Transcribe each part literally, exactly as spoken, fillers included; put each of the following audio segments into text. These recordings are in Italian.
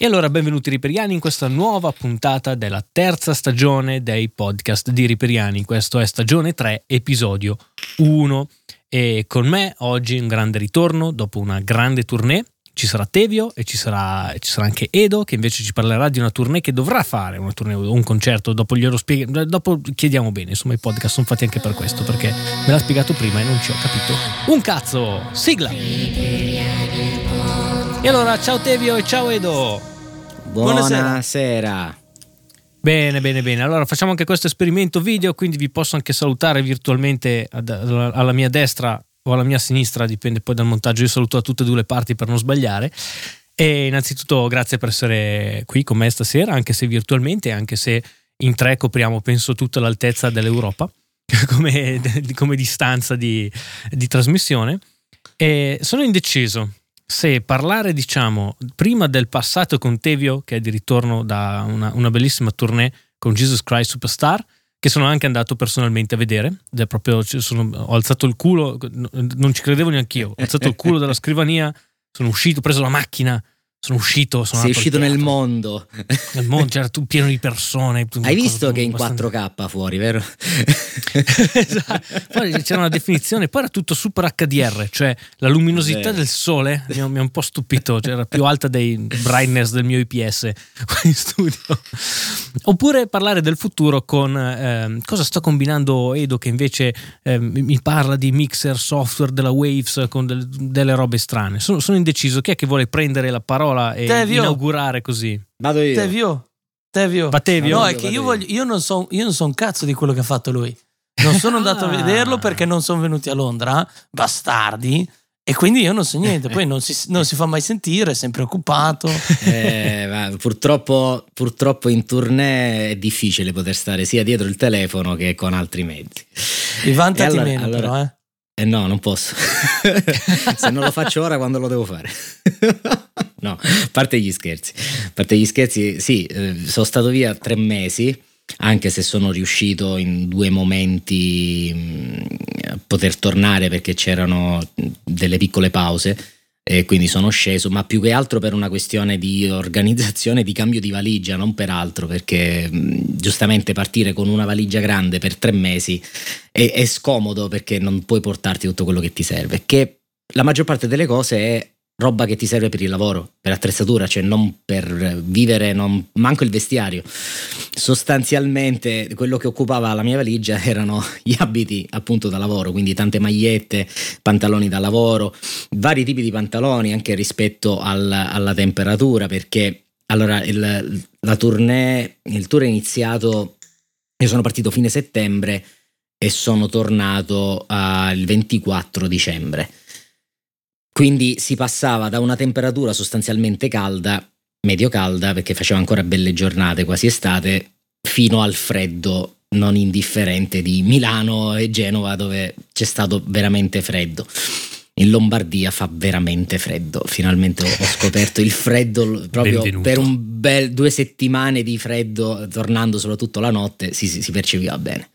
E allora benvenuti riperiani in questa nuova puntata della terza stagione dei podcast di Riperiani. Questo è stagione tre, episodio uno. E con me oggi un grande ritorno dopo una grande tournée. Ci sarà Tevio e ci sarà, ci sarà anche Edo, che invece ci parlerà di una tournée che dovrà fare, una tournée o un concerto, dopo glielo spieghiamo, dopo chiediamo bene, insomma i podcast sono fatti anche per questo, perché me l'ha spiegato prima e non ci ho capito un cazzo. Sigla! E allora ciao Tevio e ciao Edo! Buonasera! Buonasera. Bene, bene, bene. Allora facciamo anche questo esperimento video, quindi vi posso anche salutare virtualmente ad, alla mia destra o alla mia sinistra, dipende poi dal montaggio. Io saluto da tutte e due le parti per non sbagliare. E innanzitutto grazie per essere qui con me stasera, anche se virtualmente, anche se in tre copriamo penso tutta l'altezza dell'Europa come, come distanza di, di trasmissione. E sono indeciso se parlare, diciamo, prima del passato con Tevio, che è di ritorno da una, una bellissima tournée con Jesus Christ Superstar, che sono anche andato personalmente a vedere, ed è proprio, sono, ho alzato il culo, non ci credevo neanche io, ho alzato il culo dalla scrivania, sono uscito, ho preso la macchina, sono uscito, sono sei uscito nel mondo nel mondo, c'era tu pieno di persone. Hai visto che in abbastanza... quattro K fuori, vero? Esatto. Poi c'era una definizione, poi era tutto super H D R, cioè la luminosità eh. del sole mi ha, mi ha un po' stupito, cioè, era più alta dei brightness del mio I P S qua in studio. Oppure parlare del futuro con ehm, cosa sto combinando Edo, che invece ehm, mi parla di mixer, software, della Waves, con del, delle robe strane. Sono, sono indeciso, chi è che vuole prendere la parola e Tevio inaugurare così? Vado io. Tevio. Tevio. Tevio. No, no, è che io, voglio, io non so io non so un cazzo di quello che ha fatto lui. Non sono andato ah. a vederlo perché non sono venuti a Londra, bastardi. E quindi io non so niente, poi non si, non si fa mai sentire, è sempre occupato. Eh, ma purtroppo, purtroppo in tournée è difficile poter stare sia dietro il telefono che con altri mezzi. I vantati allora, meno allora, però, eh. Eh no, non posso. Se non lo faccio ora, quando lo devo fare? No, a parte gli scherzi. A parte gli scherzi, sì, eh, sono stato via tre mesi, anche se sono riuscito in due momenti mh, a poter tornare perché c'erano delle piccole pause e quindi sono sceso, ma più che altro per una questione di organizzazione, di cambio di valigia, non per altro, perché mh, giustamente partire con una valigia grande per tre mesi è, è scomodo perché non puoi portarti tutto quello che ti serve, che la maggior parte delle cose è roba che ti serve per il lavoro, per attrezzatura, cioè non per vivere, non, manco il vestiario. Sostanzialmente quello che occupava la mia valigia erano gli abiti appunto da lavoro, quindi tante magliette, pantaloni da lavoro, vari tipi di pantaloni anche rispetto al, alla temperatura, perché allora il, la tournée, il tour è iniziato, io sono partito fine settembre e sono tornato uh, il ventiquattro dicembre. Quindi si passava da una temperatura sostanzialmente calda, medio calda, perché faceva ancora belle giornate, quasi estate, fino al freddo non indifferente di Milano e Genova, dove c'è stato veramente freddo. In Lombardia fa veramente freddo, finalmente ho scoperto il freddo proprio. Benvenuto. Per un bel due settimane di freddo, tornando soprattutto la notte, si, si, si percepiva bene.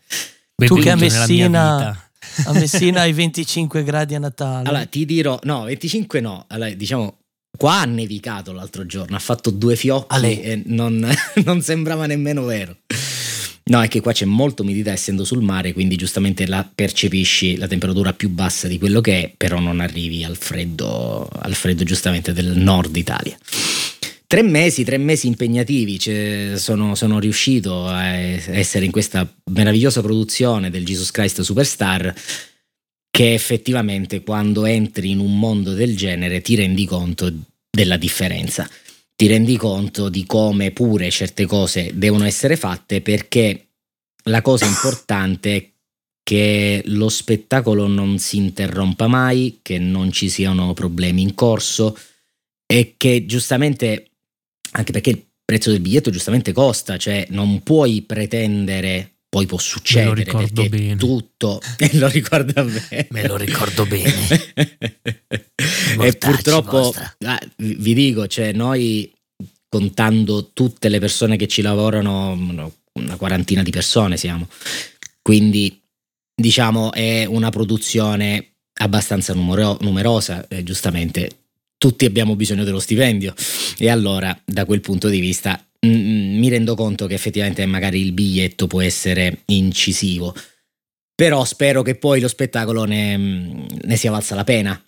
Benvenuto, tu che a Messina... a Messina ai venticinque gradi a Natale. Allora ti dirò, no, venticinque no, allora, diciamo qua ha nevicato l'altro giorno, ha fatto due fiocchi Ale. e non, non sembrava nemmeno vero. No, è che qua c'è molta umidità essendo sul mare, quindi giustamente la percepisci la temperatura più bassa di quello che è, però non arrivi al freddo, al freddo giustamente del nord Italia. Tre mesi, tre mesi impegnativi, cioè sono, sono riuscito a essere in questa meravigliosa produzione del Jesus Christ Superstar, che effettivamente quando entri in un mondo del genere ti rendi conto della differenza, ti rendi conto di come pure certe cose devono essere fatte, perché la cosa importante è che lo spettacolo non si interrompa mai, che non ci siano problemi in corso e che giustamente... anche perché il prezzo del biglietto giustamente costa, cioè non puoi pretendere, poi può succedere, perché bene. tutto me lo ricorda bene. Me lo ricordo bene. E purtroppo vostra. vi dico, cioè noi contando tutte le persone che ci lavorano, una quarantina di persone siamo, quindi diciamo è una produzione abbastanza numero- numerosa, eh, giustamente. tutti abbiamo bisogno dello stipendio, e allora da quel punto di vista mh, mi rendo conto che effettivamente magari il biglietto può essere incisivo, però spero che poi lo spettacolo ne, ne sia valsa la pena.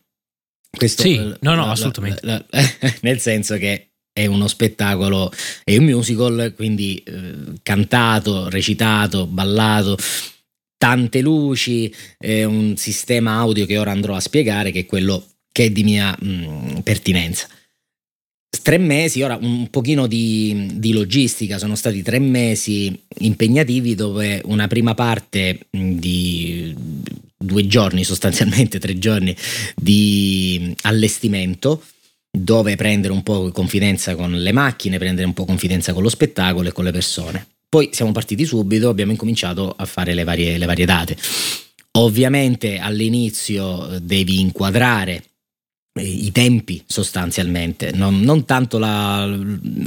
Questo, sì, no no, la, assolutamente la, la, nel senso che è uno spettacolo, è un musical, quindi eh, cantato, recitato, ballato, tante luci, eh, un sistema audio che ora andrò a spiegare, che è quello che è di mia mh, pertinenza. Tre mesi, ora un pochino di, di logistica, sono stati tre mesi impegnativi, dove una prima parte di due giorni, sostanzialmente tre giorni di allestimento, dove prendere un po' confidenza con le macchine, prendere un po' confidenza con lo spettacolo e con le persone. Poi siamo partiti subito, abbiamo incominciato a fare le varie, le varie date. Ovviamente all'inizio devi inquadrare i tempi, sostanzialmente, non, non tanto la,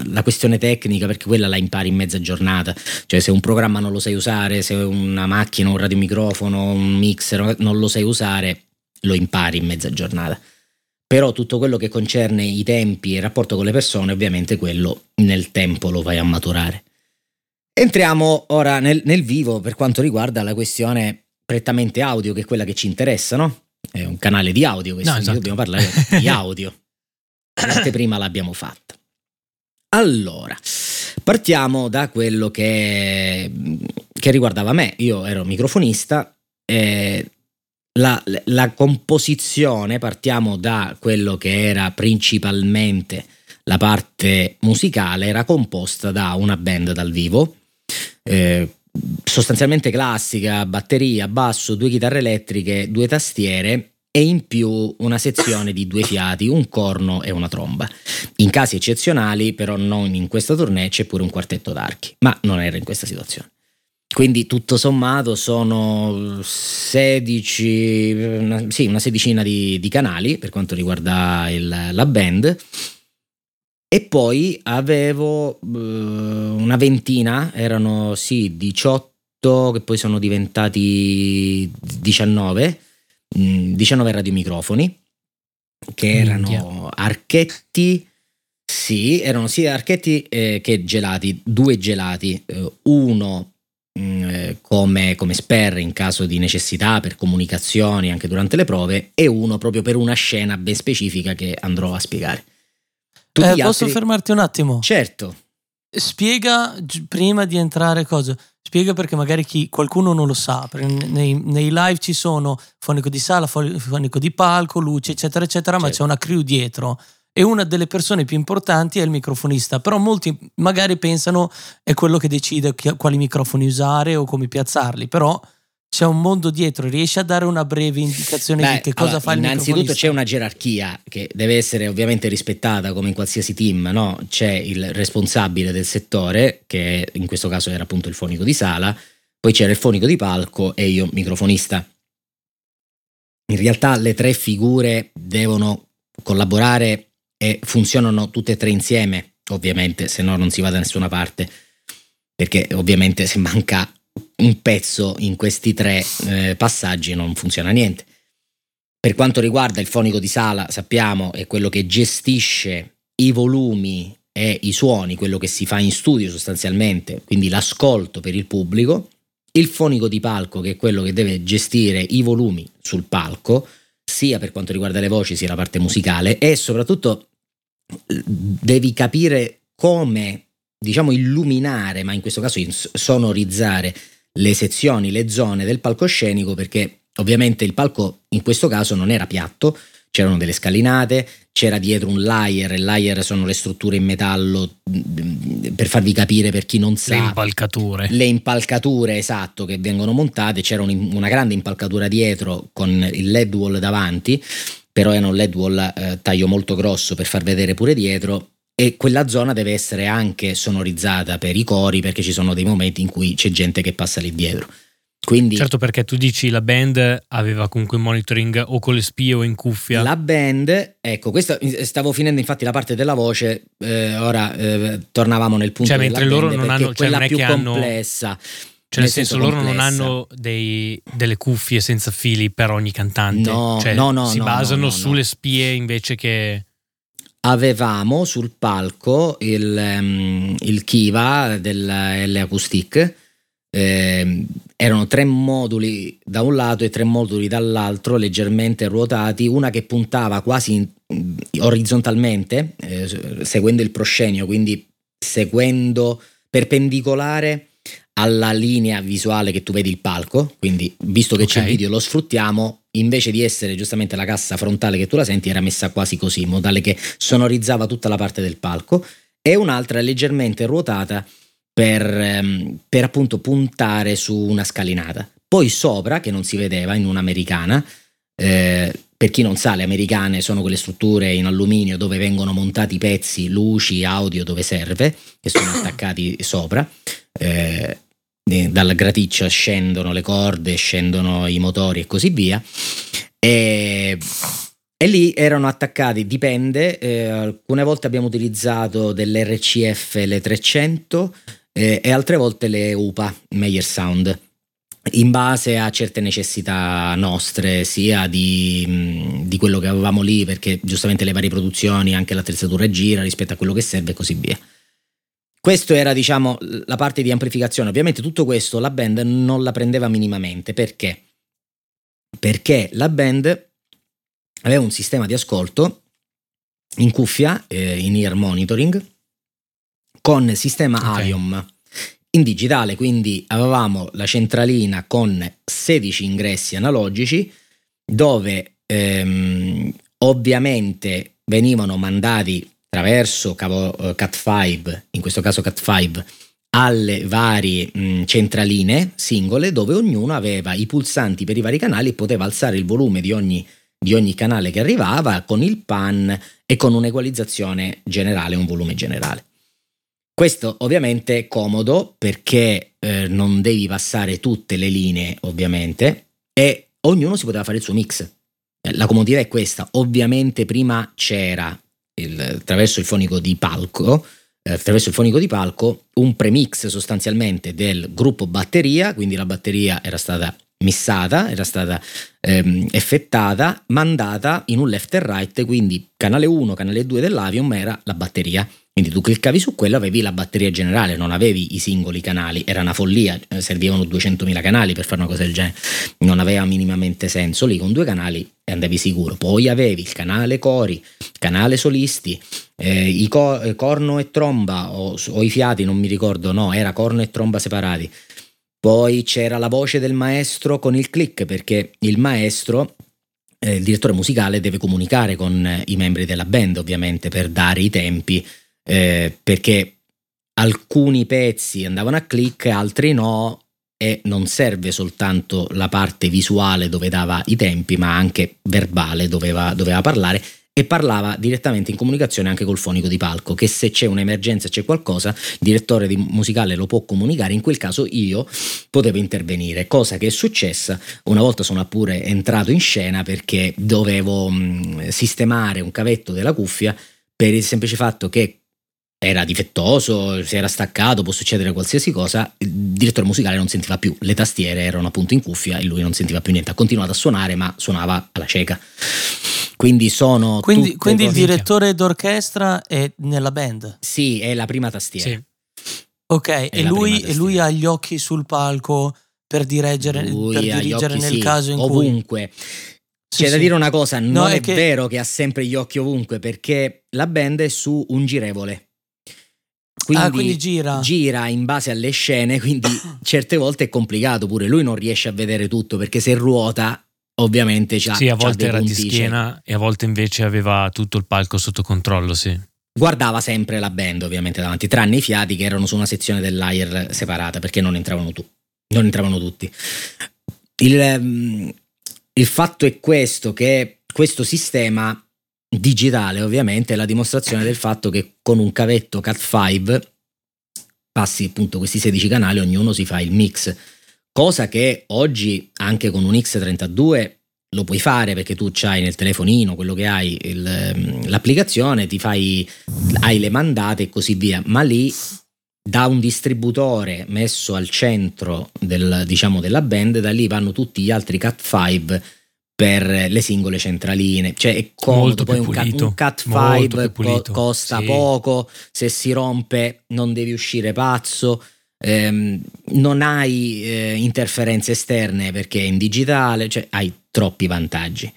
la questione tecnica, perché quella la impari in mezza giornata, cioè se un programma non lo sai usare, se una macchina, un radiomicrofono, un mixer non lo sai usare, lo impari in mezza giornata. Però tutto quello che concerne i tempi e il rapporto con le persone, ovviamente quello nel tempo lo vai a maturare. Entriamo ora nel, nel vivo per quanto riguarda la questione prettamente audio, che è quella che ci interessa, no? È un canale di audio questo, no, esatto. Dobbiamo parlare di audio. Prima l'abbiamo fatta. Allora, partiamo da quello che, che riguardava me. Io ero microfonista, e la, la composizione, partiamo da quello che era principalmente la parte musicale, era composta da una band dal vivo, eh, sostanzialmente classica, batteria, basso, due chitarre elettriche, due tastiere e in più una sezione di due fiati, un corno e una tromba. In casi eccezionali, però non in questa tournée, c'è pure un quartetto d'archi, ma non era in questa situazione. Quindi tutto sommato sono sedici, una, sì, una sedicina di, di canali per quanto riguarda il, la band. E poi avevo eh, una ventina, erano sì diciotto, che poi sono diventati diciannove, diciannove radiomicrofoni, che erano archetti, sì, erano sia archetti eh, che gelati, due gelati, eh, uno mh, come, come spare in caso di necessità, per comunicazioni anche durante le prove, e uno proprio per una scena ben specifica che andrò a spiegare. Eh, posso altri... fermarti un attimo? Certo. Spiega prima di entrare cosa. Spiega, perché magari chi, qualcuno non lo sa. Nei, nei live ci sono fonico di sala, fonico di palco, luce, eccetera, eccetera, certo. Ma c'è una crew dietro. E una delle persone più importanti è il microfonista. Però molti magari pensano è quello che decide chi, quali microfoni usare o come piazzarli. Però c'è un mondo dietro. Riesci a dare una breve indicazione Beh, di che cosa allora, fa il microfonista? Innanzitutto c'è una gerarchia che deve essere ovviamente rispettata, come in qualsiasi team, no? C'è il responsabile del settore, che in questo caso era appunto il fonico di sala, poi c'era il fonico di palco e io microfonista. In realtà le tre figure devono collaborare e funzionano tutte e tre insieme, ovviamente, se no non si va da nessuna parte, perché ovviamente se manca un pezzo in questi tre eh, passaggi non funziona niente. Per quanto riguarda il fonico di sala, sappiamo è quello che gestisce i volumi e i suoni, quello che si fa in studio sostanzialmente, quindi l'ascolto per il pubblico. Il fonico di palco, che è quello che deve gestire i volumi sul palco, sia per quanto riguarda le voci sia la parte musicale, e soprattutto devi capire come, diciamo, illuminare, ma in questo caso sonorizzare le sezioni, le zone del palcoscenico, perché ovviamente il palco in questo caso non era piatto, c'erano delle scalinate, c'era dietro un layer, il layer sono le strutture in metallo, per farvi capire per chi non sa, le impalcature, le impalcature esatto, che vengono montate. C'era un, una grande impalcatura dietro con il led wall davanti, però era un led wall eh, taglio molto grosso per far vedere pure dietro. E quella zona deve essere anche sonorizzata per i cori, perché ci sono dei momenti in cui c'è gente che passa lì dietro. Quindi, certo, perché tu dici la band aveva comunque monitoring o con le spie o in cuffia. La band, ecco, questa stavo finendo infatti la parte della voce, eh, ora eh, tornavamo nel punto, cioè, mentre loro non hanno, cioè, non è più che complessa. Hanno... Cioè, nel senso, loro complessa. Non hanno dei, delle cuffie senza fili per ogni cantante. No, cioè, no, no. Si no, basano no, no, sulle no. spie invece che... avevamo sul palco il, um, il Kiva dell'L Acoustic. Eh, erano tre moduli da un lato e tre moduli dall'altro, leggermente ruotati, una che puntava quasi orizzontalmente, eh, seguendo il proscenio, quindi seguendo perpendicolare alla linea visuale che tu vedi il palco, quindi visto che okay. c'è il video lo sfruttiamo, invece di essere giustamente la cassa frontale che tu la senti, era messa quasi così, in modo tale che sonorizzava tutta la parte del palco, e un'altra leggermente ruotata Per, per appunto puntare su una scalinata. Poi sopra, che non si vedeva in un'americana, eh, per chi non sa, le americane sono quelle strutture in alluminio dove vengono montati pezzi, luci, audio dove serve, che sono attaccati sopra, eh, dalla graticcia scendono le corde, scendono i motori e così via, e... E lì erano attaccati, dipende, eh, alcune volte abbiamo utilizzato dell'R C F, le trecento, eh, e altre volte le U P A, Meyer Sound, in base a certe necessità nostre, sia di, di quello che avevamo lì, perché giustamente le varie produzioni, anche l'attrezzatura gira rispetto a quello che serve e così via. Questo era, diciamo, la parte di amplificazione. Ovviamente tutto questo la band non la prendeva minimamente, perché? Perché la band... aveva un sistema di ascolto in cuffia, eh, in ear monitoring, con sistema okay. Arium in digitale, quindi avevamo la centralina con sedici ingressi analogici dove ehm, ovviamente venivano mandati attraverso cavo, eh, cat cinque, in questo caso cat cinque, alle varie mh, centraline singole, dove ognuno aveva i pulsanti per i vari canali e poteva alzare il volume di ogni di ogni canale che arrivava con il pan e con un'equalizzazione generale, un volume generale. Questo ovviamente è comodo perché eh, non devi passare tutte le linee ovviamente, e ognuno si poteva fare il suo mix. La comodità è questa. Ovviamente prima c'era il, attraverso il fonico di palco eh, attraverso il fonico di palco un premix sostanzialmente del gruppo batteria, quindi la batteria era stata missata, era stata ehm, effettata, mandata in un left e right, quindi canale uno, canale due dell'Avium era la batteria, quindi tu cliccavi su quello, avevi la batteria generale, non avevi i singoli canali, era una follia, servivano duecentomila canali per fare una cosa del genere, non aveva minimamente senso. Lì con due canali andavi sicuro, poi avevi il canale cori, canale solisti, eh, i cor- corno e tromba o, o i fiati, non mi ricordo, no, era corno e tromba separati. Poi c'era la voce del maestro con il click, perché il maestro, eh, il direttore musicale, deve comunicare con i membri della band ovviamente per dare i tempi, eh, perché alcuni pezzi andavano a click, altri no, e non serve soltanto la parte visuale dove dava i tempi, ma anche verbale doveva, doveva parlare, e parlava direttamente in comunicazione anche col fonico di palco, che se c'è un'emergenza, c'è qualcosa, il direttore musicale lo può comunicare, in quel caso io potevo intervenire, cosa che è successa. Una volta sono pure entrato in scena perché dovevo mh, sistemare un cavetto della cuffia per il semplice fatto che era difettoso, si era staccato, può succedere qualsiasi cosa, il direttore musicale non sentiva più, le tastiere erano appunto in cuffia e lui non sentiva più niente, ha continuato a suonare ma suonava alla cieca. Quindi sono quindi, quindi il direttore d'orchestra è nella band? Sì, è la prima tastiera. Sì. Ok, è e, lui, e lui ha gli occhi sul palco per dirigere, per dirigere occhi, nel sì, caso in ovunque. Cui... C'è sì, da sì. dire una cosa, non no, è, è che... vero che ha sempre gli occhi ovunque, perché la band è su un girevole. Quindi, ah, quindi gira. gira in base alle scene, quindi certe volte è complicato pure. Lui non riesce a vedere tutto, perché se ruota... Ovviamente c'ha, sì, a volte era punti, di schiena c'è. E a volte invece aveva tutto il palco sotto controllo, sì. Guardava sempre la band ovviamente davanti, tranne i fiati che erano su una sezione dell'air separata, perché non entravano, tu, non entravano tutti. Il, il fatto è questo, che questo sistema digitale ovviamente è la dimostrazione del fatto che con un cavetto cat cinque passi appunto questi sedici canali, ognuno si fa il mix. Cosa che oggi anche con un X trentadue lo puoi fare, perché tu c'hai nel telefonino quello che hai, il, l'applicazione, ti fai, hai le mandate e così via, ma lì da un distributore messo al centro del, diciamo, della band, da lì vanno tutti gli altri cat cinque per le singole centraline, cioè è comodo, molto poi un, cat, un cat five co- costa sì. poco, se si rompe non devi uscire pazzo, ehm, non hai eh, interferenze esterne perché è in digitale, cioè hai troppi vantaggi.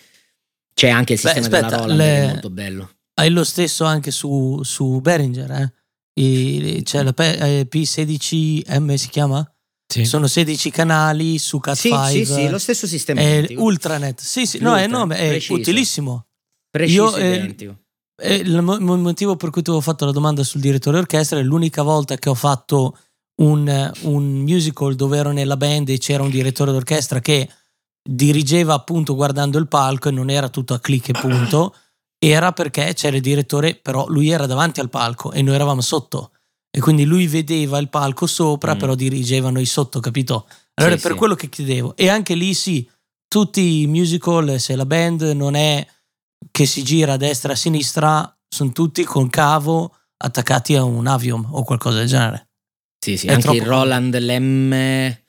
C'è anche il sistema Beh, aspetta, della Roland le... che è molto bello. Hai lo stesso anche su, su Behringer, eh? E, c'è la P sedici M si chiama? Sì. Sono sedici canali su Cat sì, cinque. Sì, sì, lo stesso sistema. È Ultranet. Sì, sì, no, è, no, è preciso. Utilissimo. Preciso, Io, identico. Eh, il motivo per cui ti avevo fatto la domanda sul direttore orchestra è l'unica volta che ho fatto un, un musical dove ero nella band e c'era un direttore d'orchestra che dirigeva appunto guardando il palco e non era tutto a click e punto. Era perché c'era il direttore, però lui era davanti al palco e noi eravamo sotto. E quindi lui vedeva il palco sopra, mm. però dirigeva noi sotto, capito? Allora sì, è per sì. quello che chiedevo. E anche lì sì, tutti i musical, se la band non è che si gira a destra e a sinistra, sono tutti con cavo attaccati a un avium o qualcosa del genere. Sì, sì, è anche troppo... il Roland Lemme...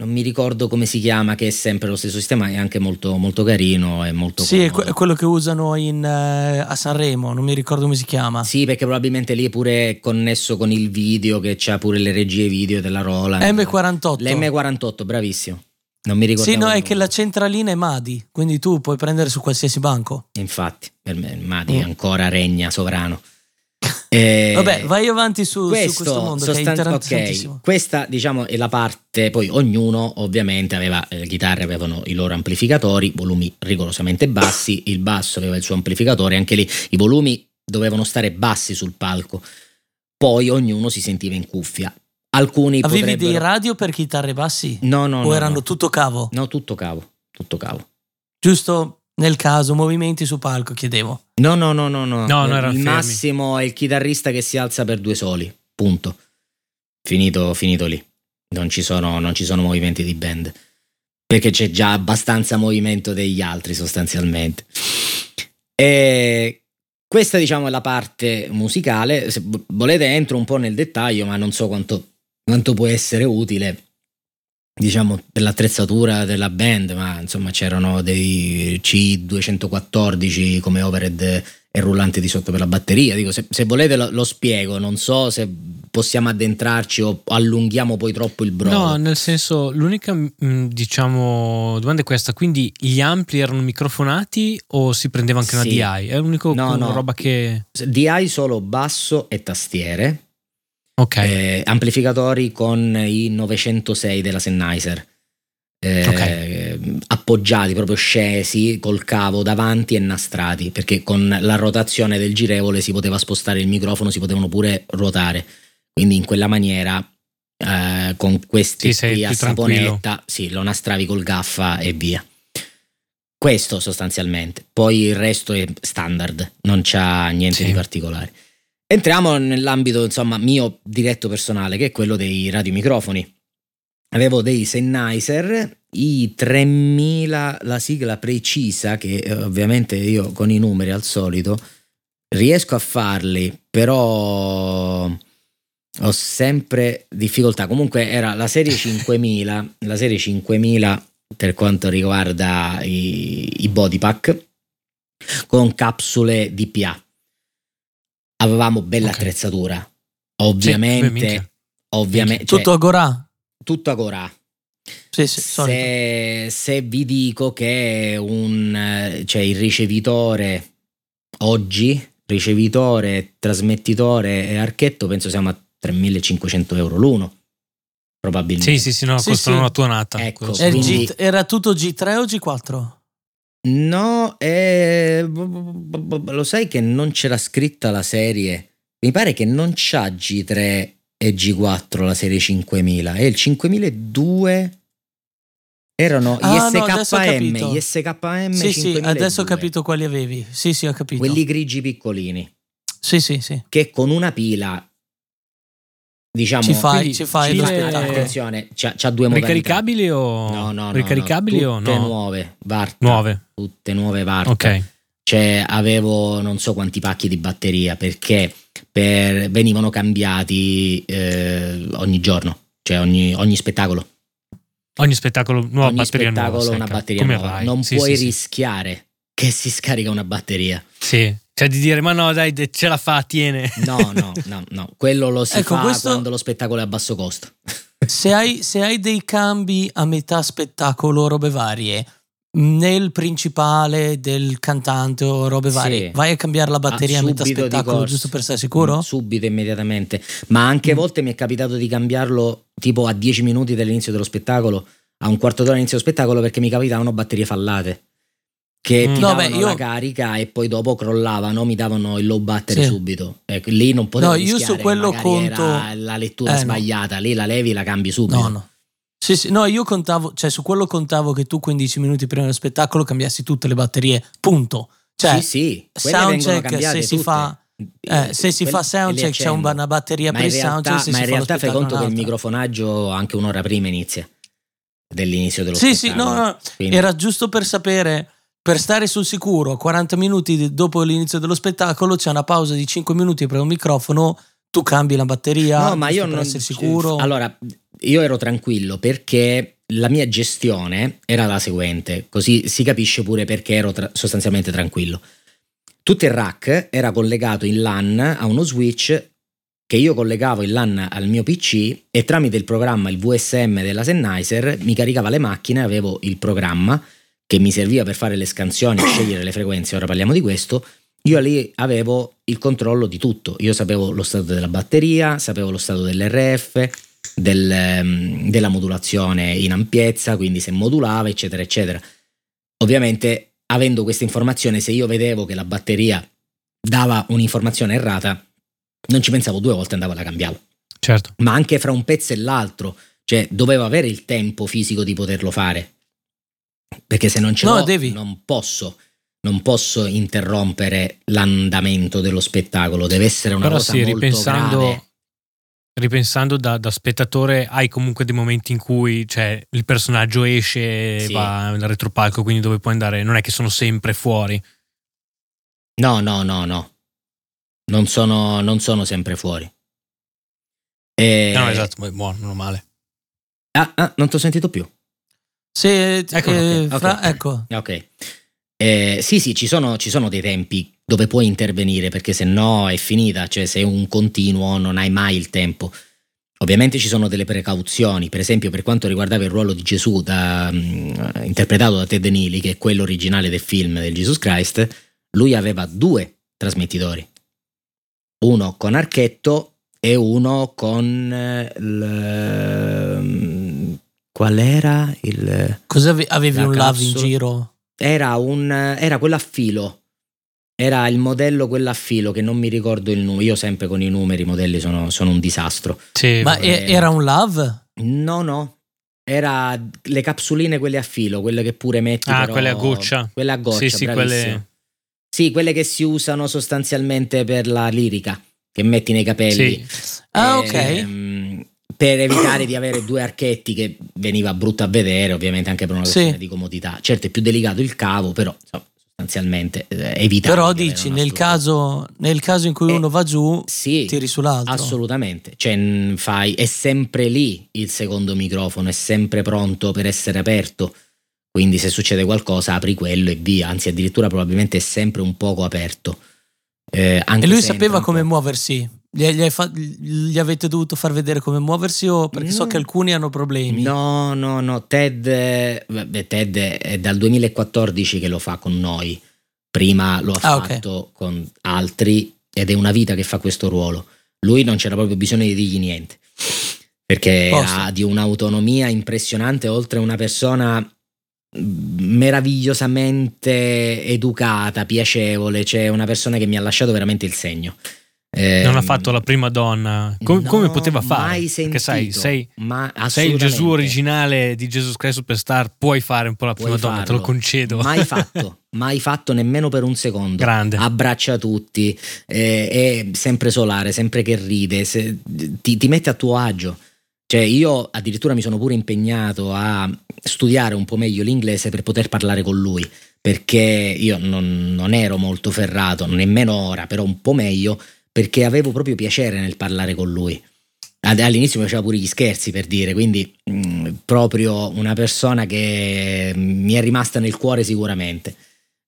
non mi ricordo come si chiama, che è sempre lo stesso sistema, è anche molto, molto carino, è molto sì, comodo. È quello che usano in, eh, a Sanremo, non mi ricordo come si chiama. Sì, perché probabilmente lì è pure connesso con il video, che c'ha pure le regie video della Roland. M quarantotto. L'M quarantotto, bravissimo. Non mi ricordo. Sì, no, è che la centralina è Madi, quindi tu puoi prendere su qualsiasi banco. Infatti, per me Madi mm. ancora regna sovrano. Eh, Vabbè, vai avanti su questo, su questo mondo sostan- che è interessantissimo. Okay. Questa, diciamo, è la parte. Poi ognuno ovviamente aveva eh, le chitarre avevano i loro amplificatori, volumi rigorosamente bassi, il basso aveva il suo amplificatore, anche lì i volumi dovevano stare bassi sul palco. Poi ognuno si sentiva in cuffia. Alcuni avevi potrebbero... dei radio per chitarre bassi? No, no, o no, erano no. tutto cavo? No, tutto cavo, tutto cavo. Giusto. Nel caso, movimenti su palco, chiedevo. No, no, no, no, no. no, no il fermi. Massimo è il chitarrista che si alza per due soli. Punto. Finito, finito lì. Non ci sono, non ci sono movimenti di band. Perché c'è già abbastanza movimento degli altri, sostanzialmente. E questa, diciamo, è la parte musicale. Se volete entro un po' nel dettaglio, ma non so quanto, quanto può essere utile, diciamo, per l'attrezzatura della band, ma insomma c'erano dei C duecentoquattordici come overhead e rullante di sotto per la batteria. Dico, se, se volete lo, lo spiego, non so se possiamo addentrarci o allunghiamo poi troppo il brodo. No, nel senso, l'unica mh, diciamo domanda è questa, quindi gli ampli erano microfonati o si prendeva anche una sì. D I? È l'unico no, no. roba che... D I solo basso e tastiere. Okay. Eh, amplificatori con i novecentosei della Sennheiser eh, okay. appoggiati, proprio scesi col cavo davanti e nastrati, perché con la rotazione del girevole si poteva spostare il microfono, si potevano pure ruotare, quindi in quella maniera eh, con questi sì, a saponetta sì, lo nastravi col gaffa e via. Questo sostanzialmente, poi il resto è standard, non c'ha niente sì. di particolare. Entriamo nell'ambito, insomma, mio diretto personale, che è quello dei radiomicrofoni. Avevo dei Sennheiser, i tremila, la sigla precisa, che ovviamente io con i numeri al solito riesco a farli, però ho sempre difficoltà. Comunque era la serie cinquemila, la serie cinquemila per quanto riguarda i, i body pack, con capsule D P A. Avevamo bella okay. attrezzatura, ovviamente, sì, ovviamente cioè, tutto agorà, tutto agorà. Sì, sì, se, se vi dico che un cioè il ricevitore oggi, ricevitore, trasmettitore e archetto, penso siamo a tremilacinquecento euro l'uno, probabilmente. Sì, sì, sì, no, sì, costano sì. una tuonata. Ecco, quindi... G- era tutto G tre o G quattro? No, eh, lo sai che non c'era scritta la serie? Mi pare che non c'ha G tre e G quattro la serie cinquemila, e il cinquemilazero due erano gli ah, S K M, no, gli S K M sì, sì, adesso ho capito quali avevi. Sì, sì, ho capito. Quelli grigi piccolini. Sì, sì, sì. Che con una pila, diciamo, ci fai, ci fai ci fai attenzione, c'ha, c'ha due modalità. Ricaricabili o no? No, no, ricaricabili no, tutte o no? Nuove, Varta, nuove. Tutte nuove Varta. Ok. Cioè avevo non so quanti pacchi di batteria, perché per, venivano cambiati eh, ogni giorno, cioè ogni, ogni spettacolo. Ogni spettacolo nuova Ogni batteria spettacolo nuova, una batteria come nuova. Vai? Non sì, puoi sì, rischiare sì. che si scarica una batteria. Sì. Cioè di dire ma no dai ce la fa, tiene. No, no, no, no. Quello lo si ecco, fa questo... quando lo spettacolo è a basso costo. Se hai, se hai dei cambi a metà spettacolo, robe varie, nel principale del cantante o robe varie, sì. vai a cambiare la batteria ah, a metà spettacolo, giusto per stare sicuro? Subito, immediatamente. Ma anche a mm. volte mi è capitato di cambiarlo tipo a dieci minuti dall'inizio dello spettacolo, a un quarto d'ora all'inizio dello spettacolo, perché mi capitavano batterie fallate. Che mm. ti davano no, beh, io... la carica e poi dopo crollavano, mi davano il low battery sì. subito. Ecco, lì non potevo no, rischiare, io su quello conto... era la lettura eh, sbagliata, no. lì la levi, la cambi subito. No, no. Sì, sì, no, io contavo, cioè su quello contavo che tu quindici minuti prima dello spettacolo cambiassi tutte le batterie, punto. Cioè, sì, sì, soundcheck se si tutte. fa... Eh, se si fa soundcheck c'è una batteria ma per il soundcheck, ma in realtà fai conto che il microfonaggio anche un'ora prima inizia dell'inizio dello sì, spettacolo. Sì, sì, no, no. Quindi... era giusto per sapere, per stare sul sicuro. Quaranta minuti dopo l'inizio dello spettacolo c'è una pausa di cinque minuti per un microfono, tu cambi la batteria. No, ma io non sono sicuro. Allora io ero tranquillo perché la mia gestione era la seguente, così si capisce pure perché ero tra- sostanzialmente tranquillo. Tutto il rack era collegato in LAN a uno switch che io collegavo in LAN al mio P C e tramite il programma, il V S M della Sennheiser, mi caricava le macchine, avevo il programma che mi serviva per fare le scansioni e scegliere le frequenze, ora parliamo di questo, io lì avevo il controllo di tutto, io sapevo lo stato della batteria, sapevo lo stato dell'R F, del, della modulazione in ampiezza, quindi se modulava eccetera eccetera. Ovviamente avendo questa informazione, se io vedevo che la batteria dava un'informazione errata, non ci pensavo due volte, andavo a cambiarla. Certo. Ma anche fra un pezzo e l'altro, cioè dovevo avere il tempo fisico di poterlo fare, perché se non ce no, l'ho devi. non posso, non posso interrompere l'andamento dello spettacolo, deve essere una Però cosa sì, molto ripensando... grave. Ripensando da, da spettatore, hai comunque dei momenti in cui cioè, il personaggio esce, sì. va nel retropalco, quindi dove puoi andare, non è che sono sempre fuori. No, no, no, no. Non sono, non sono sempre fuori. E... no, esatto, buono, non male. Ah, ah, non ti ho sentito più. Sì, ecco. Eh, okay. Fra, okay. ecco. okay. Eh, sì, sì, ci sono, ci sono dei tempi dove puoi intervenire, perché se no è finita, cioè se è un continuo non hai mai il tempo. Ovviamente ci sono delle precauzioni, per esempio per quanto riguardava il ruolo di Gesù da, mh, interpretato da Ted Neely, che è quello originale del film del Jesus Christ, lui aveva due trasmettitori, uno con archetto e uno con eh, il, qual era il cosa ave- avevi un lavo in giro? Era un era quello a filo. Era il modello quello a filo che non mi ricordo il numero. Io sempre con i numeri, i modelli sono, sono un disastro. Sì, ma eh, era un lav? No, no. Era le capsuline quelle a filo, quelle che pure metti. Ah, però, quelle a goccia. Quelle a goccia, sì, sì, quelle... sì, quelle che si usano sostanzialmente per la lirica, che metti nei capelli. Sì. Ah, eh, ok. Per evitare di avere due archetti, che veniva brutto a vedere, ovviamente anche per una questione sì. di comodità. Certo, è più delicato il cavo, però... insomma, sostanzialmente evitare. Però dici nel caso, nel caso in cui eh, uno va giù sì, tiri sull'altro. Assolutamente, cioè, fai, è sempre lì il secondo microfono, è sempre pronto per essere aperto, quindi se succede qualcosa apri quello e via, anzi addirittura probabilmente è sempre un poco aperto. Eh, anche e lui sapeva come muoversi? Gli, gli, hai fa- gli avete dovuto far vedere come muoversi o perché no. so che alcuni hanno problemi? No, no, no. Ted, vabbè, Ted è dal duemilaquattordici che lo fa con noi. Prima lo ha ah, fatto okay. con altri ed è una vita che fa questo ruolo. Lui non c'era proprio bisogno di dirgli niente perché Posso. ha di un'autonomia impressionante, oltre a una persona meravigliosamente educata, piacevole, cioè una persona che mi ha lasciato veramente il segno. Eh, non ha fatto la prima donna come, no, come poteva fare mai sentito, perché sai sei, ma sei il Gesù originale di Jesus Christ Superstar, puoi fare un po' la prima puoi donna farlo. Te lo concedo, mai fatto mai fatto nemmeno per un secondo. Grande. Abbraccia tutti, eh, è sempre solare, sempre che ride, se, ti, ti mette a tuo agio. Cioè io addirittura mi sono pure impegnato a studiare un po' meglio l'inglese per poter parlare con lui, perché io non, non ero molto ferrato, nemmeno ora, però un po' meglio, perché avevo proprio piacere nel parlare con lui. all'inizio mi faceva pure gli scherzi, per dire, quindi mh, proprio una persona che mi è rimasta nel cuore sicuramente.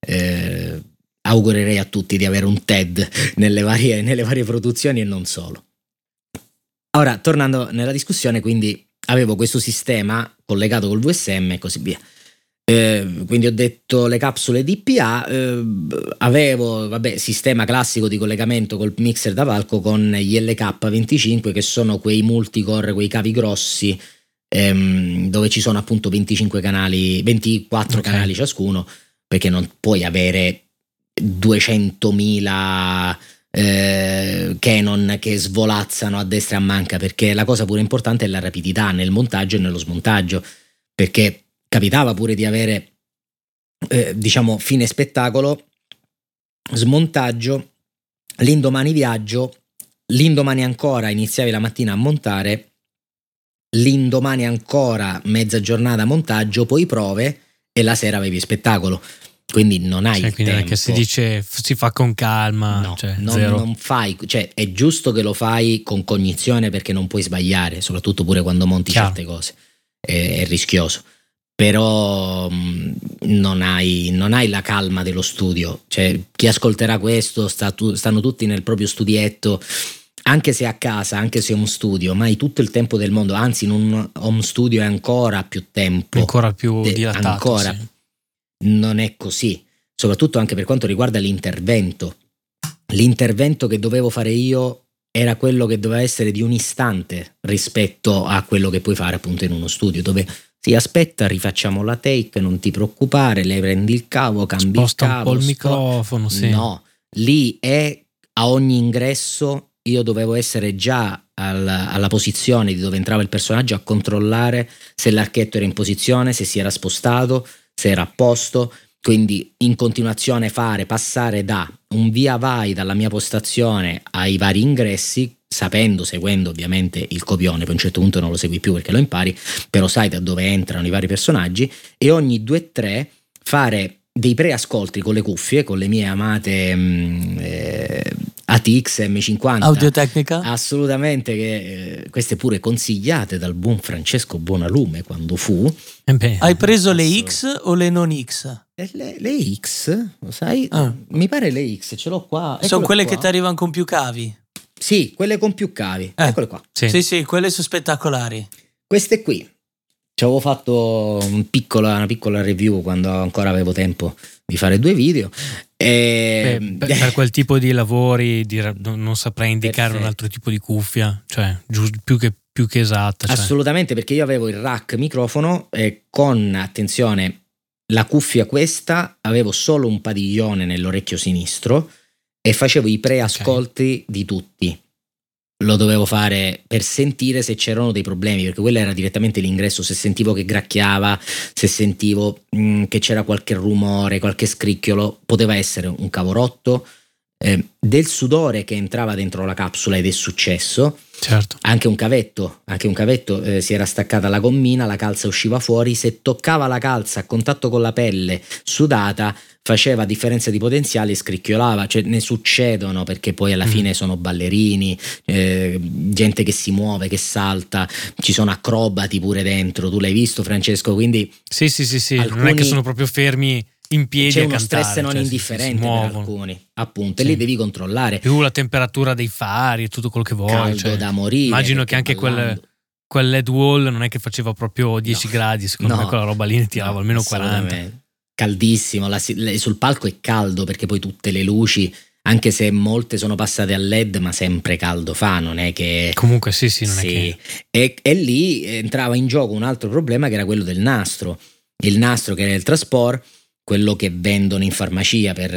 Eh, augurerei a tutti di avere un Ted nelle varie, nelle varie produzioni e non solo. Ora, tornando nella discussione, quindi avevo questo sistema collegato col V S M e così via. Eh, quindi ho detto le capsule D P A, eh, avevo, vabbè, sistema classico di collegamento col mixer da palco con gli L K venticinque, che sono quei multicore, quei cavi grossi, ehm, dove ci sono appunto venticinque canali, ventiquattro okay. canali ciascuno, perché non puoi avere duecentomila eh, Canon che svolazzano a destra e a manca, perché la cosa pure importante è la rapidità nel montaggio e nello smontaggio, perché capitava pure di avere, eh, diciamo, fine spettacolo, smontaggio, l'indomani viaggio, l'indomani ancora iniziavi la mattina a montare, l'indomani ancora mezza giornata montaggio, poi prove e la sera avevi spettacolo. Quindi non hai, cioè, il quindi tempo. Quindi si dice si fa con calma. No, cioè, non, zero. non fai, cioè è giusto che lo fai con cognizione, perché non puoi sbagliare, soprattutto pure quando monti Chiaro. certe cose, è, è rischioso. Però mh, non, hai, non hai la calma dello studio, cioè chi ascolterà questo sta tu, stanno tutti nel proprio studietto, anche se a casa, anche se è un studio, ma hai tutto il tempo del mondo, anzi in un home studio è ancora più tempo, ancora più dilatato, ancora. Sì. Non è così, soprattutto anche per quanto riguarda l'intervento l'intervento che dovevo fare io era quello che doveva essere di un istante rispetto a quello che puoi fare appunto in uno studio, dove ti aspetta, rifacciamo la take, non ti preoccupare, le prendi il cavo, cambi Sposta il cavo, un po' il microfono, sì. No, lì è a ogni ingresso, io dovevo essere già alla, alla posizione di dove entrava il personaggio a controllare se l'archetto era in posizione, se si era spostato, se era a posto, quindi in continuazione fare, passare da un via vai dalla mia postazione ai vari ingressi, sapendo, seguendo ovviamente il copione, per un certo punto non lo segui più perché lo impari, però sai da dove entrano i vari personaggi, e ogni due o tre fare dei preascolti con le cuffie, con le mie amate mh, eh, A T X M cinquanta Audio Tecnica, assolutamente, che eh, queste pure consigliate dal buon Francesco Buonalume quando fu. Beh, hai preso le X o le non X? Le, le X, lo sai? Ah. Mi pare le X, ce l'ho qua. Eccolo, sono quelle qua che ti arrivano con più cavi. Sì, quelle con più cavi, eh, eccole qua. Sì. sì, sì, quelle sono spettacolari. Queste qui, ci avevo fatto un piccola, una piccola review quando ancora avevo tempo di fare due video. E... Beh, per, per quel tipo di lavori di, non saprei indicare Perfetto. un altro tipo di cuffia, cioè giusto, più che, più che esatta. Cioè. Assolutamente, perché io avevo il rack microfono e con, attenzione, la cuffia questa, avevo solo un padiglione nell'orecchio sinistro, e facevo i preascolti okay. di tutti. Lo dovevo fare per sentire se c'erano dei problemi, perché quello era direttamente l'ingresso, se sentivo che gracchiava, se sentivo mh, che c'era qualche rumore, qualche scricchiolo, poteva essere un cavo rotto, eh, del sudore che entrava dentro la capsula, ed è successo. Certo. Anche un cavetto, anche un cavetto eh, si era staccata la gommina, la calza usciva fuori, se toccava la calza a contatto con la pelle sudata faceva differenza di potenziale e scricchiolava, cioè ne succedono, perché poi alla mm. fine sono ballerini, eh, gente che si muove, che salta, ci sono acrobati pure dentro, tu l'hai visto Francesco, quindi sì sì sì, sì. Alcuni... non è che sono proprio fermi in piedi, c'è uno cantare, stress non cioè, indifferente per alcuni, appunto, sì. e li devi controllare, più la temperatura dei fari e tutto quello che vuoi, caldo cioè, da morire, immagino che anche quel, quel LED wall non è che faceva proprio dieci no. gradi, secondo no. me quella roba lì ne tirava no, almeno quaranta, caldissimo, la, sul palco è caldo, perché poi tutte le luci, anche se molte sono passate a LED, ma sempre caldo fa, non è che comunque sì sì non sì. è che e, e lì entrava in gioco un altro problema, che era quello del nastro, il nastro che era il Trasport, quello che vendono in farmacia per,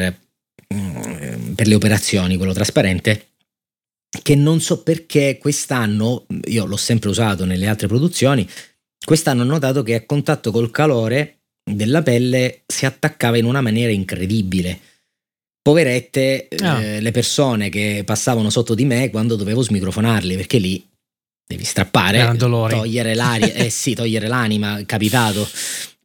per le operazioni, quello trasparente, che non so perché quest'anno, io l'ho sempre usato nelle altre produzioni, quest'anno ho notato che a contatto col calore della pelle si attaccava in una maniera incredibile. Poverette ah. eh, le persone che passavano sotto di me quando dovevo smicrofonarli, perché lì devi strappare, togliere l'aria, eh sì, togliere l'anima, capitato.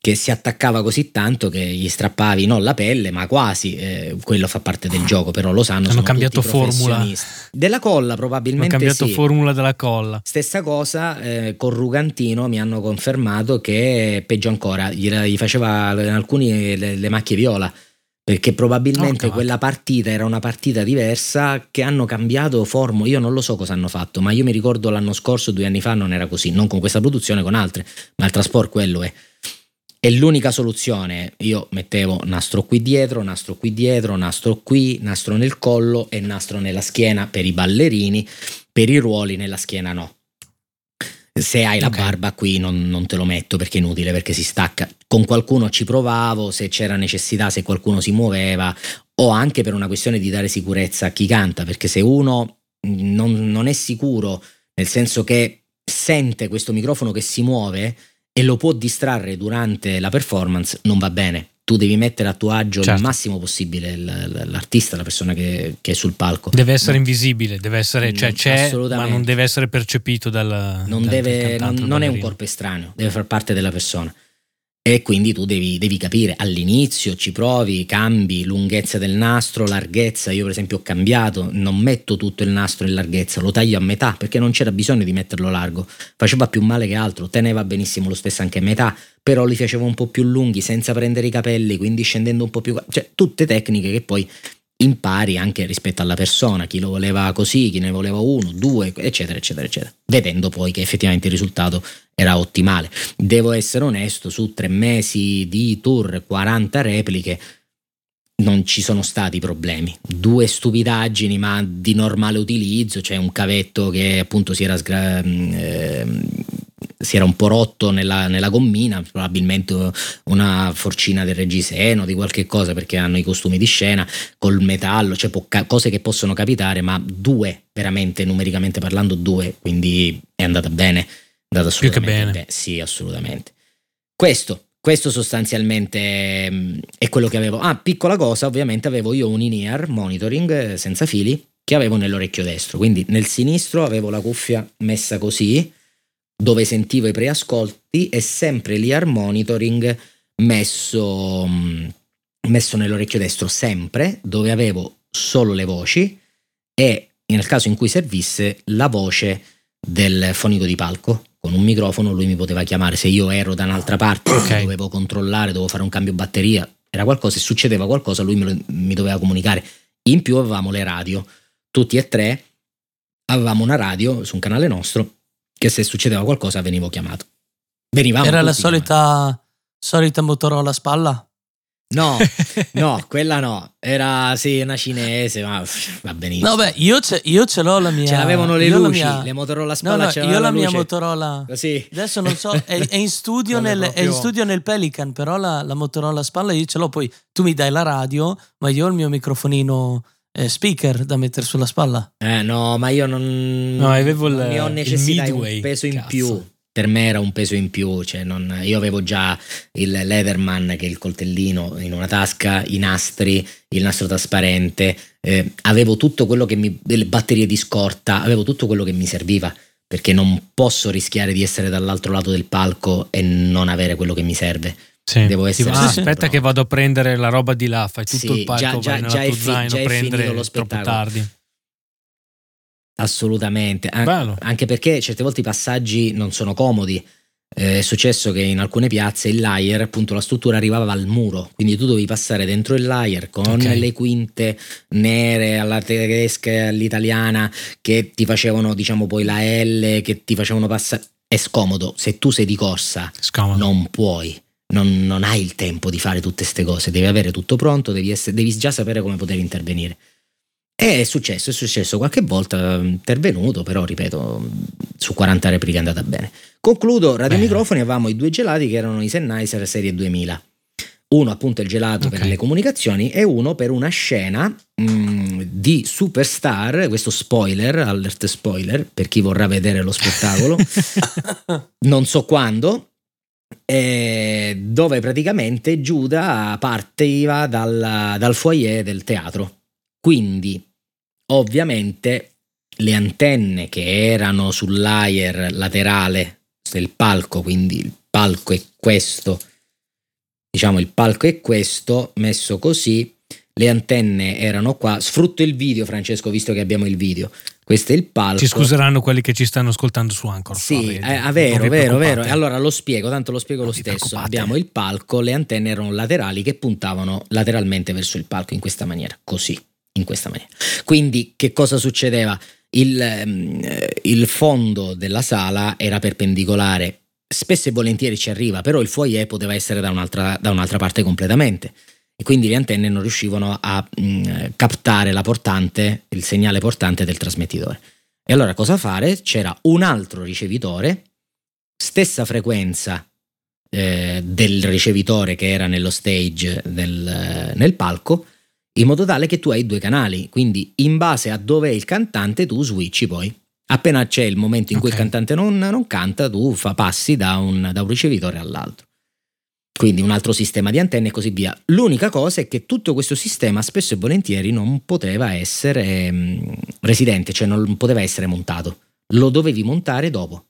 che si attaccava così tanto che gli strappavi non la pelle ma quasi, eh, quello fa parte del gioco, però lo sanno, hanno cambiato formula della colla, probabilmente hanno cambiato sì. formula della colla stessa cosa, eh, con Rugantino mi hanno confermato che peggio ancora gli, gli faceva in alcuni le, le macchie viola, perché probabilmente Orca, quella partita era una partita diversa che hanno cambiato formula. Io non lo so cosa hanno fatto, ma io mi ricordo l'anno scorso, due anni fa non era così, non con questa produzione, con altre, ma il trasport quello è. E l'unica soluzione, io mettevo nastro qui dietro, nastro qui dietro, nastro qui, nastro nel collo e nastro nella schiena per i ballerini, per i ruoli nella schiena no. Se hai la okay. barba qui non, non te lo metto perché è inutile, perché si stacca. Con qualcuno ci provavo, se c'era necessità, se qualcuno si muoveva, o anche per una questione di dare sicurezza a chi canta, perché se uno non, non è sicuro, nel senso che sente questo microfono che si muove e lo può distrarre durante la performance, non va bene. Tu devi mettere a tuo agio certo. il massimo possibile l'artista, la persona che, che è sul palco. Deve essere no. invisibile, deve essere, cioè c'è, ma non deve essere percepito dal. Non, dal, deve, dal cantante, non, non è un corpo estraneo, deve far parte della persona. E quindi tu devi, devi capire all'inizio, ci provi, cambi lunghezza del nastro, larghezza. Io per esempio ho cambiato, non metto tutto il nastro in larghezza, lo taglio a metà perché non c'era bisogno di metterlo largo, faceva più male che altro, teneva benissimo lo stesso anche a metà, però li facevo un po' più lunghi senza prendere i capelli, quindi scendendo un po' più, cioè tutte tecniche che poi impari anche rispetto alla persona, chi lo voleva così, chi ne voleva uno, due, eccetera eccetera eccetera, vedendo poi che effettivamente il risultato era ottimale. Devo essere onesto, su tre mesi di tour, quaranta repliche, non ci sono stati problemi, due stupidaggini ma di normale utilizzo, cioè un cavetto che appunto si era sgra- ehm, si era un po' rotto nella, nella gommina, probabilmente una forcina del reggiseno, di qualche cosa, perché hanno i costumi di scena col metallo, cioè poca, cose che possono capitare, ma due veramente, numericamente parlando due, quindi è andata bene, è andata assolutamente più che bene. bene sì assolutamente questo Questo sostanzialmente è quello che avevo. Ah, piccola cosa, ovviamente avevo io un in-ear monitoring senza fili che avevo nell'orecchio destro, quindi nel sinistro avevo la cuffia messa così dove sentivo i preascolti e sempre l'ear monitoring messo, messo nell'orecchio destro, sempre dove avevo solo le voci e nel caso in cui servisse la voce del fonico di palco. Con un microfono lui mi poteva chiamare, se io ero da un'altra parte okay. dovevo controllare, dovevo fare un cambio batteria, era qualcosa, se succedeva qualcosa lui me lo, mi doveva comunicare. In più avevamo le radio, tutti e tre avevamo una radio su un canale nostro che se succedeva qualcosa venivo chiamato, venivamo era la solita, solita Motorola a spalla? No, no, quella no, era sì una cinese, ma va benissimo. No beh, io ce, io ce l'ho la mia. Ce l'avevano le luci, mia... le Motorola spalla no, no, c'erano. Io la, la mia luce. Motorola. Così. Adesso non so, è, è in studio nel proprio... è in studio nel Pelican, però la, la Motorola spalla io ce l'ho, poi tu mi dai la radio, ma io ho il mio microfonino eh, speaker da mettere sulla spalla. Eh no, ma io non No, avevo il, non ho necessità di un peso in cazzo. più. Per me era un peso in più, cioè non, io avevo già il Leatherman, che è il coltellino in una tasca, i nastri, il nastro trasparente, eh, avevo tutto quello che mi, le batterie di scorta, avevo tutto quello che mi serviva, perché non posso rischiare di essere dall'altro lato del palco e non avere quello che mi serve. Sì. Devo essere ah, aspetta che vado a prendere la roba di là, fai tutto sì, il palco, già, vai già, nella tua fi- zaino, già prendere lo spettacolo. Troppo tardi. Assolutamente, An- anche perché certe volte i passaggi non sono comodi, eh, è successo che in alcune piazze il layer, appunto la struttura arrivava al muro, quindi tu dovevi passare dentro il layer con okay. le quinte nere alla tedesca e all'italiana che ti facevano diciamo poi la L, che ti facevano passare, è scomodo, se tu sei di corsa scomodo. non puoi, non, non hai il tempo di fare tutte ste cose, devi avere tutto pronto, devi, essere, devi già sapere come poter intervenire. È successo, è successo qualche volta, intervenuto, però ripeto, su quaranta repliche è andata bene. Concludo, radio Beh. microfoni, avevamo i due gelati che erano i Sennheiser serie duemila. Uno appunto il gelato okay. per le comunicazioni e uno per una scena mh, di Superstar, questo spoiler, alert spoiler, per chi vorrà vedere lo spettacolo, non so quando. Eh, dove praticamente Giuda partiva dal, dal foyer del teatro. Quindi ovviamente le antenne che erano sul layer laterale del palco, quindi il palco è questo, diciamo il palco è questo, messo così, le antenne erano qua. Sfrutto il video, Francesco, visto che abbiamo il video. Questo è il palco. Ci scuseranno quelli che ci stanno ascoltando su Anchor. Sì, è eh, vero, vero, vero. Allora lo spiego, tanto lo spiego non lo stesso. Abbiamo il palco, le antenne erano laterali che puntavano lateralmente verso il palco in questa maniera, così, in questa maniera. Quindi che cosa succedeva? Il, il fondo della sala era perpendicolare. Spesso e volentieri ci arriva, però il foyer poteva essere da un'altra, da un'altra parte completamente, e quindi le antenne non riuscivano a mh, captare la portante, il segnale portante del trasmettitore. E allora cosa fare? C'era un altro ricevitore, stessa frequenza eh, del ricevitore che era nello stage del, nel palco, in modo tale che tu hai due canali, quindi in base a dove è il cantante tu switchi poi. Appena c'è il momento in okay. cui il cantante non, non canta, tu fa passi da un, da un ricevitore all'altro. Quindi un altro sistema di antenne e così via. L'unica cosa è che tutto questo sistema spesso e volentieri non poteva essere mh, residente, cioè non poteva essere montato. Lo dovevi montare dopo,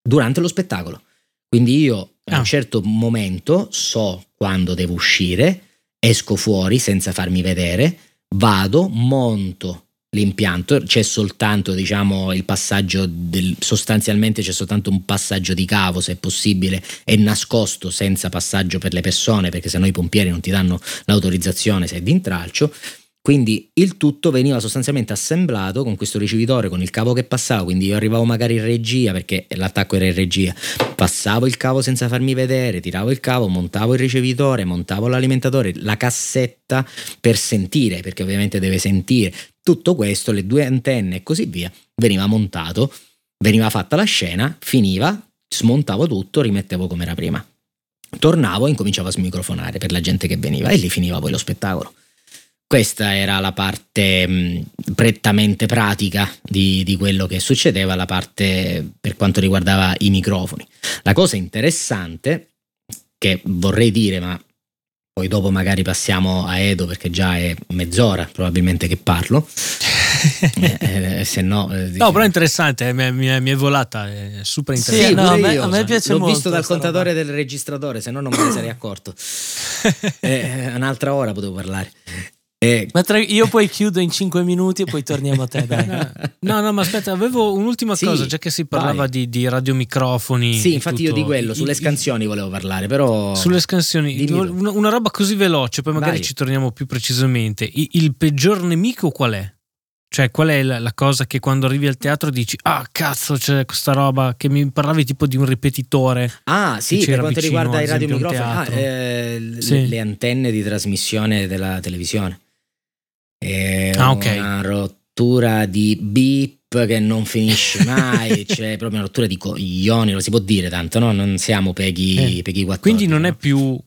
durante lo spettacolo. Quindi io ah. a un certo momento so quando devo uscire, esco fuori senza farmi vedere, vado, monto l'impianto, c'è soltanto diciamo il passaggio del, sostanzialmente c'è soltanto un passaggio di cavo se è possibile, è nascosto, senza passaggio per le persone, perché sennò i pompieri non ti danno l'autorizzazione se è di intralcio. Quindi il tutto veniva sostanzialmente assemblato con questo ricevitore, con il cavo che passava, quindi io arrivavo magari in regia, perché l'attacco era in regia, passavo il cavo senza farmi vedere, tiravo il cavo, montavo il ricevitore, montavo l'alimentatore, la cassetta per sentire, perché ovviamente deve sentire, tutto questo, le due antenne e così via, veniva montato, veniva fatta la scena, finiva, smontavo tutto, rimettevo come era prima, tornavo e incominciavo a smicrofonare per la gente che veniva e lì finiva poi lo spettacolo. Questa era la parte mh, prettamente pratica di, di quello che succedeva, la parte per quanto riguardava i microfoni. La cosa interessante che vorrei dire, ma poi dopo magari passiamo a Edo perché già è mezz'ora probabilmente che parlo, eh, eh, se no... Eh, diciamo. No, però è interessante, eh, mi, è, mi è volata, è super interessante. Sì, no, a me, io, a me piace l'ho molto. L'ho visto dal contatore roba. Del registratore, se no non me ne sarei accorto. Eh, un'altra ora potevo parlare. Eh. Ma tra, io poi chiudo in cinque minuti e poi torniamo a te, dai. No, no, ma aspetta, avevo un'ultima sì, cosa, già che si parlava di, di radiomicrofoni. Sì, infatti tutto. Io di quello, sulle scansioni volevo parlare, però... Sulle scansioni, una, una roba così veloce, poi magari vai. Ci torniamo più precisamente. Il, il peggior nemico qual è? Cioè, qual è la, la cosa che quando arrivi al teatro dici ah, cazzo, c'è questa roba, che mi parlavi tipo di un ripetitore. Ah, sì, per quanto vicino, riguarda i radiomicrofoni, ah, eh, sì. le antenne di trasmissione della televisione. È ah, okay. una rottura di beep che non finisce mai, cioè proprio una rottura di coglioni, lo si può dire tanto, no? Non siamo Peggy, eh. Peggy quattordici. Quindi non no? è più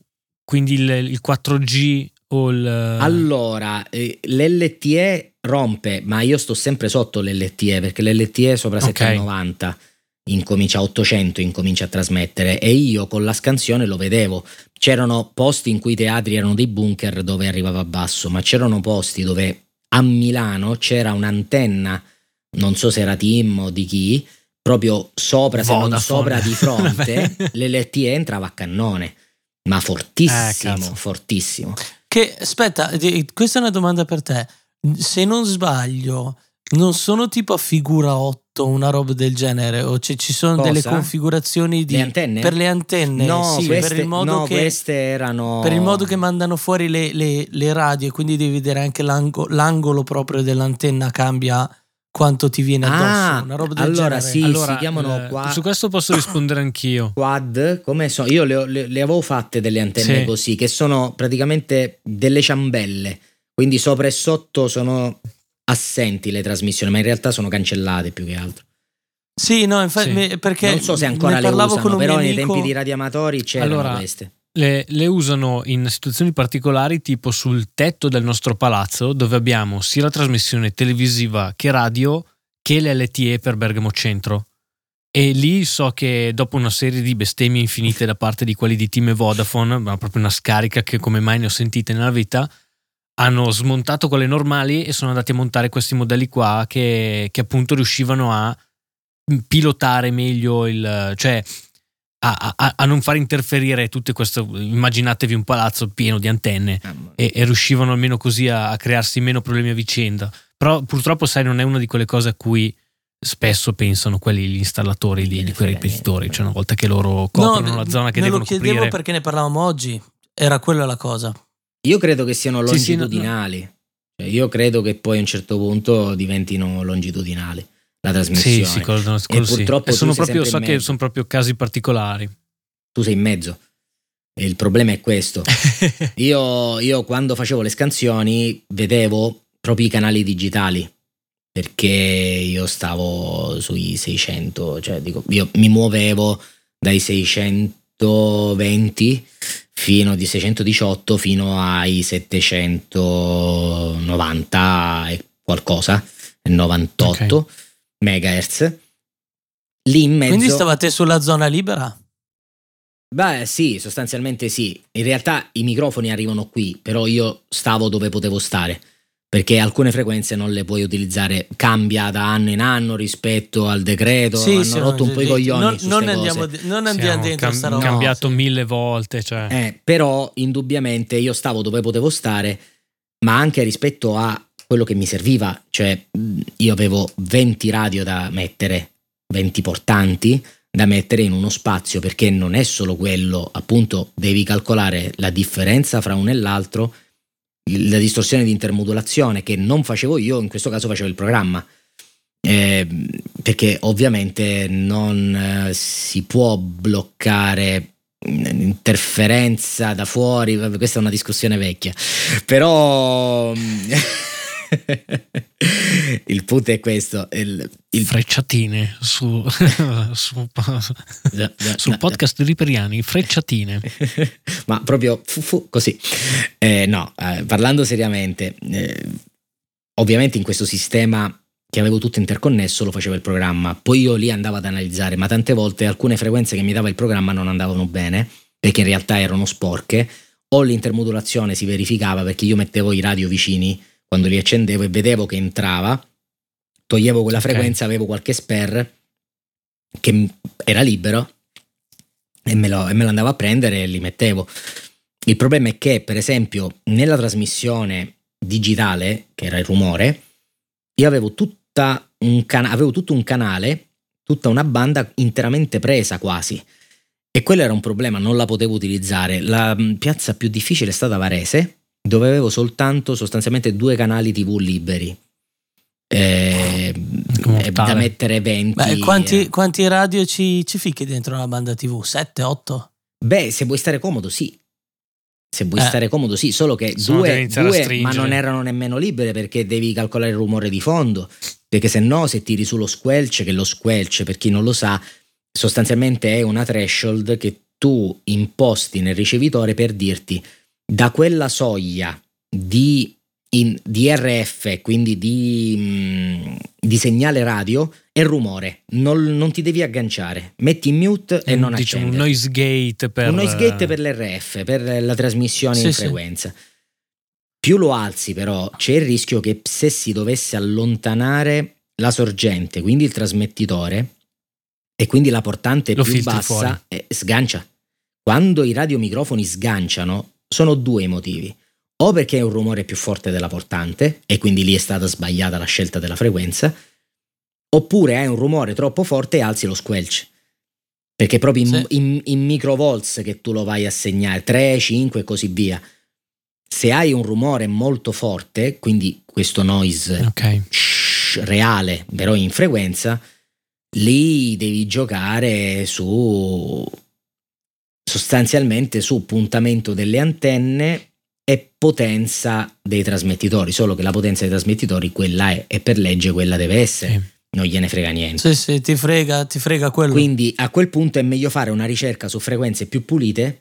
quindi il, il quattro G o il... Allora, eh, l'L T E rompe, ma io sto sempre sotto l'L T E, perché l'L T E sopra okay. settecentonovanta incomincia, ottocento incomincia a trasmettere, e io con la scansione lo vedevo. C'erano posti in cui i teatri erano dei bunker dove arrivava basso, ma c'erano posti dove a Milano c'era un'antenna, non so se era Tim o di chi, proprio sopra, se non sopra di fronte, l'L T E entrava a cannone, ma fortissimo, eh, fortissimo. Che, aspetta, questa è una domanda per te. Se non sbaglio, non sono tipo a figura otto, una roba del genere, o cioè ci sono cosa? Delle configurazioni di, le antenne? Per le antenne, no, sì, queste, per il modo no, che, queste erano... per il modo che mandano fuori le, le, le radio, quindi devi vedere anche l'angolo, l'angolo proprio dell'antenna cambia quanto ti viene addosso, ah, una roba del allora, genere. Sì, allora si chiamano eh, quad. Su questo posso rispondere anch'io. Quad, come so, io le, le, le avevo fatte delle antenne sì. così, che sono praticamente delle ciambelle. Quindi sopra e sotto sono assenti le trasmissioni, ma in realtà sono cancellate più che altro. Sì, no, infatti sì. perché non so se ancora le usano, però nei amico... tempi di radioamatori c'erano allora, queste. Le, le usano in situazioni particolari, tipo sul tetto del nostro palazzo, dove abbiamo sia la trasmissione televisiva che radio che l'L T E per Bergamo Centro. E lì so che dopo una serie di bestemmie infinite da parte di quelli di Tim e Vodafone, ma proprio una scarica che come mai ne ho sentite nella vita, hanno smontato quelle normali e sono andati a montare questi modelli qua che, che appunto riuscivano a pilotare meglio il, cioè a, a, a non far interferire tutte queste, immaginatevi un palazzo pieno di antenne, e, e riuscivano almeno così a, a crearsi meno problemi a vicenda. Però purtroppo, sai, non è una di quelle cose a cui spesso pensano quelli, gli installatori di, di quei ripetitori, cioè una volta che loro coprono no, la zona che devono coprire. Me lo chiedevo perché ne parlavamo oggi, era quella la cosa. Io credo che siano longitudinali, sì, sì, no, no. Cioè, io credo che poi a un certo punto diventino longitudinali la trasmissione. Sì, sì, cosa, cosa, e purtroppo sì. E sono proprio, so che sono proprio casi particolari. Tu sei in mezzo. E il problema è questo. io, io quando facevo le scansioni vedevo proprio i canali digitali, perché io stavo sui seicento, cioè dico, io mi muovevo dai seicentoventi fino di seicentodiciotto fino ai settecentonovanta e qualcosa, novantotto okay. megahertz lì in mezzo. Quindi stavate sulla zona libera? Beh sì, sostanzialmente sì, in realtà i microfoni arrivano qui, però io stavo dove potevo stare, perché alcune frequenze non le puoi utilizzare, cambia da anno in anno rispetto al decreto, sì, hanno rotto un po' i coglioni non, su non andiamo, cose. Non andiamo dentro cam- sta roba. Cambiato no, sì. mille volte, cioè. Eh, però indubbiamente io stavo dove potevo stare, ma anche rispetto a quello che mi serviva, cioè io avevo venti radio da mettere, venti portanti da mettere in uno spazio, perché non è solo quello, appunto devi calcolare la differenza fra uno e l'altro, la distorsione di intermodulazione che non facevo io, in questo caso facevo il programma, eh, perché ovviamente non eh, si può bloccare interferenza da fuori, questa è una discussione vecchia, però il punto è questo, il, il... frecciatine su su, da, da, sul da, podcast da. Riperiani, frecciatine ma proprio fu, fu, così eh, no, eh, parlando seriamente, eh, ovviamente in questo sistema che avevo tutto interconnesso lo facevo il programma, poi io lì andavo ad analizzare, ma tante volte alcune frequenze che mi dava il programma non andavano bene, perché in realtà erano sporche, o l'intermodulazione si verificava perché io mettevo i radio vicini quando li accendevo e vedevo che entrava, toglievo quella okay. frequenza, avevo qualche spare che era libero e me lo, e me lo andavo a prendere e li mettevo. Il problema è che, per esempio, nella trasmissione digitale, che era il rumore, io avevo, tutta un can- avevo tutto un canale, tutta una banda interamente presa quasi, e quello era un problema, non la potevo utilizzare. La piazza più difficile è stata Varese, dove avevo soltanto sostanzialmente due canali tivù liberi, eh, da mettere venti. Beh, quanti, eh. quanti radio ci, ci fichi dentro una banda tivù? sette otto? Beh, se vuoi stare comodo sì, se vuoi eh. stare comodo sì, solo che Sono due, due ma non erano nemmeno libere, perché devi calcolare il rumore di fondo, perché se no se tiri su lo squelch, che lo squelch, per chi non lo sa, sostanzialmente è una threshold che tu imposti nel ricevitore per dirti: da quella soglia di, in, di R F, quindi di, di segnale radio, è rumore, non, non ti devi agganciare, metti in mute e, e non accendere. Un noise gate per, un noise gate per l'R F, per la trasmissione sì, in frequenza. Sì. Più lo alzi però c'è il rischio che se si dovesse allontanare la sorgente, quindi il trasmettitore, e quindi la portante lo più bassa, eh, sgancia. Quando i radiomicrofoni sganciano, sono due i motivi: o perché è un rumore più forte della portante e quindi lì è stata sbagliata la scelta della frequenza, oppure è un rumore troppo forte e alzi lo squelch, perché proprio in, sì. in, in microvolts che tu lo vai a segnare, tre, cinque e così via. Se hai un rumore molto forte, quindi questo noise okay. shh, reale però in frequenza, lì devi giocare su... sostanzialmente su puntamento delle antenne e potenza dei trasmettitori, solo che la potenza dei trasmettitori quella è, e per legge quella deve essere, sì. non gliene frega niente. Sì, sì, ti frega, ti frega quello. Quindi a quel punto è meglio fare una ricerca su frequenze più pulite,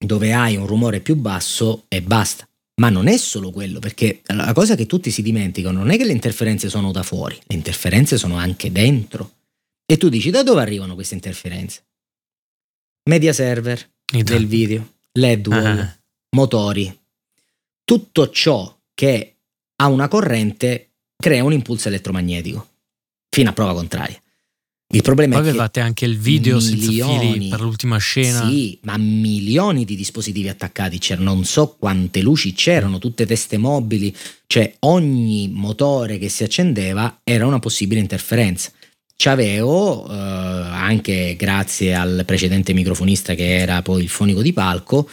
dove hai un rumore più basso e basta. Ma non è solo quello, perché la cosa che tutti si dimenticano non è che le interferenze sono da fuori, le interferenze sono anche dentro. E tu dici: da dove arrivano queste interferenze? Media server del video, L E D wall, ah. motori, tutto ciò che ha una corrente crea un impulso elettromagnetico, fino a prova contraria. Il problema Poi è avevate che anche il video milioni, senza fili per l'ultima scena. Sì, ma milioni di dispositivi attaccati c'erano, non so quante luci c'erano, tutte teste mobili, cioè ogni motore che si accendeva era una possibile interferenza. C'avevo, eh, anche grazie al precedente microfonista che era poi il fonico di palco,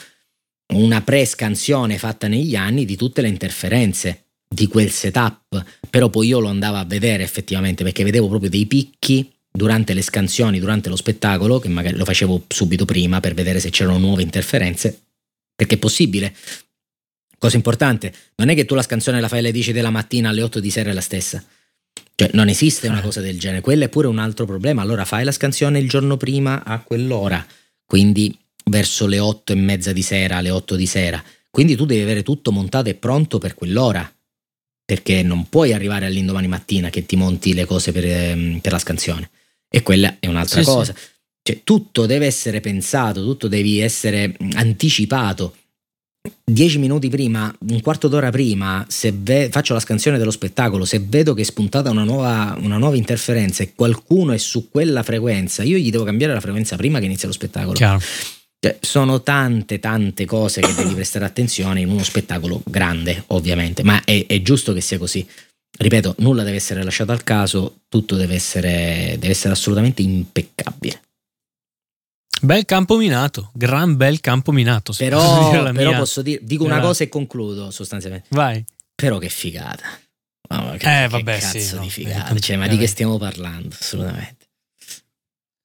una pre-scansione fatta negli anni di tutte le interferenze di quel setup, però poi io lo andavo a vedere effettivamente perché vedevo proprio dei picchi durante le scansioni, durante lo spettacolo, che magari lo facevo subito prima per vedere se c'erano nuove interferenze, perché è possibile. Cosa importante, non è che tu la scansione la fai alle dieci della mattina, alle otto di sera è la stessa, cioè non esiste una cosa del genere, quello è pure un altro problema. Allora fai la scansione il giorno prima a quell'ora, quindi verso le otto e mezza di sera, alle otto di sera, quindi tu devi avere tutto montato e pronto per quell'ora, perché non puoi arrivare all'indomani mattina che ti monti le cose per, per la scansione. E quella è un'altra sì, cosa sì. Cioè tutto deve essere pensato, tutto devi essere anticipato dieci minuti prima, un quarto d'ora prima. Se ve- faccio la scansione dello spettacolo, se vedo che è spuntata una nuova, una nuova interferenza e qualcuno è su quella frequenza, io gli devo cambiare la frequenza prima che inizia lo spettacolo. Chiaro. Cioè, sono tante tante cose che devi prestare attenzione in uno spettacolo grande, ovviamente, ma è, è giusto che sia così. Ripeto, nulla deve essere lasciato al caso, tutto deve essere, deve essere assolutamente impeccabile. Bel campo minato, gran bel campo minato. Però posso dire, però posso dire dico però. una cosa e concludo sostanzialmente. Vai. Però che figata. Oh, che, eh vabbè, che cazzo sì, di no, figata. Cioè, ma di che stiamo parlando? Assolutamente.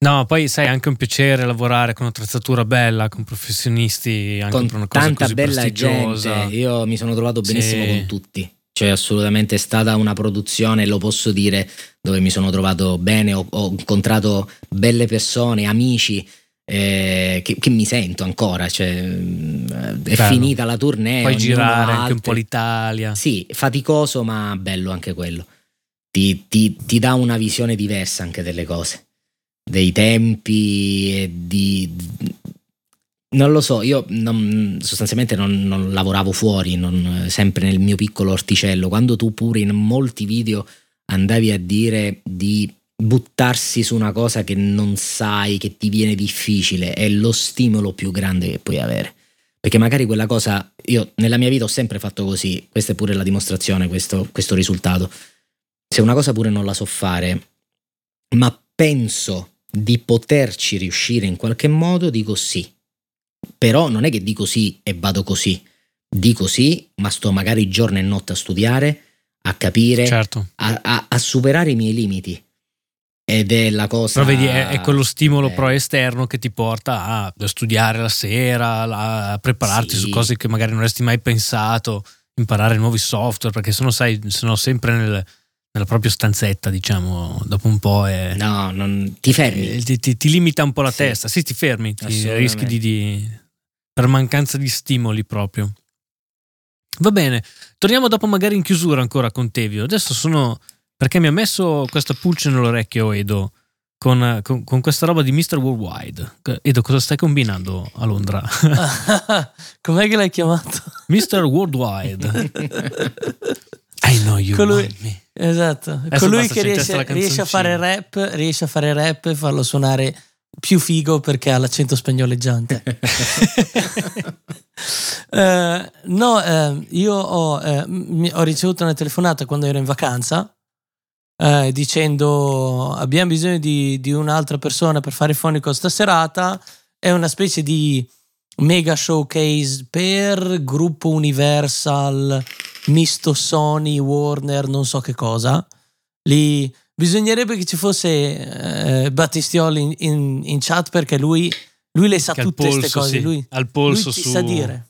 No, poi sai, è anche un piacere lavorare con un'attrezzatura bella, con professionisti, anche con per una cosa tanta così bella gente. Io mi sono trovato benissimo sì. con tutti. Cioè assolutamente è stata una produzione, lo posso dire, dove mi sono trovato bene, ho, ho incontrato belle persone, amici eh, che, che mi sento ancora, cioè, è finita la tournée. Puoi girare anche un po' l'Italia. Sì, faticoso ma bello anche quello, ti, ti, ti dà una visione diversa anche delle cose, dei tempi e di... Non lo so, io non, sostanzialmente non, non lavoravo fuori, non, sempre nel mio piccolo orticello. Quando tu pure in molti video andavi a dire di buttarsi su una cosa che non sai, che ti viene difficile, è lo stimolo più grande che puoi avere. Perché magari quella cosa, io nella mia vita ho sempre fatto così, questa è pure la dimostrazione, questo, questo risultato. Se una cosa pure non la so fare, ma penso di poterci riuscire in qualche modo, dico sì. Però non è che dico sì e vado così, dico sì, ma sto magari giorno e notte a studiare, a capire, certo. a, a, a superare i miei limiti. Ed è la cosa. Però vedi, è, è quello stimolo eh, pro esterno che ti porta a studiare la sera, a prepararti sì. su cose che magari non avresti mai pensato, imparare nuovi software, perché sono, sai, sono sempre nel. Nella propria stanzetta, diciamo, dopo un po' è, no, non, ti fermi, ti, ti, ti limita un po' la sì. testa, sì ti fermi, ti rischi di, di per mancanza di stimoli proprio. Va bene, torniamo dopo magari in chiusura ancora con Tevio. Adesso sono, perché mi ha messo questa pulce nell'orecchio Edo con, con, con questa roba di mister Worldwide. Edo, cosa stai combinando a Londra? Com'è che l'hai chiamato? mister Worldwide. I know you Colui, me. Esatto. Adesso colui che riesce, riesce a fare rap, riesce a fare rap e farlo suonare più figo perché ha l'accento spagnoleggiante. uh, no, uh, io ho, uh, ho ricevuto una telefonata quando ero in vacanza uh, dicendo abbiamo bisogno di, di un'altra persona per fare fonico staserata. È una specie di mega showcase per gruppo Universal misto Sony, Warner, non so che cosa. Lì bisognerebbe che ci fosse eh, Battistioli in, in, in chat, perché lui, lui le sa che tutte queste cose. Sì. Lui, al polso lui ci su... sa dire.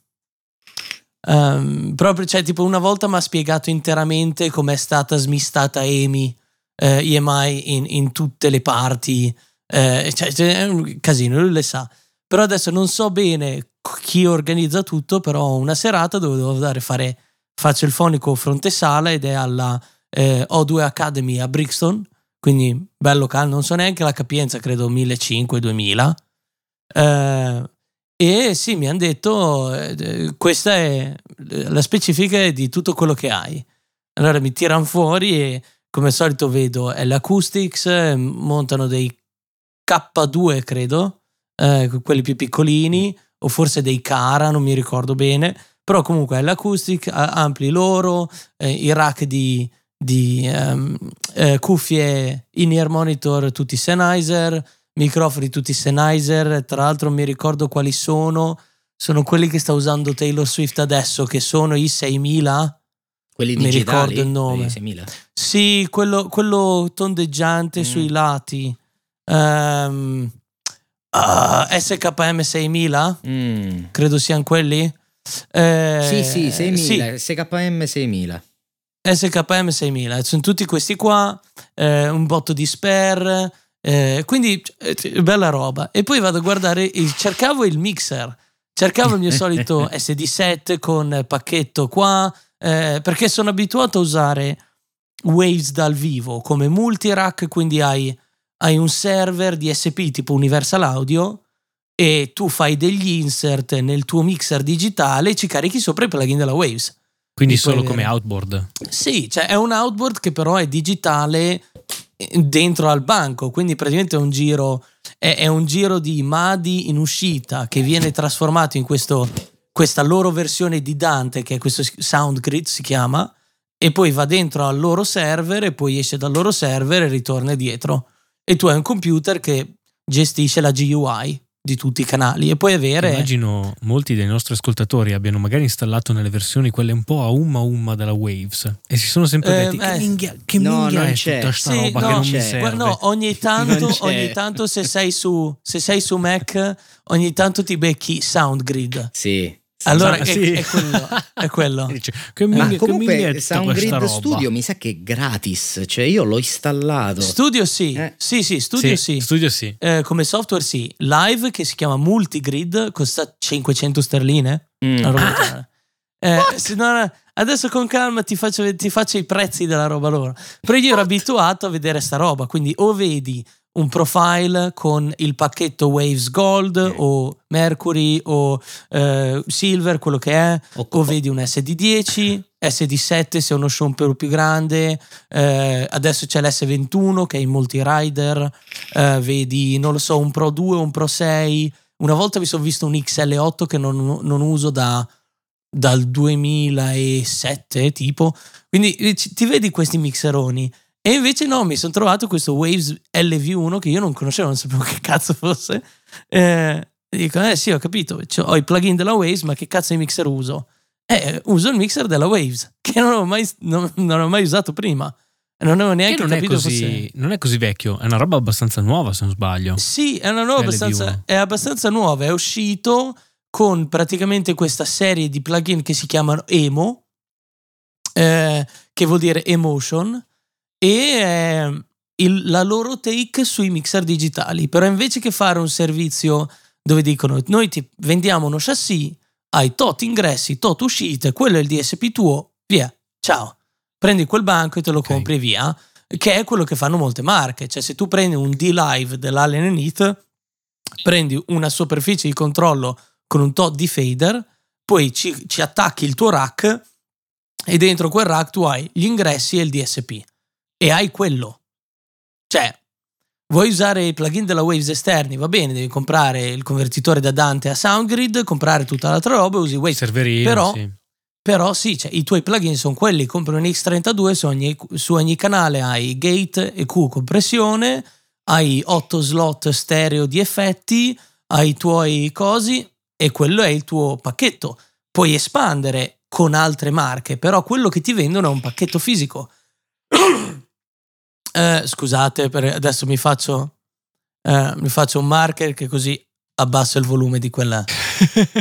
Um, proprio, cioè, tipo una volta mi ha spiegato interamente com'è stata smistata Emi, eh, E M I in, in tutte le parti. Eh, cioè, cioè, è un casino, lui le sa. Però adesso non so bene chi organizza tutto, però una serata dove devo andare a fare... Faccio il fonico fronte sala ed è alla eh, O due Academy a Brixton, quindi bel locale, non so neanche la capienza, credo millecinquecento duemila. Eh, e sì, mi hanno detto eh, questa è la specifica di tutto quello che hai. Allora mi tirano fuori e come al solito vedo l'Acoustics, montano dei K due credo, eh, quelli più piccolini, o forse dei Cara, non mi ricordo bene, però comunque l'Acoustic, ampli loro, eh, i rack di, di um, eh, cuffie in-ear monitor tutti Sennheiser, microfoni tutti Sennheiser, tra l'altro non mi ricordo quali sono, sono quelli che sta usando Taylor Swift adesso, che sono i seimila, quelli mi digitali? Ricordo il nome, seimila. Sì, quello, quello tondeggiante mm. sui lati, um, uh, S K M seimila mm. credo siano quelli. Eh, sì, sì, seimila, sì. S K M seimila. S K M seimila, sono tutti questi qua, eh, un botto di spare, eh, quindi eh, bella roba. E poi vado a guardare, il, cercavo il mixer, cercavo il mio solito S D sette con pacchetto qua, eh, perché sono abituato a usare Waves dal vivo come multirack, quindi hai, hai un server di D S P tipo Universal Audio e tu fai degli insert nel tuo mixer digitale e ci carichi sopra i plugin della Waves. Quindi solo avere. Come outboard? Sì, cioè è un outboard che però è digitale dentro al banco, quindi praticamente è un giro, è, è un giro di MADI in uscita che viene trasformato in questo, questa loro versione di Dante, che è questo SoundGrid si chiama, e poi va dentro al loro server e poi esce dal loro server e ritorna dietro, e tu hai un computer che gestisce la G U I di tutti i canali. E poi avere, immagino molti dei nostri ascoltatori abbiano magari installato nelle versioni quelle un po' a umma umma della Waves e si sono sempre detti eh, che eh, minchia che no, minchia è c'è. Tutta sta sì, roba no, che non c'è. Mi serve. No, ogni tanto ogni tanto se sei su se sei su Mac ogni tanto ti becchi SoundGrid. Sì. Allora sì. È, sì. È quello, è quello. Dice, che ma ming- comunque SoundGrid Studio mi sa che è gratis, cioè io l'ho installato. Studio sì, eh. sì sì, Studio sì, sì. Studio sì. Eh, come software sì. Live che si chiama Multigrid costa cinquecento sterline. Mm. Ah. Eh, se non, adesso con calma ti faccio, ti faccio i prezzi della roba loro. Però io ero What? abituato a vedere sta roba, quindi o vedi un profile con il pacchetto Waves Gold okay. o Mercury o eh, Silver, quello che è, okay. o vedi un S D dieci, S D sette se è uno Schomper più grande, eh, adesso c'è l'S ventuno che è in molti rider, eh, vedi non lo so un Pro due, un Pro sei, una volta mi sono visto un X L otto che non, non uso da dal duemilasette tipo, quindi ti vedi questi mixeroni. E invece no, mi sono trovato questo Waves L V uno che io non conoscevo, non sapevo che cazzo fosse. Eh, dico, eh sì, ho capito, cioè, ho i plugin della Waves, ma che cazzo di mixer uso? Eh, uso il mixer della Waves, che non ho mai, non, non ho mai usato prima. Non avevo neanche non capito è così, fosse... Non è così vecchio, è una roba abbastanza nuova, se non sbaglio. Sì, è una roba abbastanza, è abbastanza nuova, è uscito con praticamente questa serie di plugin che si chiamano Emo, eh, che vuol dire Emotion, e eh, il, la loro take sui mixer digitali. Però invece che fare un servizio dove dicono noi ti vendiamo uno chassis, hai tot ingressi, tot uscite, quello è il D S P tuo, via, ciao, prendi quel banco e te lo okay. compri via, che è quello che fanno molte marche. Cioè se tu prendi un D-Live dell'Allen and Heath, prendi una superficie di controllo con un tot di fader, poi ci, ci attacchi il tuo rack e dentro quel rack tu hai gli ingressi e il D S P e hai quello. Cioè vuoi usare i plugin della Waves esterni, va bene, devi comprare il convertitore da Dante a SoundGrid, comprare tutta l'altra roba e usi Waves. Serverino, però sì, però sì cioè, i tuoi plugin sono quelli, compri un X trentadue, su ogni, su ogni canale hai gate e Q compressione, hai otto slot stereo di effetti, hai i tuoi cosi e quello è il tuo pacchetto. Puoi espandere con altre marche, però quello che ti vendono è un pacchetto fisico. Eh, scusate, per adesso mi faccio eh, mi faccio un marker che così abbasso il volume di quella.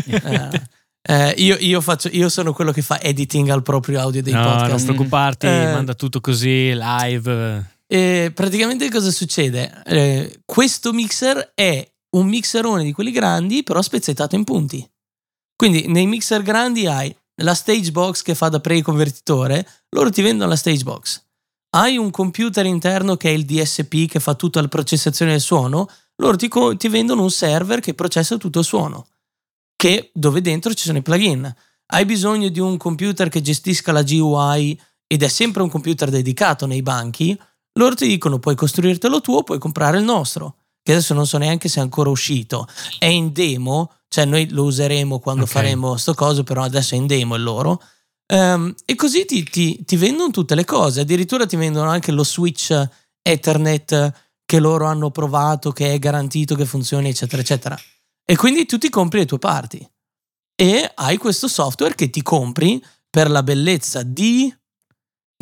eh, eh, io, io faccio io sono quello che fa editing al proprio audio dei no, podcast. Non preoccuparti, eh, manda tutto così live. Eh, praticamente cosa succede? Eh, questo mixer è un mixerone di quelli grandi, però spezzettato in punti. Quindi nei mixer grandi hai la stage box che fa da pre-convertitore, loro ti vendono la stage box. Hai un computer interno che è il D S P che fa tutta la processazione del suono, loro ti, co- ti vendono un server che processa tutto il suono, che dove dentro ci sono i plugin. Hai bisogno di un computer che gestisca la G U I ed è sempre un computer dedicato nei banchi, loro ti dicono puoi costruirtelo tu o puoi comprare il nostro, che adesso non so neanche se è ancora uscito, è in demo, cioè noi lo useremo quando okay. faremo sto coso, però adesso è in demo il loro. Um, e così ti, ti, ti vendono tutte le cose, addirittura ti vendono anche lo switch Ethernet che loro hanno provato, che è garantito che funzioni, eccetera eccetera, e quindi tu ti compri le tue parti e hai questo software che ti compri per la bellezza di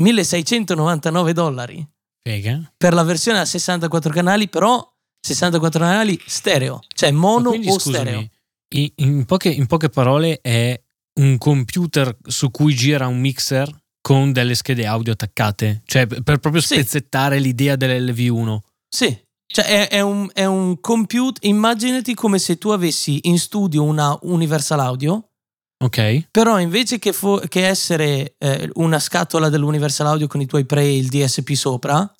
milleseicentonovantanove dollari. Figa. Per la versione a sessantaquattro canali, però sessantaquattro canali stereo, cioè mono. Ma quindi, o scusami, stereo in, in, poche, in poche parole è un computer su cui gira un mixer con delle schede audio attaccate, cioè per proprio spezzettare sì. l'idea dell'L V uno. Sì, cioè è, è un, è un computer, immaginati come se tu avessi in studio una Universal Audio, ok, però invece che, fo- che essere eh, una scatola dell'Universal Audio con i tuoi pre e il D S P sopra,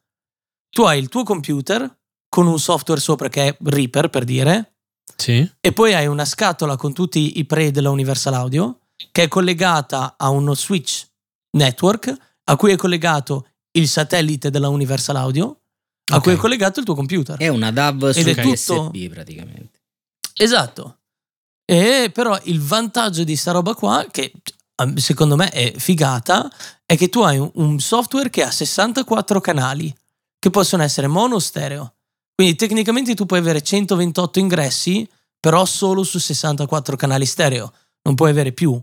tu hai il tuo computer con un software sopra che è Reaper, per dire, sì. e poi hai una scatola con tutti i pre della Universal Audio che è collegata a uno switch network a cui è collegato il satellite della Universal Audio, okay. a cui è collegato il tuo computer. È una D A V su U S B praticamente. Esatto. E però il vantaggio di sta roba qua, che secondo me è figata, è che tu hai un, un software che ha sessantaquattro canali che possono essere mono o stereo. Quindi tecnicamente tu puoi avere centoventotto ingressi, però solo su sessantaquattro canali stereo, non puoi avere più.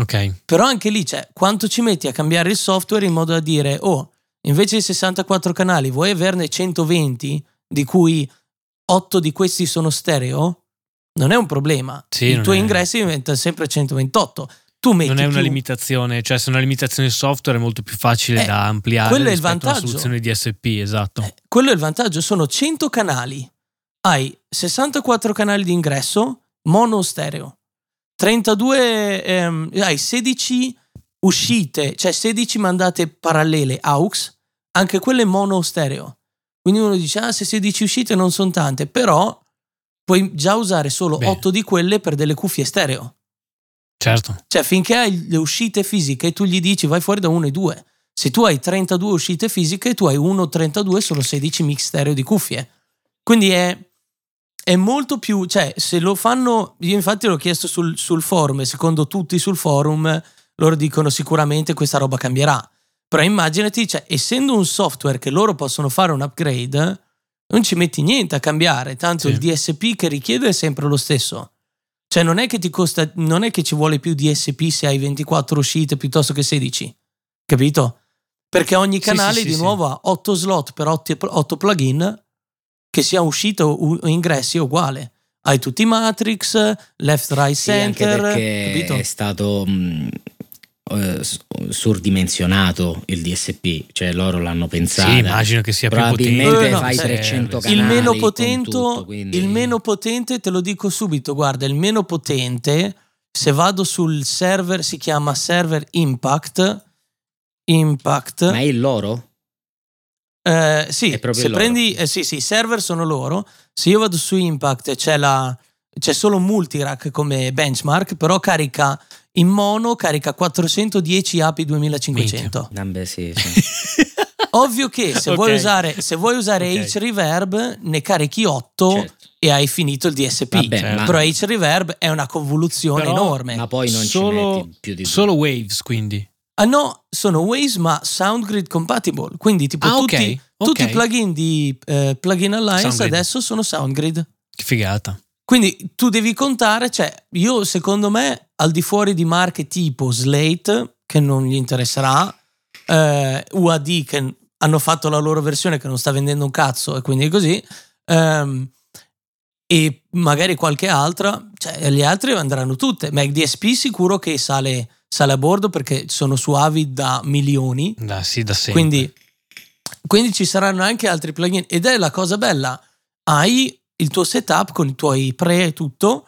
Ok. Però anche lì, cioè, quanto ci metti a cambiare il software in modo da dire, oh, invece di sessantaquattro canali vuoi averne centoventi, di cui otto di questi sono stereo? Non è un problema. Sì, i tuoi è... ingressi diventano sempre centoventotto. Tu metti non è una più... limitazione, cioè se è una limitazione software è molto più facile eh, da ampliare rispetto alla soluzione D S P, esatto. Eh, quello è il vantaggio, sono cento canali. Hai sessantaquattro canali di ingresso, mono stereo. trentadue, ehm, hai sedici uscite, cioè sedici mandate parallele A U X, anche quelle mono stereo. Quindi uno dice, ah, se sedici uscite non sono tante, però puoi già usare solo bene. otto di quelle per delle cuffie stereo. Certo. Cioè finché hai le uscite fisiche e tu gli dici vai fuori da uno e due. Se tu hai trentadue uscite fisiche, tu hai uno, trentadue, solo sedici mix stereo di cuffie. Quindi è, è molto più, cioè se lo fanno, io infatti l'ho chiesto sul, sul forum, e secondo tutti sul forum loro dicono sicuramente questa roba cambierà. Però immaginati, cioè, essendo un software che loro possono fare un upgrade, non ci metti niente a cambiare, tanto sì. il D S P che richiede è sempre lo stesso. Cioè non è che ti costa, non è che ci vuole più D S P se hai ventiquattro uscite piuttosto che sedici, capito? Perché ogni canale sì, sì, di sì, nuovo sì. ha otto slot per otto plugin, che sia uscita o ingressi è uguale. Hai tutti i matrix, left, right, sì, center, anche capito? È stato mh, surdimensionato il D S P, cioè loro l'hanno pensato. Sì, immagino che sia più potente. Eh, no, fai trecento canali, il meno potente, tutto, quindi... il meno potente, te lo dico subito, guarda, il meno potente, se vado sul server, si chiama server Impact. Impact. Ma è il loro? Eh, sì, è se loro. Prendi eh, sì, sì, i server sono loro. Se io vado su Impact c'è la c'è solo Multirack come benchmark, però carica in mono, carica quattrocentodieci A P I duemilacinquecento. Beh, sì, sì. Ovvio che se okay. vuoi usare se vuoi usare okay. H-Reverb ne carichi otto, certo. e hai finito il D S P. Vabbè, certo. Però H-Reverb è una convoluzione però, enorme. Ma poi non solo, ci metti più di solo due. Waves, quindi? Ah no, sono Waves ma SoundGrid compatible, quindi tipo ah, tutti, okay. tutti okay. i plugin di eh, Plugin Alliance SoundGrid. Adesso sono SoundGrid. Che figata. Quindi tu devi contare, cioè io secondo me al di fuori di marche tipo Slate, che non gli interesserà, eh, U A D che hanno fatto la loro versione che non sta vendendo un cazzo e quindi è così, ehm, e magari qualche altra, cioè le altre andranno tutte, MacDSP sicuro che sale, sale a bordo perché sono su Avid da milioni, da, sì, da sempre. Quindi, quindi ci saranno anche altri plugin ed è la cosa bella, hai il tuo setup con i tuoi pre e tutto,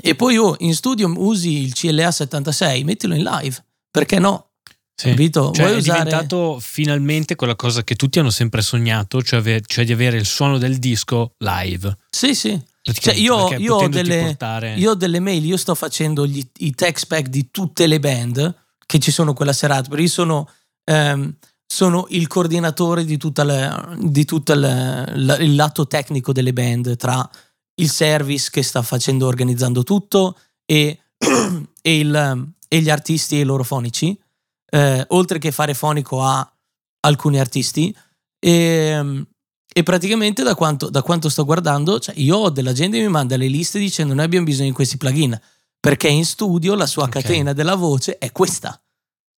e poi oh, in studio usi il C L A settantasei, mettilo in live, perché no? Sì. Capito? Cioè, vuoi è usare... diventato finalmente quella cosa che tutti hanno sempre sognato, cioè, ave- cioè di avere il suono del disco live. Sì, sì. Cioè, io, io, ho delle, portare... io ho delle mail, io sto facendo gli, i text pack di tutte le band che ci sono quella serata, perché io sono ehm, sono il coordinatore di tutta la, di tutto la, la, il lato tecnico delle band, tra il service che sta facendo organizzando tutto e, e, il, e gli artisti e i loro fonici, eh, oltre che fare fonico a alcuni artisti. E, e praticamente da quanto, da quanto sto guardando, cioè io ho della gente che mi manda le liste dicendo noi abbiamo bisogno di questi plugin perché in studio la sua okay. catena della voce è questa,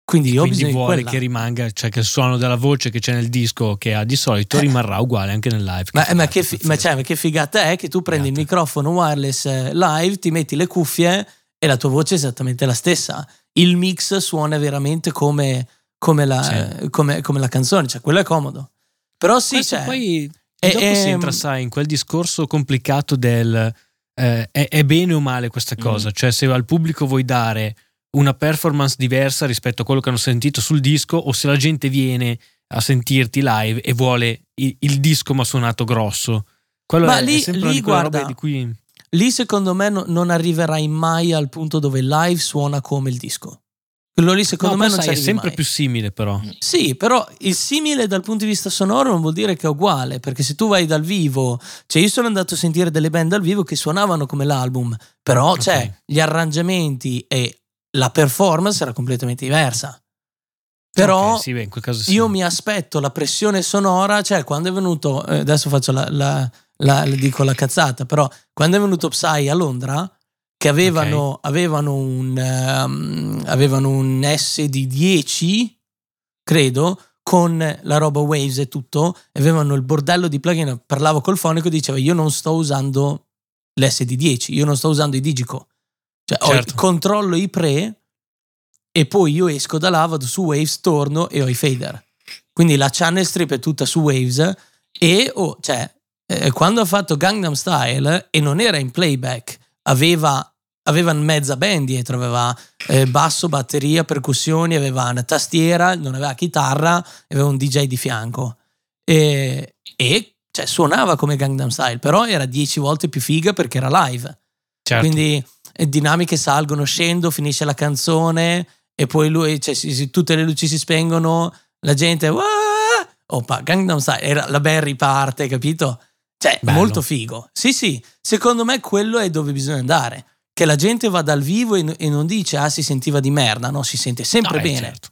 quindi io quindi ho bisogno vuole di che rimanga, cioè che il suono della voce che c'è nel disco che ha di solito eh. rimarrà uguale anche nel live. Ma che, ma che, fi- ma cioè, ma che figata è che tu prendi figata. il microfono wireless live, ti metti le cuffie e la tua voce è esattamente la stessa, il mix suona veramente come come la, sì. come, come la canzone, cioè quello è comodo. Però sì, cioè, poi e dopo e, si entra sai in quel discorso complicato del eh, è, è bene o male questa cosa, mm. cioè se al pubblico vuoi dare una performance diversa rispetto a quello che hanno sentito sul disco, o se la gente viene a sentirti live e vuole il, il disco ma suonato grosso. Quello ma è, lì, è sempre lì, guarda, di cui... lì secondo me no, non arriverai mai al punto dove il live suona come il disco. Quello lì secondo no, me non sai, c'è è sempre mai. Più simile però. Sì, però il simile dal punto di vista sonoro non vuol dire che è uguale, perché se tu vai dal vivo, cioè io sono andato a sentire delle band dal vivo che suonavano come l'album, però okay. cioè, gli arrangiamenti e la performance era completamente diversa. Però okay, sì, beh, in quel caso sì. io mi aspetto la pressione sonora, cioè quando è venuto, eh, adesso faccio la, la, la, la dico la cazzata, però quando è venuto Psy a Londra, che avevano, okay. avevano, un, um, avevano un S D dieci, credo, con la roba Waves e tutto, avevano il bordello di plugin. Parlavo col fonico e diceva io non sto usando l'S D dieci, io non sto usando i Digico, cioè certo. ho, controllo i pre e poi io esco da là, vado su Waves, torno e ho i fader, quindi la channel strip è tutta su Waves. E oh, cioè, eh, quando ho fatto Gangnam Style e non era in playback, aveva aveva mezza band dietro, aveva eh, basso, batteria, percussioni, aveva una tastiera, non aveva chitarra, aveva un D J di fianco e, e cioè, suonava come Gangnam Style, però era dieci volte più figa perché era live, certo. quindi eh, dinamiche salgono, scendo, finisce la canzone e poi lui cioè, si, si, tutte le luci si spengono, la gente oppa, Gangnam Style, era, la band riparte, capito? Cioè, bello. Molto figo. Sì, sì, secondo me quello è dove bisogna andare. Che la gente va dal vivo e, e non dice ah, si sentiva di merda, no, si sente sempre no, bene. Certo.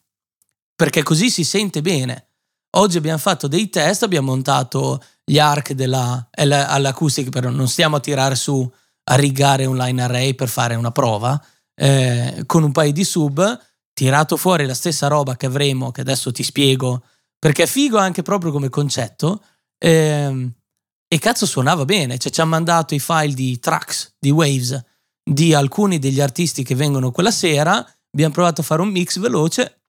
Perché così si sente bene. Oggi abbiamo fatto dei test, abbiamo montato gli A R C della, all'acoustic, però non stiamo a tirare su a rigare un line array per fare una prova, eh, con un paio di sub, tirato fuori la stessa roba che avremo, che adesso ti spiego, perché è figo anche proprio come concetto. Ehm, E cazzo suonava bene, cioè ci ha mandato i file di tracks, di Waves, di alcuni degli artisti che vengono quella sera, abbiamo provato a fare un mix veloce,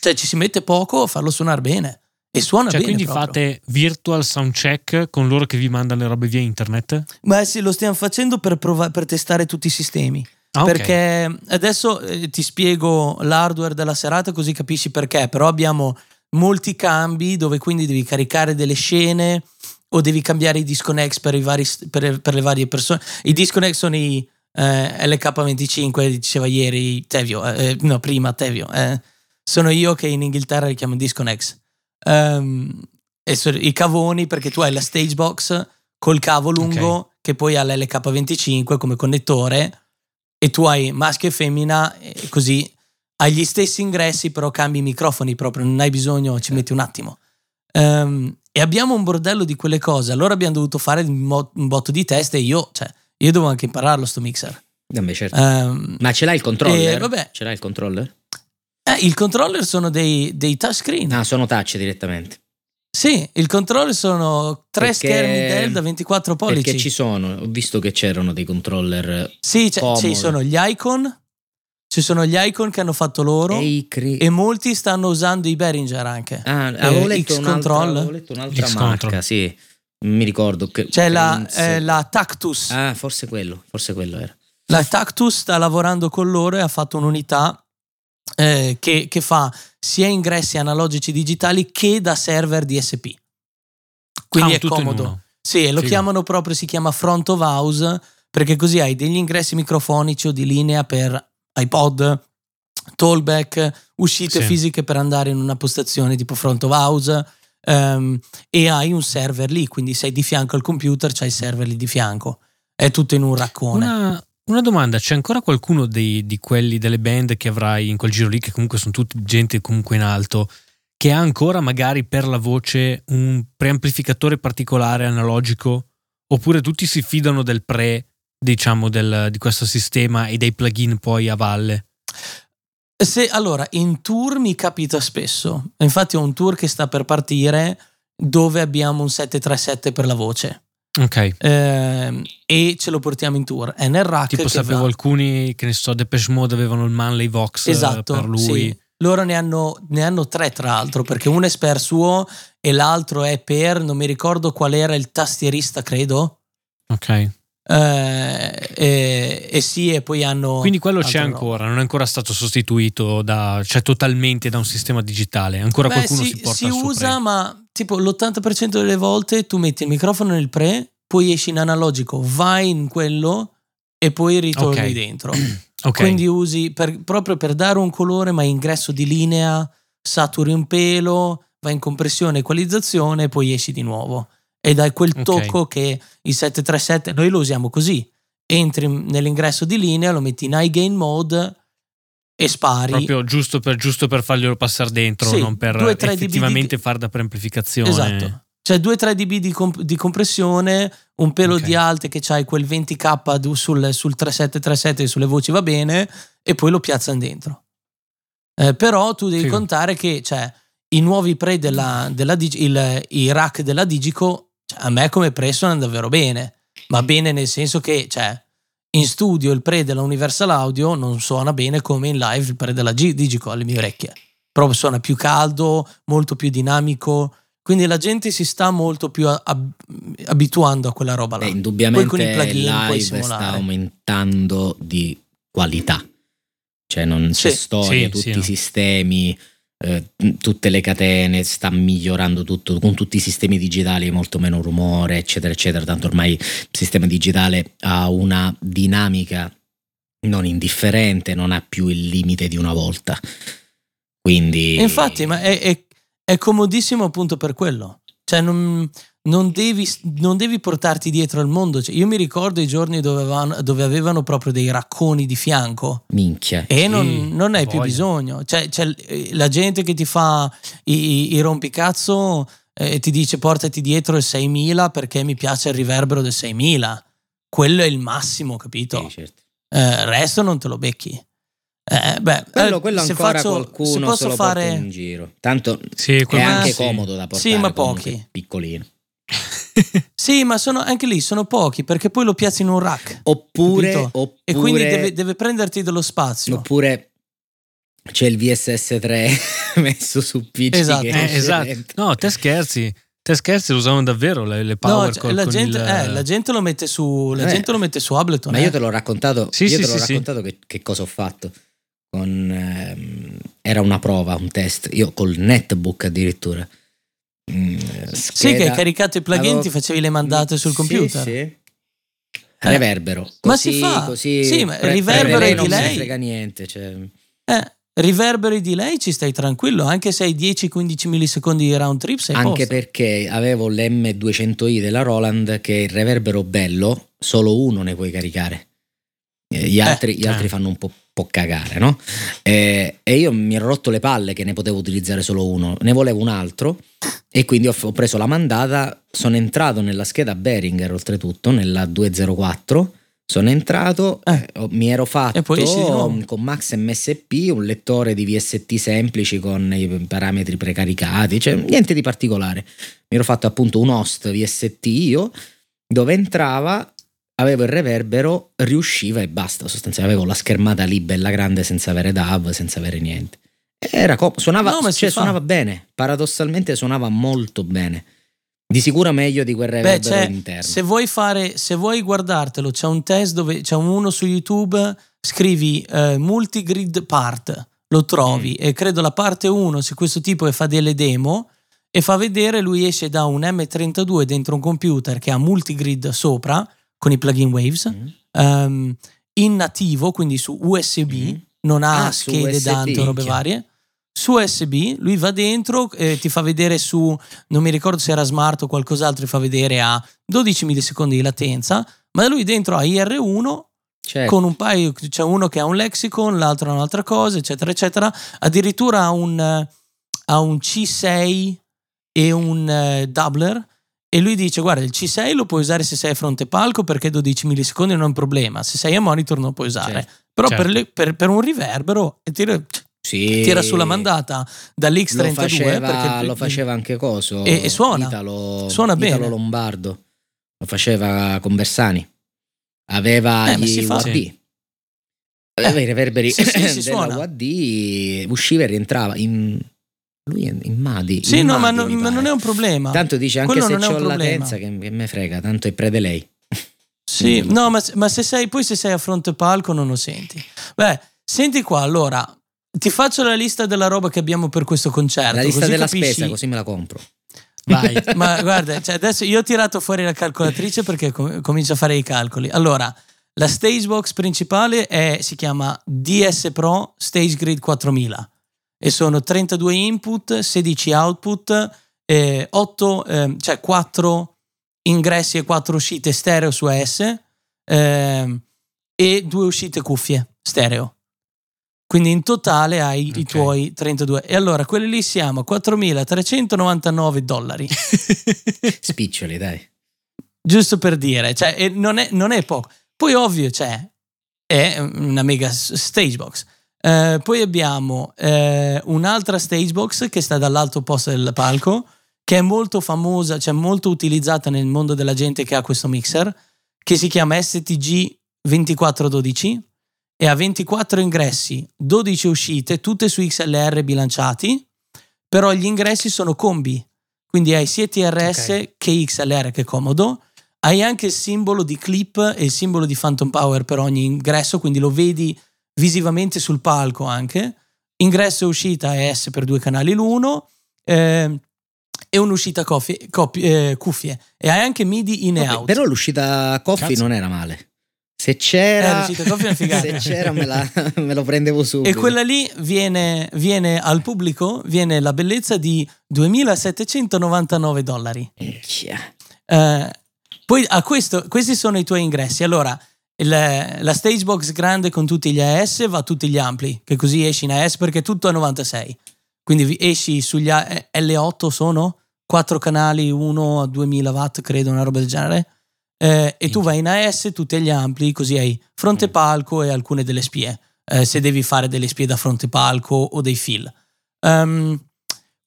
cioè ci si mette poco a farlo suonare bene e suona cioè, bene quindi proprio. Fate virtual sound check con loro che vi mandano le robe via internet? Beh sì, lo stiamo facendo per, prov- per testare tutti i sistemi, ah, perché okay. adesso eh, ti spiego l'hardware della serata così capisci perché, però abbiamo molti cambi dove quindi devi caricare delle scene o devi cambiare i disconnects per, i vari, per, per le varie persone. I disconnects sono i eh, L K venticinque, diceva ieri Tevio, eh, no prima Tevio, eh. sono io che in Inghilterra li chiamo disconnects, um, e so, i cavoni, perché tu hai la stage box col cavo lungo okay. che poi ha l'L K venticinque come connettore e tu hai maschio e femmina, e così hai gli stessi ingressi però cambi i microfoni proprio, non hai bisogno, ci metti un attimo. Um, e abbiamo un bordello di quelle cose, allora abbiamo dovuto fare un botto di test e io cioè io devo anche impararlo sto mixer. Beh, certo. um, ma ce l'hai il controller? Eh, vabbè. Ce l'hai il controller? Eh, il controller sono dei, dei touchscreen. Ah, sono touch direttamente. Sì, il controller sono tre perché, schermi Dell da ventiquattro pollici. Perché ci sono, ho visto che c'erano dei controller. Sì, c- ci sono gli Icon, ci sono gli Icon che hanno fatto loro e, cri- e molti stanno usando i Behringer anche. Ah, avevo letto X-Control. Avevo letto un'altra X-Control. Marca, sì. Mi ricordo che c'è la, eh, la Tactus. Ah, forse quello, forse quello era. La Tactus sta lavorando con loro e ha fatto un'unità eh, che, che fa sia ingressi analogici digitali che da server D S P. Quindi ah, è comodo. Sì, lo sì. chiamano proprio, si chiama front of house, perché così hai degli ingressi microfonici o di linea per iPod, Tollback, uscite sì. fisiche per andare in una postazione tipo front of house, um, e hai un server lì, quindi sei di fianco al computer, c'hai i server lì di fianco, è tutto in un raccone. Una, una domanda, c'è ancora qualcuno dei, di quelli delle band che avrai in quel giro lì, che comunque sono tutti gente comunque in alto, che ha ancora magari per la voce un preamplificatore particolare analogico, oppure tutti si fidano del pre, diciamo, del, di questo sistema e dei plugin poi a valle? Se, allora, in tour mi capita spesso, infatti ho un tour che sta per partire dove abbiamo un sette tre sette per la voce, ok, eh, e ce lo portiamo in tour, è nel rack tipo, sapevo va. Alcuni, che ne so, Depeche Mode avevano il Manley Vox, esatto, per lui sì. Loro ne hanno, ne hanno tre, tra l'altro, perché uno è per suo e l'altro è per, non mi ricordo qual era, il tastierista, credo, ok. Eh, eh, eh sì, e poi hanno, quindi quello c'è ancora, no. non è ancora stato sostituito da, cioè totalmente da un sistema digitale, ancora. Beh, qualcuno si, si porta, si usa pre. Ma tipo l'ottanta per cento delle volte tu metti il microfono nel pre, poi esci in analogico, vai in quello e poi ritorni okay. dentro okay. Quindi usi per, proprio per dare un colore, ma ingresso di linea, saturi un pelo, vai in compressione, equalizzazione e poi esci di nuovo. E dai quel tocco okay. che il sette tre sette noi lo usiamo così, entri nell'ingresso di linea, lo metti in high gain mode e spari proprio giusto per, giusto per farglielo passare dentro, sì, non per effettivamente di... far da preamplificazione, esatto, cioè due tre decibel di, comp- di compressione, un pelo okay. di alte che c'hai quel venti k sul, sul trentasette trentasette sulle voci, va bene, e poi lo piazzano dentro, eh, però tu devi sì. contare che cioè, i nuovi pre della, della il, i rack della Digico, cioè, a me come pre suona davvero bene, ma bene nel senso che cioè, in studio il pre della Universal Audio non suona bene come in live il pre della G- Digico alle mie orecchie, però suona più caldo, molto più dinamico, quindi la gente si sta molto più ab- abituando a quella roba là. Beh, indubbiamente poi con i plugin puoi simulare, sta aumentando di qualità, cioè non c'è sì, storia, sì, tutti sì, i no. sistemi, tutte le catene, sta migliorando tutto, con tutti i sistemi digitali molto meno rumore eccetera eccetera, tanto ormai il sistema digitale ha una dinamica non indifferente, non ha più il limite di una volta, quindi infatti ma è, è, è comodissimo appunto per quello, cioè non, non, devi, non devi portarti dietro al mondo, cioè, io mi ricordo i giorni dove avevano, dove avevano proprio dei racconi di fianco, minchia, e sì, non, non hai più bisogno, cioè, c'è la gente che ti fa i, i rompicazzo e eh, ti dice portati dietro il seimila perché mi piace il riverbero del seimila, quello è il massimo, capito? Sì, certo. Eh, il resto non te lo becchi. Eh, beh, quello, quello se ancora faccio, qualcuno se, posso se lo fare... porta in giro, tanto sì, è anche sì. comodo da portare, sì, ma pochi, piccolino. Sì, ma sono anche lì, sono pochi, perché poi lo piazzi in un rack oppure, oppure e quindi deve, deve prenderti dello spazio, oppure c'è il V S S tre messo su P C, esatto, eh, esatto. No, te scherzi, te scherzi, lo usavano davvero le, le power, no, cioè, la, gente, il... eh, la gente lo mette su la eh. gente lo mette su Ableton, ma eh. io te l'ho raccontato, sì, io sì, te l'ho sì, raccontato sì. Che, che cosa ho fatto con ehm, era una prova, un test, io col netbook addirittura, mm, scheda, sì, che hai caricato i plugin, avevo... ti facevi le mandate sul computer, sì, sì. Reverbero così, ma si fa così, sì, ma pre- riverbero pre- di lei non si frega niente, cioè. eh, riverberi di lei, ci stai tranquillo, anche se hai dieci quindici millisecondi di round trip sei anche posto. Perché avevo l'emme duecento i della Roland, che il reverbero bello solo uno ne puoi caricare, gli altri, eh, gli altri eh. fanno un po' cagare, no? Eh, e io mi ero rotto le palle che ne potevo utilizzare solo uno, ne volevo un altro, e quindi ho, f- ho preso la mandata, sono entrato nella scheda Behringer, oltretutto nella duecentoquattro, sono entrato, eh. ho, mi ero fatto poi, sì, no. con Max M S P un lettore di V S T semplici con i parametri precaricati, cioè niente di particolare, mi ero fatto appunto un host V S T io, dove entrava, avevo il reverbero, riusciva e basta, sostanzialmente avevo la schermata lì bella grande, senza avere dub, senza avere niente, era com- suonava, no, cioè, suonava bene, paradossalmente suonava molto bene, di sicuro meglio di quel reverbero Beh, interno. Se vuoi fare, se vuoi guardartelo, c'è un test dove c'è uno su YouTube, scrivi eh, multigrid part, lo trovi mm. e credo la parte uno su questo tipo che fa delle demo e fa vedere, lui esce da un emme trentadue dentro un computer che ha multigrid sopra con i plugin Waves, mm. um, in nativo, quindi su U S B, mm. non ha ah, schede tanto, robe varie. Su U S B lui va dentro, eh, ti fa vedere su, non mi ricordo se era Smart o qualcos'altro, ti fa vedere a dodici millisecondi di latenza, ma lui dentro ha I R uno, certo, con un paio, c'è cioè uno che ha un lexicon, l'altro ha un'altra cosa, eccetera eccetera, addirittura ha un, ha un C sei e un eh, doubler, e lui dice guarda il C sei lo puoi usare se sei a fronte palco perché dodici millisecondi non è un problema, se sei a monitor non lo puoi usare, certo, però certo. Per, le, per, per un riverbero e tira, sì, tira sulla mandata dall'X trentadue, lo faceva, il, lo faceva anche coso e, e suona Italo, suona bene. Italo Lombardo lo faceva con Bersani, aveva eh, gli U A D, sì, aveva eh, i reverberi sì, sì, sì, della U A D, usciva e rientrava in, lui è in Madi, sì, in no, Madi, ma, non, ma non è un problema, tanto dice anche quello, se c'ho latenza che, che me frega, tanto è pre-delay, sì. No, ma, ma se sei, poi se sei a fronte palco non lo senti. Beh, senti qua, allora ti faccio la lista della roba che abbiamo per questo concerto, la lista così della capisci... spesa, così me la compro. Vai. Ma guarda, cioè adesso io ho tirato fuori la calcolatrice perché com- comincio a fare i calcoli. Allora, la stage box principale è, si chiama D S Pro Stage Grid quattromila e sono trentadue input, sedici output, eh, otto, eh, cioè quattro ingressi e quattro uscite stereo su A S, eh, e due uscite cuffie stereo. Quindi in totale hai okay. i tuoi trentadue. E allora quelli lì siamo a quattromilatrecentonovantanove dollari. Spiccioli, dai. Giusto per dire, cioè, e non, è, non è poco. Poi ovvio, cioè, è una mega stage box. Eh, poi abbiamo eh, un'altra stage box che sta dall'alto posto del palco, che è molto famosa, cioè molto utilizzata nel mondo della gente che ha questo mixer, che si chiama S T G ventiquattro dodici. E ha ventiquattro ingressi, dodici uscite, tutte su X L R bilanciati, però gli ingressi sono combi, quindi hai sia T R S okay. che X L R, che comodo, hai anche il simbolo di clip e il simbolo di Phantom Power per ogni ingresso, quindi lo vedi visivamente sul palco anche, ingresso e uscita A S per due canali l'uno, eh, e un'uscita coffee, copie, eh, cuffie, e hai anche M I D I in e okay, out. Però l'uscita coffee Cazzo. non era male. Se c'era, eh, se c'era me, la, me lo prendevo subito. E quella lì viene, viene al pubblico, viene la bellezza di duemilasettecentonovantanove dollari. Eh, poi a questo, questi sono i tuoi ingressi. Allora, il, la stage box grande con tutti gli A S va a tutti gli ampli, che così esci in A S perché tutto è novantasei. Quindi esci sugli A, L otto sono quattro canali, uno a duemila watt, credo, una roba del genere. Eh, e tu vai in A S, tutti gli ampli, così hai fronte palco e alcune delle spie, eh, se devi fare delle spie da fronte palco o dei fill. Um,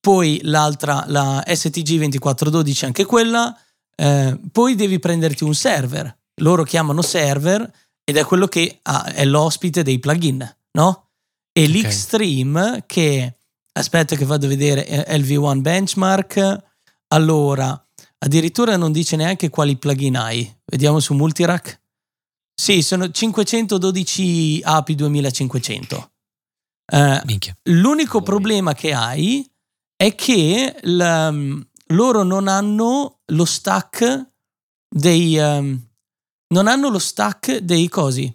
poi l'altra, la S T G ventiquattro dodici, anche quella, eh, poi devi prenderti un server, loro chiamano server ed è quello che ha, è l'ospite dei plugin, no? E okay. l'Xtreme, che aspetta che vado a vedere, L V uno benchmark, allora addirittura non dice neanche quali plugin hai. Vediamo su Multirack. Sì, sono cinquecentododici A P duemilacinquecento. Eh, l'unico oh, problema che hai è che l, loro non hanno lo stack dei um, non hanno lo stack dei cosi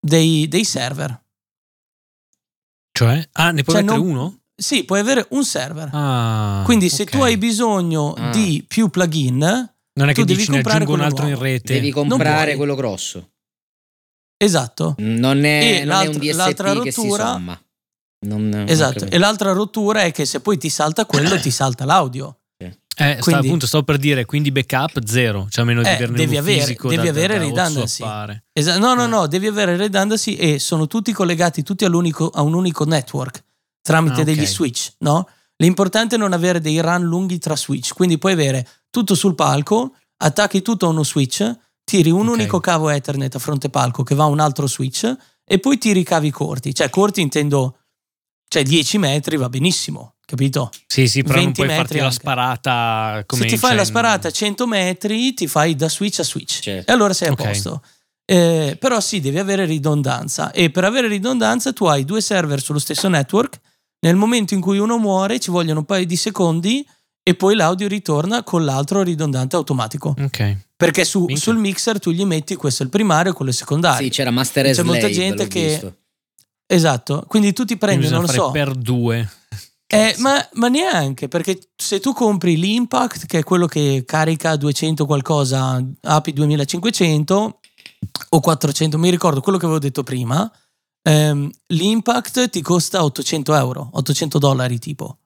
dei, dei server. Cioè, ah, ne puoi cioè mettere non, uno? Sì, puoi avere un server. Ah, quindi se okay. tu hai bisogno ah. di più plugin, non è che tu dici, devi comprare un altro nuovo. In rete. Devi comprare quello grosso. Esatto. Non è, e non è un D S P l'altra che rottura, si somma. Non, esatto. Non e l'altra rottura è che se poi ti salta quello, ti salta l'audio. Eh, quindi, sta, appunto, stavo per dire, quindi backup zero, cioè meno di eh, devi avere, devi da, avere da, redundancy. Esa- no, no, eh. no, devi avere redundancy e sono tutti collegati tutti all'unico, a un unico network. Tramite ah, degli okay. switch, no? L'importante è non avere dei run lunghi tra switch, quindi puoi avere tutto sul palco, attacchi tutto a uno switch, tiri un okay. unico cavo Ethernet a fronte palco che va a un altro switch e poi tiri cavi corti, cioè corti intendo, cioè dieci metri va benissimo, capito? Sì, sì, però non puoi farti anche. La sparata come se ti fai la sparata a cento metri ti fai da switch a switch, certo. E allora sei a okay. posto. Eh, però sì, devi avere ridondanza e per avere ridondanza tu hai due server sullo stesso network. Nel momento in cui uno muore ci vogliono un paio di secondi e poi l'audio ritorna con l'altro ridondante automatico. Ok. Perché su, sul mixer tu gli metti questo è il primario e quello è il secondario. Sì, c'era Master e Slave. C'è molta gente che visto. Esatto, quindi tu ti prendi, non lo so, per due. Eh, ma, ma neanche, perché se tu compri l'Impact, che è quello che carica duecento qualcosa, A P I duemilacinquecento o quattrocento, mi ricordo quello che avevo detto prima, ehm, l'Impact ti costa ottocento euro, ottocento dollari tipo,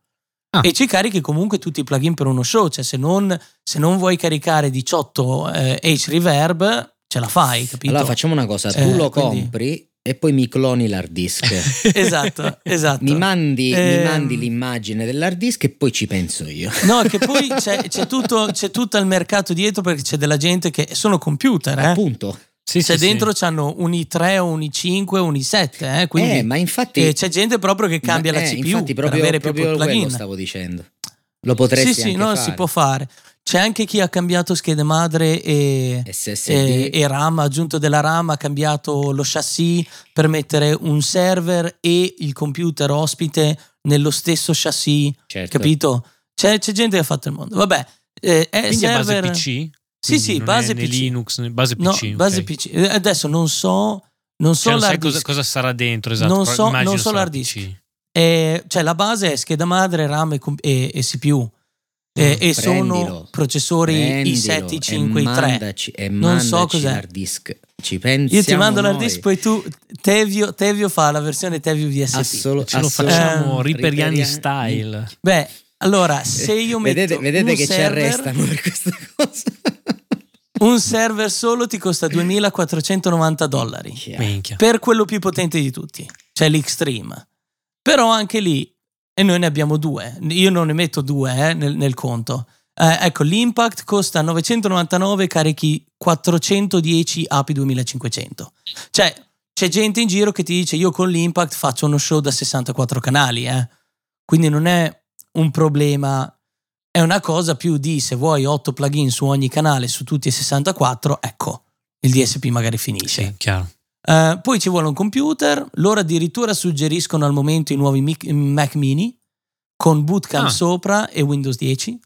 ah. e ci carichi comunque tutti i plugin per uno show, cioè se non, se non vuoi caricare diciotto eh, H-Reverb ce la fai, capito? Allora facciamo una cosa, tu eh, lo quindi... compri e poi mi cloni l'hard disk. Esatto, esatto. Mi mandi, eh, mi mandi l'immagine dell'hard disk e poi ci penso io. No, che poi c'è, c'è tutto, c'è tutto il mercato dietro, perché c'è della gente che sono computer, eh? Appunto. Sì, c'è sì, dentro sì. C'hanno un i tre, un i cinque, un i sette, eh? Quindi eh, ma infatti, eh, c'è gente proprio che cambia ma, la eh, C P U infatti proprio, per avere proprio più plugin. Stavo dicendo. Lo potresti sì, anche sì, no, fare. Si può fare. C'è anche chi ha cambiato schede madre e, e, e RAM, ha aggiunto della RAM, ha cambiato lo chassis per mettere un server e il computer ospite nello stesso chassis, certo. Capito? C'è, c'è gente che ha fatto il mondo. Vabbè, eh, è quindi server... è base P C? Quindi sì, sì, non base è P C. Né Linux, né base P C. No, okay. Base P C. Adesso non so, non so cioè, non sai cosa, cosa sarà dentro, esatto. Non so, non so l'hard disk. Eh, cioè la base è scheda madre, RAM e, e, e C P U. E, e sono processori prendilo, i sette, i cinque, i tre. E non so cos'è l'hard disk. Ci pensiamo io ti mando noi. L'hard disk, poi tu Tevio, Tevio fa la versione Tevio V S T. Assolo, ce lo facciamo ehm, Riperiani style. Beh, allora se io metto vedete, vedete che server, ci arrestano per questa cosa. Un server solo ti costa duemilaquattrocentonovanta dollari. Minchia. Per quello più potente di tutti, cioè l'Xtreme. Però anche lì, e noi ne abbiamo due, io non ne metto due eh, nel, nel conto. Eh, ecco, l'Impact costa novecentonovantanove, carichi quattrocentodieci A P I duemilacinquecento. Cioè, c'è gente in giro che ti dice io con l'Impact faccio uno show da sessantaquattro canali, eh. Quindi non è un problema, è una cosa più di se vuoi otto plugin su ogni canale, su tutti e sessantaquattro, ecco, il D S P magari finisce. Sì, chiaro. Uh, poi ci vuole un computer. Loro addirittura suggeriscono al momento i nuovi Mac Mini con Bootcamp ah. sopra e Windows dieci,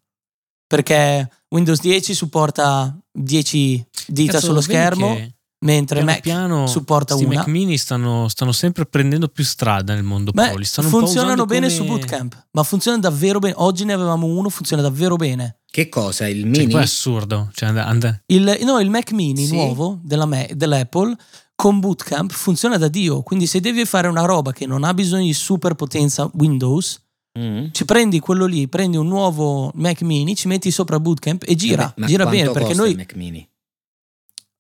perché Windows dieci supporta dieci dita Cazzo, sullo schermo, mentre piano Mac piano supporta una. I Mac Mini stanno, stanno sempre prendendo più strada nel mondo. Beh, poli stanno funzionano un po' bene come... su Bootcamp, ma funziona davvero bene. Oggi ne avevamo uno, funziona davvero bene. Che cosa? Il Mini? Cioè, è assurdo, cioè, and- and- il, no, il Mac Mini sì. nuovo della Ma- dell'Apple con Bootcamp funziona da Dio, quindi se devi fare una roba che non ha bisogno di super potenza Windows, mm. ci prendi quello lì, prendi un nuovo Mac Mini, ci metti sopra Bootcamp e gira. Vabbè, ma gira bene, perché costa noi il Mac Mini?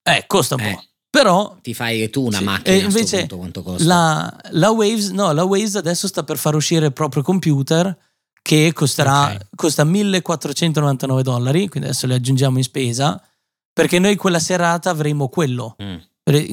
Eh, costa un eh, po'. Però ti fai tu una sì, macchina, e invece a sto punto, quanto costa? La, la Waves, no, la Waves adesso sta per far uscire il proprio computer che costerà okay. costa millequattrocentonovantanove dollari, quindi adesso li aggiungiamo in spesa, perché noi quella serata avremo quello. Mm.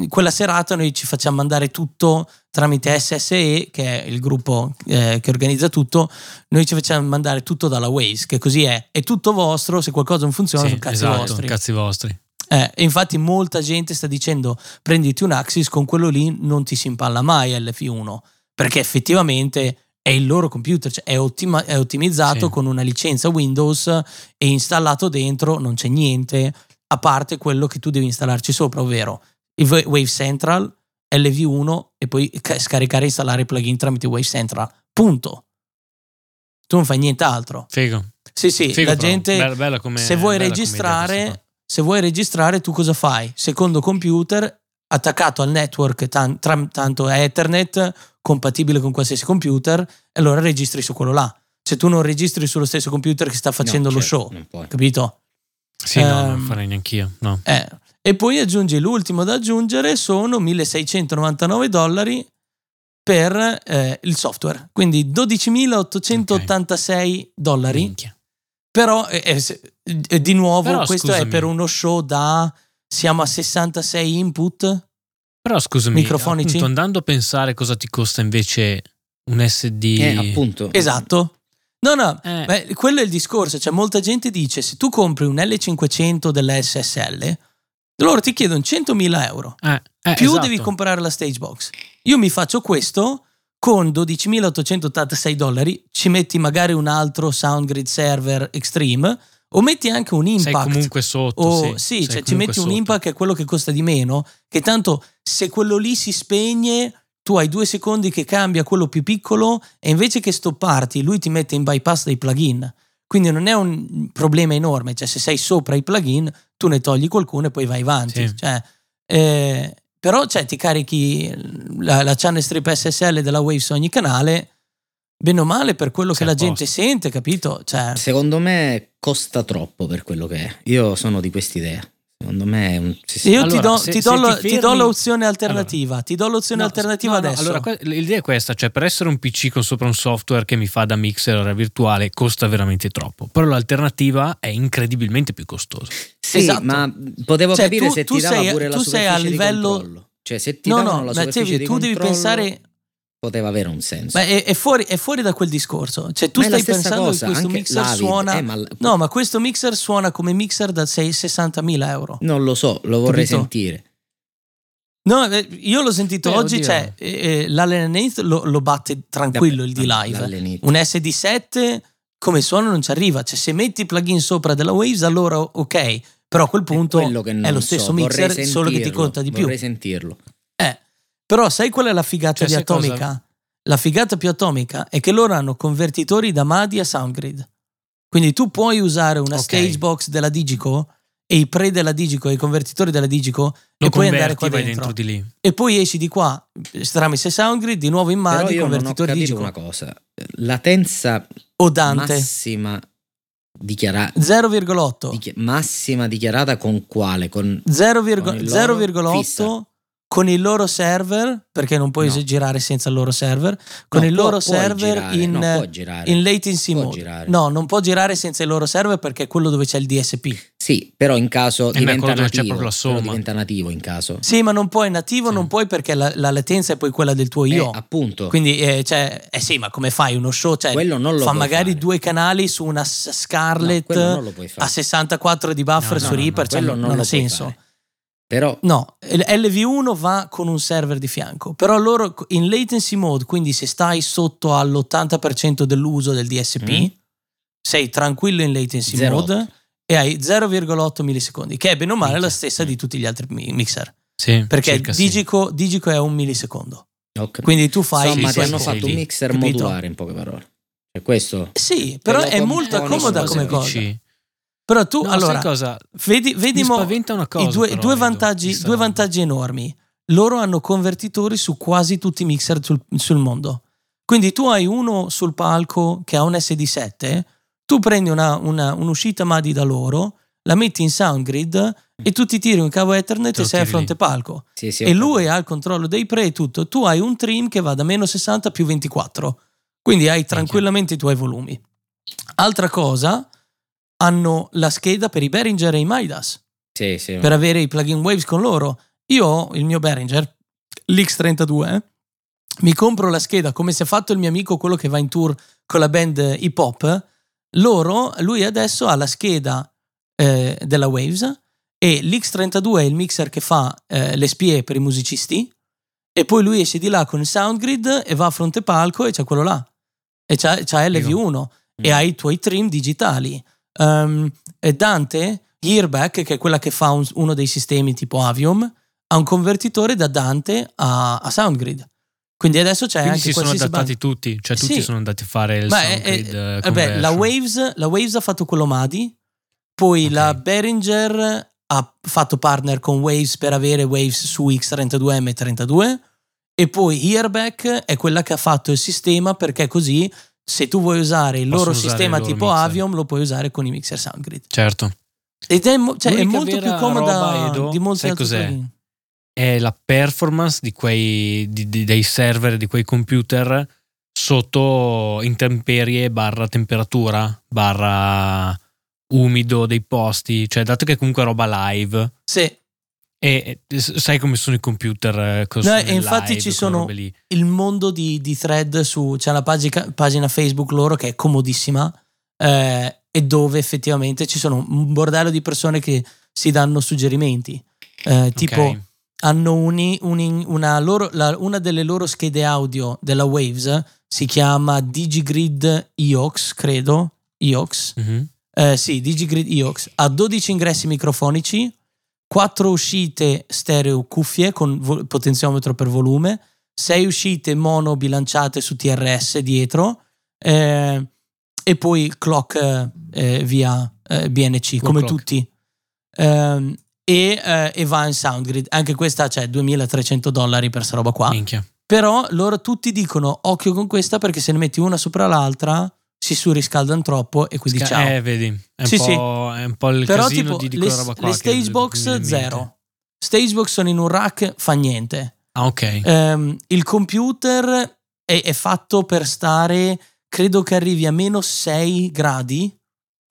Quella serata noi ci facciamo mandare tutto tramite S S E, che è il gruppo eh, che organizza tutto. Noi ci facciamo mandare tutto dalla Waze, che così è, è tutto vostro. Se qualcosa non funziona, sì, sono cazzi esatto, vostri. Cazzi vostri. Eh, e infatti, molta gente sta dicendo: prenditi un Axis, con quello lì non ti si impalla mai L F uno, perché effettivamente è il loro computer, cioè è, ottima, è ottimizzato sì. con una licenza Windows e installato dentro non c'è niente a parte quello che tu devi installarci sopra, ovvero Wave Central, L V uno, e poi scaricare e installare i plugin tramite Wave Central, punto. Tu non fai nient'altro. Figo. Sì sì, figo, la però. gente bella, bella come, se vuoi bella registrare se vuoi registrare tu cosa fai? Secondo computer attaccato al network, tan, tram, tanto è Ethernet, compatibile con qualsiasi computer, allora registri su quello là. Se tu non registri sullo stesso computer che sta facendo no, lo certo, show, non puoi. Capito? Sì, um, no, non farei neanch'io, no. Eh, E poi aggiungi l'ultimo da aggiungere, sono milleseicentonovantanove dollari per eh, il software, quindi dodicimilaottocentottantasei okay. dollari. Minchia. Però eh, eh, di nuovo però, questo scusami. È per uno show da siamo a sessantasei input, però scusami microfonici, appunto, andando a pensare cosa ti costa invece un S D eh, appunto esatto. No, no, eh. Beh, quello è il discorso, cioè molta gente dice se tu compri un L cinquecento della S S L loro ti chiedono centomila euro, eh, eh, più esatto. devi comprare la stage box. Io mi faccio questo con dodicimilaottocentottantasei dollari, ci metti magari un altro SoundGrid server Extreme o metti anche un Impact. Sei comunque sotto. O, sì, sì cioè ci metti sotto. Un Impact che è quello che costa di meno, che tanto se quello lì si spegne tu hai due secondi che cambia quello più piccolo e invece che stopparti lui ti mette in bypass dei plugin. Quindi non è un problema enorme, cioè se sei sopra i plugin tu ne togli qualcuno e poi vai avanti. Sì. Cioè, eh, però cioè, ti carichi la, la channel strip S S L della Wave su ogni canale, bene o male per quello che la gente sente, capito? Cioè, secondo me costa troppo per quello che è. Io sono di quest'idea. Secondo me è un sistema. Io allora, ti, do, se, ti, do lo, ti, ti do l'opzione alternativa. Allora, ti do l'opzione no, alternativa no, adesso. No, allora, l'idea è questa: cioè, per essere un P C con sopra un software che mi fa da mixer virtuale, costa veramente troppo. Però l'alternativa è incredibilmente più costosa. Sì, esatto. Ma potevo cioè, capire tu, se tu ti dava sei, pure tu la superficie sei a livello... di controllo. Cioè, se ti no, no, la superficie devi, di tu devi pensare. Poteva avere un senso. Ma è, è, fuori, è fuori da quel discorso. Cioè, tu ma stai pensando cosa, che questo mixer l'Avid, suona. Eh, ma l- no, ma questo mixer suona come mixer da sessantamila euro. Non lo so, lo vorrei capito? sentire. No, io l'ho sentito eh, oggi. Oddio. Cioè, eh, l'Alenate lo, lo batte tranquillo. Vabbè, il D-Live. Un S D sette come suono non ci arriva. Cioè, se metti i plugin sopra della Waves, allora ok. Però a quel punto è, che non è lo stesso so, mixer, sentirlo, solo che ti conta di vorrei più. Vorrei sentirlo. Però sai qual è la figata cioè, di Atomica? Cosa? La figata più atomica è che loro hanno convertitori da M A D I a Soundgrid. Quindi tu puoi usare una okay. stage box della Digico e i pre della Digico e i convertitori della Digico lo e puoi andare qua dentro. dentro di lì. E poi esci di qua tramite Soundgrid, di nuovo in M A D I, convertitori Digico. Però io non ho capito una cosa. Latenza o Dante. Massima dichiarata zero virgola otto. Dichi- massima dichiarata con quale? Con zero virgola otto. Con il loro server, perché non puoi no. girare senza il loro server, con no, il loro può, server girare, in, no, in latency può mode. Girare. No, non può girare senza il loro server perché è quello dove c'è il D S P. Sì, però in caso eh diventa nativo, c'è proprio la somma. diventa nativo in caso. Sì, ma non puoi nativo, sì. non puoi perché la, la latenza è poi quella del tuo I O. Eh, appunto. Quindi, eh, cioè, eh sì, ma come fai uno show? Cioè, quello non lo fa magari fare. Due canali su una Scarlett no, a sessantaquattro di buffer no, no, su no, Reaper, no, cioè, non, non ha senso. Fare. Però no, L V uno va con un server di fianco, però loro in latency mode, quindi se stai sotto all'ottanta per cento dell'uso del D S P, mm. sei tranquillo in latency zero virgola otto mode e hai zero virgola otto millisecondi, che è bene o male la stessa mm. di tutti gli altri mixer, sì, perché Digico, sì. Digico è un millisecondo, okay. Quindi tu fai… Insomma, sì, ti hanno sì, fatto un mixer capito? modulare in poche parole. Cioè questo sì, però è molto comoda come cosa. P C. Però tu, no, allora, cosa? vedi, vedi mo, una cosa, i due, però, due, vantaggi, due vantaggi enormi. Loro hanno convertitori su quasi tutti i mixer sul, sul mondo. Quindi tu hai uno sul palco che ha un S D sette, tu prendi una, una, un'uscita M A D I da loro, la metti in Soundgrid e tu ti tiri un cavo Ethernet tu e sei a fronte lì. palco. Sì, sì, e lui ha il controllo dei pre e tutto. Tu hai un trim che va da meno sessanta più ventiquattro. Quindi hai tranquillamente i tuoi volumi. Altra cosa... hanno la scheda per i Behringer e i Midas sì, sì, per avere i plugin Waves con loro. Io ho il mio Behringer, l'X trentadue, eh? Mi compro la scheda come si è fatto il mio amico, quello che va in tour con la band hip hop. Loro, lui adesso ha la scheda eh, della Waves e l'X trentadue è il mixer che fa eh, le spie per i musicisti e poi lui esce di là con il Soundgrid e va a fronte palco e c'è quello là e c'è, c'è L V uno mm. e hai i tuoi trim digitali. Um, e Dante Hearback, che è quella che fa un, uno dei sistemi tipo Avium, ha un convertitore da Dante a, a Soundgrid, quindi adesso c'è quindi anche si sono adattati band. tutti cioè tutti sì. sono andati a fare il Beh, Soundgrid eh, vabbè, la, Waves, la Waves ha fatto quello M A D I, poi okay. la Behringer ha fatto partner con Waves per avere Waves su X trentadue M trentadue e poi Hearback è quella che ha fatto il sistema perché così se tu vuoi usare il loro usare sistema il loro tipo mixer. Avium lo puoi usare con i mixer Soundgrid. Certo. Ed è, mo- cioè è molto più comoda Edo, di molti altri plugin. È la performance di quei di, di, dei server, di quei computer sotto intemperie barra temperatura barra umido dei posti, cioè dato che comunque è roba live. Sì. E sai come sono i computer no, e infatti live, ci sono il mondo di, di thread su c'è una pagina, pagina Facebook loro che è comodissima eh, e dove effettivamente ci sono un bordello di persone che si danno suggerimenti eh, tipo okay. hanno uni, uni, una, loro, la, una delle loro schede audio della Waves si chiama DigiGrid Iox credo Iox mm-hmm. eh, sì DigiGrid Iox ha dodici ingressi microfonici, quattro uscite stereo cuffie con vo- potenziometro per volume, sei uscite mono bilanciate su T R S dietro, eh, e poi clock eh, via eh, B N C, World come clock. Tutti. Eh, e, eh, e va in Soundgrid. Anche questa c'è, cioè, duemilatrecento dollari per sta roba qua. Minchia. Però loro tutti dicono occhio con questa, perché se ne metti una sopra l'altra si surriscaldano troppo e quindi Sca- ciao. Eh, vedi, è un, sì, po', sì. È un po' il però, casino tipo, di quella roba qua. Le stage box zero. Stage box sono in un rack, fa niente. Ah, ok. Um, il computer è, è fatto per stare, credo che arrivi a meno sei gradi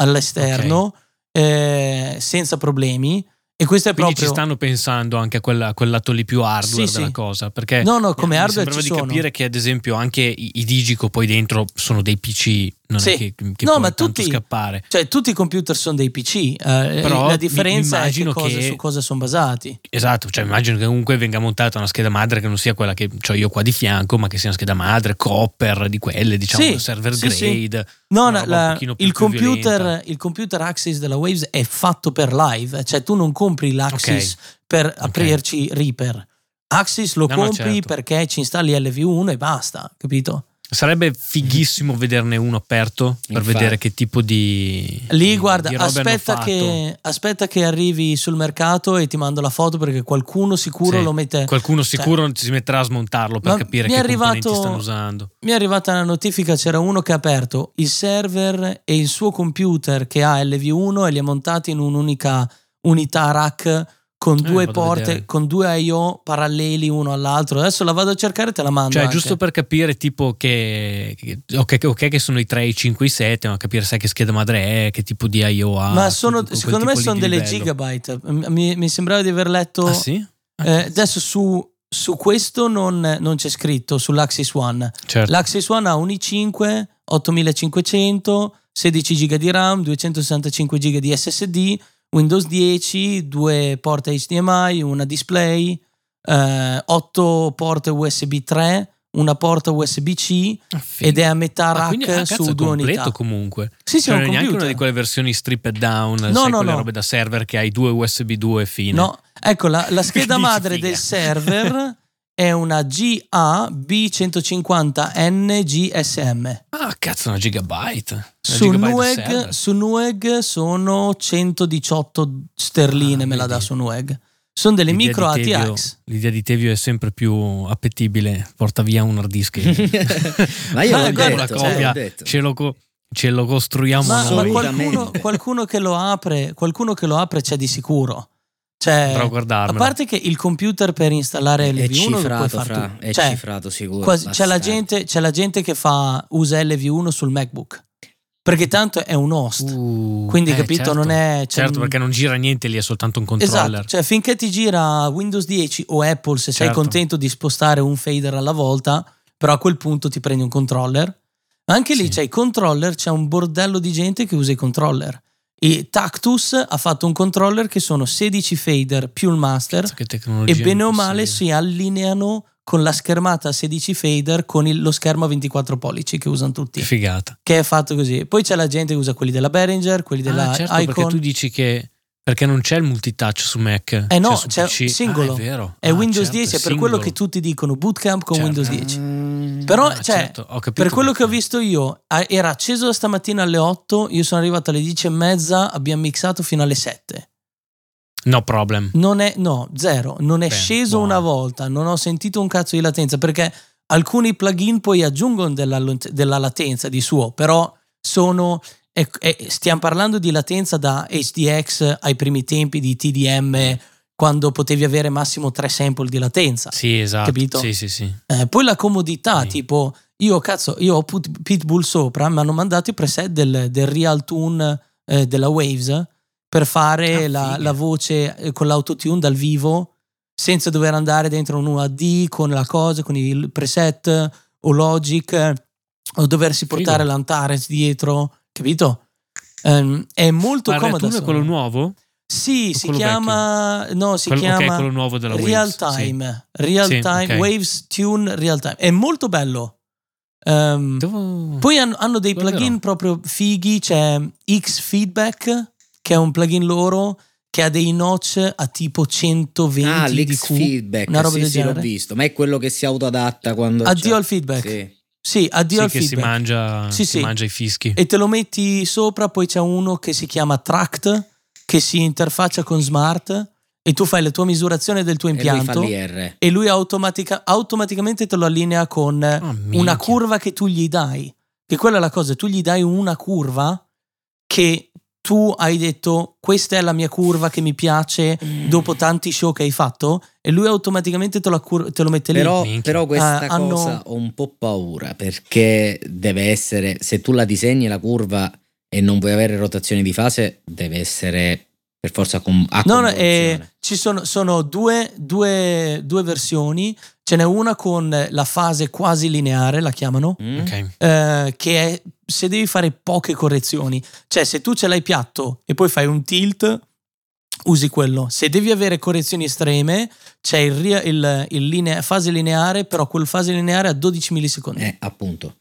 all'esterno, okay. eh, senza problemi. E questo è quindi proprio... ci stanno pensando anche a, quella, a quel lato lì più hardware, sì, della, sì, cosa, perché no, no, come mi hardware sembrava ci di sono. Capire che ad esempio anche i, i Digico poi dentro sono dei P C, non, sì, è che, che no, ma tutti, scappare, cioè tutti i computer sono dei P C, eh, però la differenza è che cosa, che... su cosa sono basati, esatto, cioè immagino che comunque venga montata una scheda madre che non sia quella che ho io qua di fianco, ma che sia una scheda madre Copper di quelle, diciamo, sì, server, sì, grade, sì. No, la, la, più, il, più computer, il computer Axis della Waves è fatto per live, cioè tu non compri l'Axis, okay, per aprirci, okay, Reaper. Axis lo no, compri no, certo, perché ci installi L V uno e basta, capito? Sarebbe fighissimo vederne uno aperto per Infatti. vedere che tipo di lì, guarda, di aspetta che aspetta che arrivi sul mercato e ti mando la foto, perché qualcuno sicuro, sì, lo mette, qualcuno sicuro, cioè, si metterà a smontarlo per capire che arrivato, componenti stanno usando. Mi è arrivata una notifica, c'era uno che ha aperto il server e il suo computer che ha L V uno e li ha montati in un'unica unità rack con due eh, porte, con due I O paralleli uno all'altro. Adesso la vado a cercare e te la mando. Cioè, anche, giusto per capire, tipo, che ok, ok, che sono i tre, i cinque, i sette, ma capire sai che scheda madre è, che tipo di I O ha. Ma sono, tipo, secondo me sono delle livello. gigabyte. Mi, mi sembrava di aver letto. Ah, sì? Ah, eh, adesso su, su questo non, non c'è scritto, sull'Axis One. Certo. L'Axis One ha un i cinque, ottomilacinquecento, sedici giga di RAM, duecentosessantacinque giga di S S D, Windows dieci, due porte H D M I, una display, eh, otto porte U S B tre, una porta U S B C, ah, ed è a metà rack, ah, cazzo, su due unità comunque. Sì, sì, non è un neanche una di quelle versioni stripped down, no, sai, no, quelle no. robe da server che hai due U S B due e fine. No, ecco, la, la scheda madre del server è una G A B centocinquanta N G S M. Ah, cazzo, una gigabyte. Una su, gigabyte Nueg, su Nueg sono centodiciotto sterline, ah, me la dà su Nueg. Sono delle l'idea micro Tevio, A T X. L'idea di Tevio è sempre più appetibile. Porta via un hard disk. Ma io l'ho detto, la copia, detto. Ce, lo co- ce lo costruiamo ma, noi. Ma qualcuno, qualcuno, che lo apre, qualcuno che lo apre c'è di sicuro. Cioè, a parte che il computer per installare L V uno è cifrato, puoi fra, è cioè, cifrato sicuro, quasi, c'è, la gente, c'è la gente che fa usa L V uno sul MacBook, perché tanto è un host, uh, quindi eh, capito, certo, non è, cioè, certo, perché non gira niente lì, è soltanto un controller, esatto, cioè finché ti gira Windows dieci o Apple, se certo. sei contento di spostare un fader alla volta, però a quel punto ti prendi un controller, anche lì, sì, c'è i controller, c'è un bordello di gente che usa i controller. E Tactus ha fatto un controller che sono sedici fader più il master, e bene o male si allineano con la schermata sedici fader con il, lo schermo a ventiquattro pollici che usano tutti. Figata. Che è fatto così. Poi c'è la gente che usa quelli della Behringer, quelli della ah, certo, Icon. Perché tu dici che perché non c'è il multitouch su Mac, eh no, cioè c'è singolo, ah, è vero, è ah, Windows certo, dieci, è per singolo. Quello che tutti dicono bootcamp con certo. Windows dieci, però ah, cioè, certo, per quello che ho visto io era acceso stamattina alle otto, io sono arrivato alle dieci e mezza, abbiamo mixato fino alle sette, no problem, non è no zero non è Beh, sceso buono. Una volta non ho sentito un cazzo di latenza, perché alcuni plugin poi aggiungono della, della latenza di suo, però sono E, e stiamo parlando di latenza da H D X ai primi tempi di T D M, quando potevi avere massimo tre sample di latenza. Sì, esatto. Capito? Sì, sì, sì. Eh, poi la comodità, sì. tipo io cazzo, io ho put, Pitbull sopra, mi hanno mandato i preset del, del Real Tune eh, della Waves per fare ah, la, la voce eh, con l'autotune dal vivo, senza dover andare dentro un U A D con la cosa, con il preset o Logic, o doversi portare Figo. l'Antares dietro. Capito? Um, è molto comodo. Real Tune è quello nuovo? Sì, o si chiama vecchio? No, si quello, chiama okay, quello nuovo della Real Waves, Time, sì. Real sì, Time okay. Waves Tune Real Time. È molto bello. Um, Devo... Poi hanno, hanno dei plugin proprio fighi. C'è X Feedback che è un plugin loro che ha dei notch a tipo centoventi ah, di Q, feedback, una roba sì, del sì, genere. L'ho visto, ma è quello che si autoadatta quando addio c'è... al feedback. Sì. Sì, addio sì, al che feedback. Si mangia, sì, si sì. mangia i fischi. E te lo metti sopra, poi c'è uno che si chiama Tract, che si interfaccia con Smart e tu fai la tua misurazione del tuo impianto e lui, fa e lui automatica, automaticamente te lo allinea con oh, una curva che tu gli dai. Che quella è la cosa, tu gli dai una curva che tu hai detto questa è la mia curva che mi piace mm. dopo tanti show che hai fatto e lui automaticamente te lo, accur- te lo mette lì. Però, però questa eh, cosa hanno... ho un po' paura perché deve essere, se tu la disegni la curva e non vuoi avere rotazione di fase deve essere per forza com- a no, no, eh, ci sono, sono due, due, due versioni. Ce n'è una con la fase quasi lineare la chiamano mm. okay. eh, che è se devi fare poche correzioni, cioè se tu ce l'hai piatto e poi fai un tilt usi quello. Se devi avere correzioni estreme c'è il, ria, il, il linea, fase lineare, però quel fase lineare a dodici millisecondi eh, appunto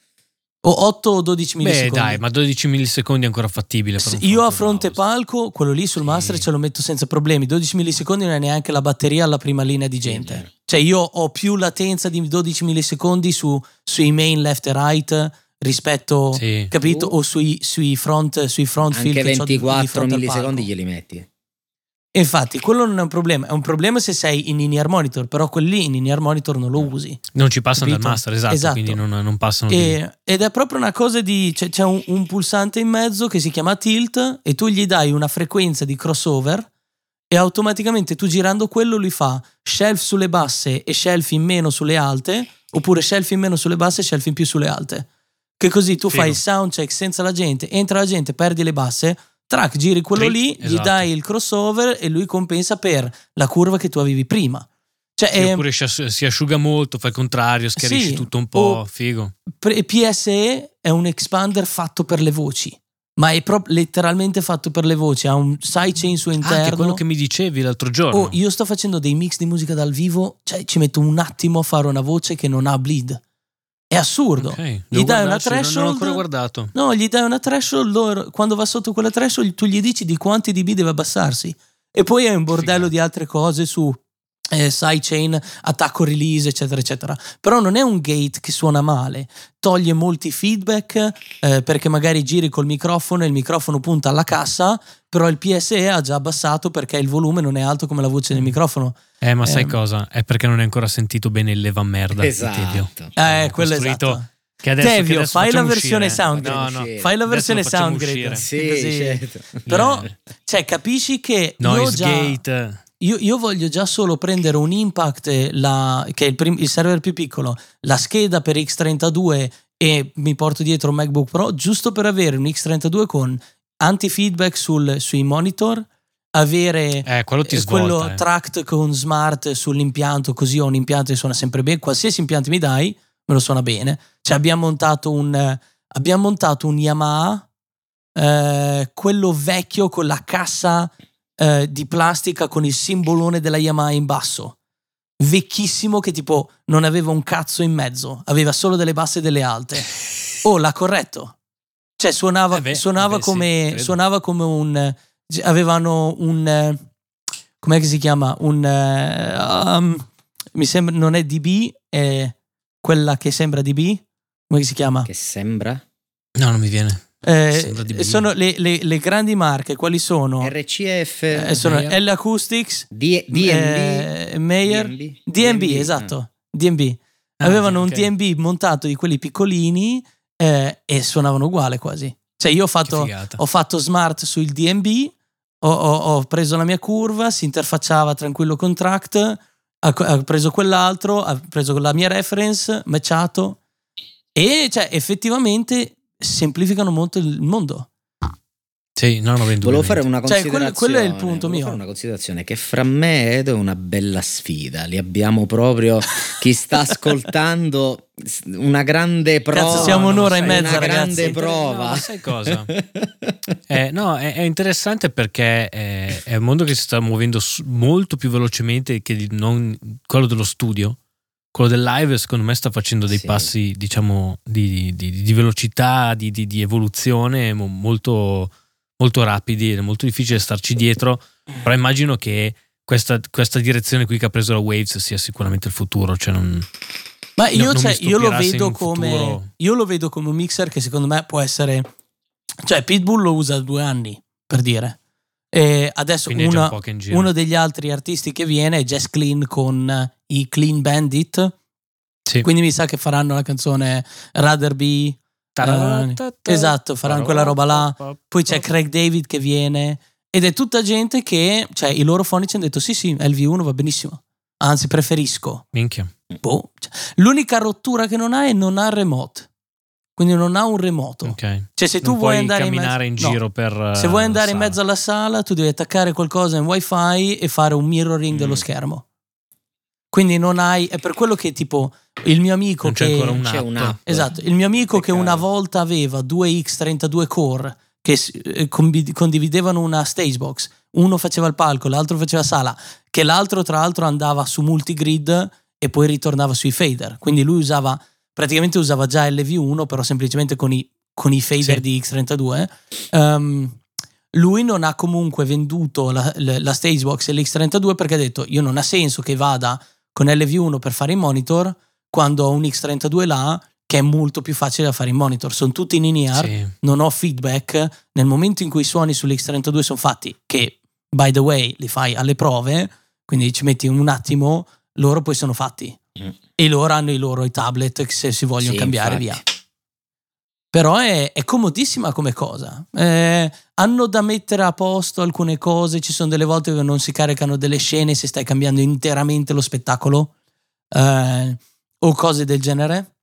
o otto o dodici Beh, millisecondi. Beh dai, ma dodici millisecondi è ancora fattibile per un io a fronte palco quello lì sul sì. master ce lo metto senza problemi. Dodici millisecondi non è neanche la batteria alla prima linea di gente, cioè io ho più latenza di dodici millisecondi su, sui main left e right rispetto sì. capito uh. o sui, sui front sui front anche field ventiquattro millisecondi glieli metti. Infatti quello non è un problema, è un problema se sei in linear monitor, però quelli in linear monitor non lo usi, non ci passano capito? Dal master esatto, esatto. quindi non, non passano e, ed è proprio una cosa di c'è, c'è un, un pulsante in mezzo che si chiama tilt e tu gli dai una frequenza di crossover e automaticamente tu girando quello lui fa shelf sulle basse e shelf in meno sulle alte, oppure shelf in meno sulle basse e shelf in più sulle alte, che così tu Fino. fai il sound check senza la gente, entra la gente, perdi le basse, track, giri quello Tri- lì, esatto. gli dai il crossover e lui compensa per la curva che tu avevi prima. Cioè, sì, è... Oppure si asciuga molto, fai il contrario, schiarisci sì, tutto un po', figo. Pre- P S E è un expander fatto per le voci, ma è proprio letteralmente fatto per le voci, ha un sidechain su interno. Anche quello che mi dicevi l'altro giorno. Oh, io sto facendo dei mix di musica dal vivo, cioè ci metto un attimo a fare una voce che non ha bleed. È assurdo. Okay. Gli dai una threshold. Non l'ho ancora guardato. No, gli dai una threshold. Loro, quando va sotto quella threshold, tu gli dici di quanti dB deve abbassarsi. E poi è un bordello Figa. di altre cose su eh, sidechain, attacco release, eccetera, eccetera. Però non è un gate che suona male. Toglie molti feedback eh, perché magari giri col microfono e il microfono punta alla cassa, però il P S E ha già abbassato perché il volume non è alto come la voce del microfono. Eh, ma eh, sai cosa? È perché non hai ancora sentito bene il leva merda. Esatto. Eh, eh quello esatto. Che adesso, Tevio, che adesso fai la versione uscire. Soundgrade. No, no. Fai la versione soundgrade. Sì, sì. Certo. Però, cioè, capisci che Noise già... Gate... Io, io voglio già solo prendere un impact, la, che è il, prim, il server più piccolo, la scheda per X trentadue e mi porto dietro un MacBook Pro giusto per avere un X trentadue con anti-feedback sul, sui monitor, avere eh, quello, ti svolta, quello eh. tracked con smart sull'impianto, così ho un impianto che suona sempre bene, qualsiasi impianto mi dai me lo suona bene. Cioè abbiamo montato un, abbiamo montato un Yamaha, eh, quello vecchio con la cassa... di plastica con il simbolone della Yamaha in basso, vecchissimo, che tipo non aveva un cazzo in mezzo, aveva solo delle basse e delle alte. Oh, l'ha corretto, cioè suonava, eh beh, suonava, eh beh, come, sì, suonava come un avevano un com'è che si chiama un um, mi sembra non è D B, è quella che sembra D B, come si chiama? Che sembra? No, non mi viene. Eh, sono le, le, le grandi marche, quali sono? R C F, eh, sono L Acoustics, D- D M B, eh, Meyer, D M B, D M B, D M B esatto, ah. D M B. Avevano ah, okay. un D M B montato di quelli piccolini eh, e suonavano uguale quasi. Cioè io ho fatto, ho fatto smart sul D M B, ho, ho, ho preso la mia curva, si interfacciava tranquillo con Tract, ha, ha preso quell'altro, ha preso la mia reference, matchato e cioè effettivamente semplificano molto il mondo. Sì, no, no, volevo fare una considerazione. Cioè, quello, quello è il punto volevo mio. Fare una considerazione che fra me ed Edo è una bella sfida. Li abbiamo proprio. Chi sta ascoltando, una grande prova. Cazzo, siamo un'ora e mezza, una grande prova. No, sai cosa? eh, no, è, è interessante perché è, è un mondo che si sta muovendo molto più velocemente che non, quello dello studio. Quello del live secondo me sta facendo dei sì. passi diciamo di, di, di, di velocità di, di, di evoluzione molto, molto rapidi ed è molto difficile starci dietro, però immagino che questa, questa direzione qui che ha preso la Waves sia sicuramente il futuro, cioè non... Ma io, no, cioè, io, lo vedo come, io lo vedo come un mixer che secondo me può essere, cioè Pitbull lo usa da due anni per dire, e adesso una, un uno degli altri artisti che viene è Jess Clean con i Clean Bandit, sì. Quindi mi sa che faranno la canzone Rather Be, eh, esatto, faranno quella roba là, poi c'è Craig David che viene ed è tutta gente che, cioè i loro fonici hanno detto sì sì L V uno va benissimo, anzi preferisco. Minchia. Boh. L'unica rottura che non ha è non ha il remote, quindi non ha un remoto, okay. Cioè se tu non vuoi andare camminare in, mezzo, in giro no. per se vuoi andare in mezzo alla sala tu devi attaccare qualcosa in wifi e fare un mirroring mm. dello schermo, quindi non hai, è per quello che tipo il mio amico non che c'è ancora un'app. C'è un'app. Esatto, il mio amico Peccato. che una volta aveva due x trentadue core che condividevano una stage box, uno faceva il palco, l'altro faceva sala, che l'altro tra l'altro andava su multigrid e poi ritornava sui fader, quindi lui usava praticamente usava già L V uno però semplicemente con i, con i fader sì. di X trentadue. Um, lui non ha comunque venduto la, la stage box e l'X trentadue perché ha detto io non ha senso che vada con L V uno per fare i monitor quando ho un X trentadue là che è molto più facile da fare in monitor, sono tutti in in-ear, sì. Non ho feedback, nel momento in cui i suoni sull'X trentadue sono fatti, che by the way li fai alle prove, quindi ci metti un attimo, loro poi sono fatti mm. e loro hanno i loro i tablet se si vogliono sì, cambiare infatti. Via. Però è, è comodissima come cosa, eh, hanno da mettere a posto alcune cose, ci sono delle volte che non si caricano delle scene se stai cambiando interamente lo spettacolo eh, o cose del genere.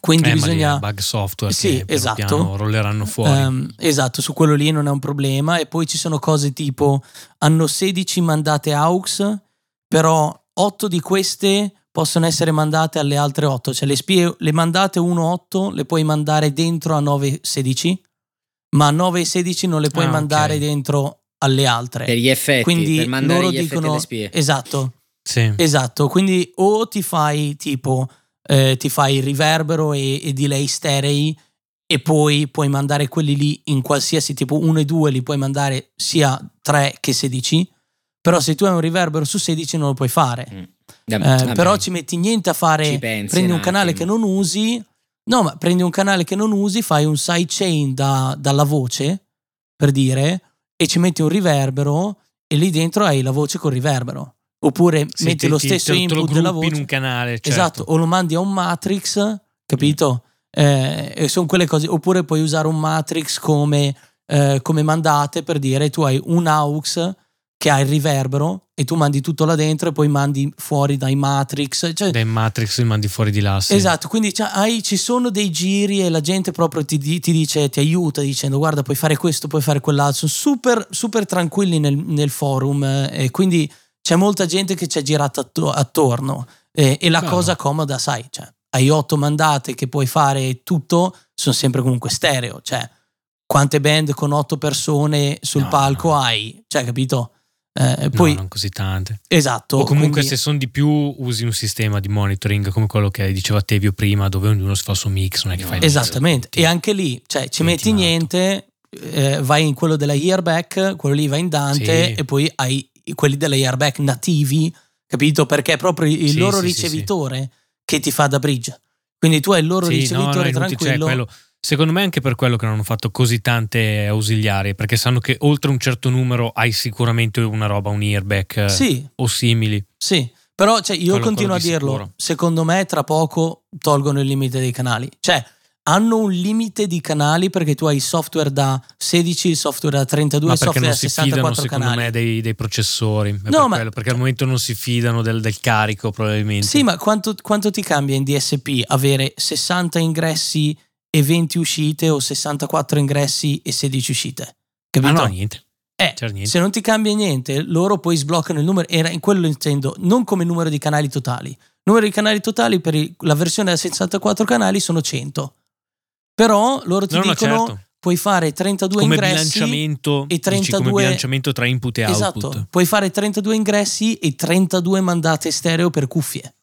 Quindi eh, bisogna ma bug software sì, che esatto. piano rolleranno fuori um, esatto, su quello lì non è un problema. E poi ci sono cose tipo hanno sedici mandate A U X però otto di queste possono essere mandate alle altre otto, cioè le, spie- le mandate uno otto le puoi mandare dentro a nove sedici ma a nove sedici non le puoi ah, mandare okay. dentro alle altre per gli effetti, quindi per mandare loro gli dicono effetti alle spie. Esatto sì. Esatto, quindi o ti fai tipo Eh, ti fai riverbero e, e delay sterei e poi puoi mandare quelli lì in qualsiasi tipo uno e due li puoi mandare sia tre che sedici però se tu hai un riverbero su sedici non lo puoi fare mm. eh, però ci metti niente a fare, prendi un, un canale che non usi no ma prendi un canale che non usi, fai un sidechain da, dalla voce per dire e ci metti un riverbero e lì dentro hai la voce col riverbero. Oppure sì, metti ti, lo stesso ti, te, input te lo della voce in un canale, certo. Esatto, o lo mandi a un matrix, capito? Eh, e sono quelle cose. Oppure puoi usare un matrix come, eh, come mandate per dire tu hai un A U X che ha il riverbero e tu mandi tutto là dentro e poi mandi fuori dai matrix, cioè, dai matrix li mandi fuori di là sì. Esatto, quindi cioè, hai, ci sono dei giri e la gente proprio ti, ti dice, ti aiuta dicendo guarda puoi fare questo, puoi fare quell'altro, sono super, super tranquilli nel, nel forum eh, e quindi c'è molta gente che ci è girata attorno eh, e la Beh, cosa comoda, sai, cioè, hai otto mandate che puoi fare tutto, sono sempre comunque stereo, cioè quante band con otto persone sul no, palco no. hai, cioè capito? Eh, poi, no, non così tante. Esatto. O comunque quindi, se sono di più usi un sistema di monitoring come quello che diceva Tevio prima, dove ognuno si fa il suo mix, non è che fai esattamente, e anche lì cioè, ci metti niente, eh, vai in quello della Yearback, quello lì va in Dante sì. E poi hai quelli delle Airback nativi, capito? Perché è proprio il sì, loro sì, ricevitore sì, che ti fa da bridge, quindi tu hai il loro sì, ricevitore no, no, tranquillo quello, secondo me anche per quello che non hanno fatto così tante ausiliarie perché sanno che oltre un certo numero hai sicuramente una roba, un Airback sì. o simili sì, però cioè, io quello, continuo quello a dirlo sicuro. Secondo me tra poco tolgono il limite dei canali, cioè hanno un limite di canali perché tu hai il software da sedici, il software da trentadue, il software da sessantaquattro canali. Ma perché non si fidano secondo me dei, dei processori, è no, per ma, quello, perché al momento non si fidano del, del carico probabilmente. Sì, ma quanto, quanto ti cambia in D S P avere sessanta ingressi e venti uscite o sessantaquattro ingressi e sedici uscite? Capito? Ah no, niente. Eh, niente. Se non ti cambia niente, loro poi sbloccano il numero, era in quello intendo, non come numero di canali totali. Numero di canali totali per il, la versione da sessantaquattro canali sono cento. Però loro ti no, dicono no, certo. puoi fare trentadue come ingressi bilanciamento, e trentadue dici, come bilanciamento tra input e esatto, output. Puoi fare trentadue ingressi e trentadue mandate stereo per cuffie.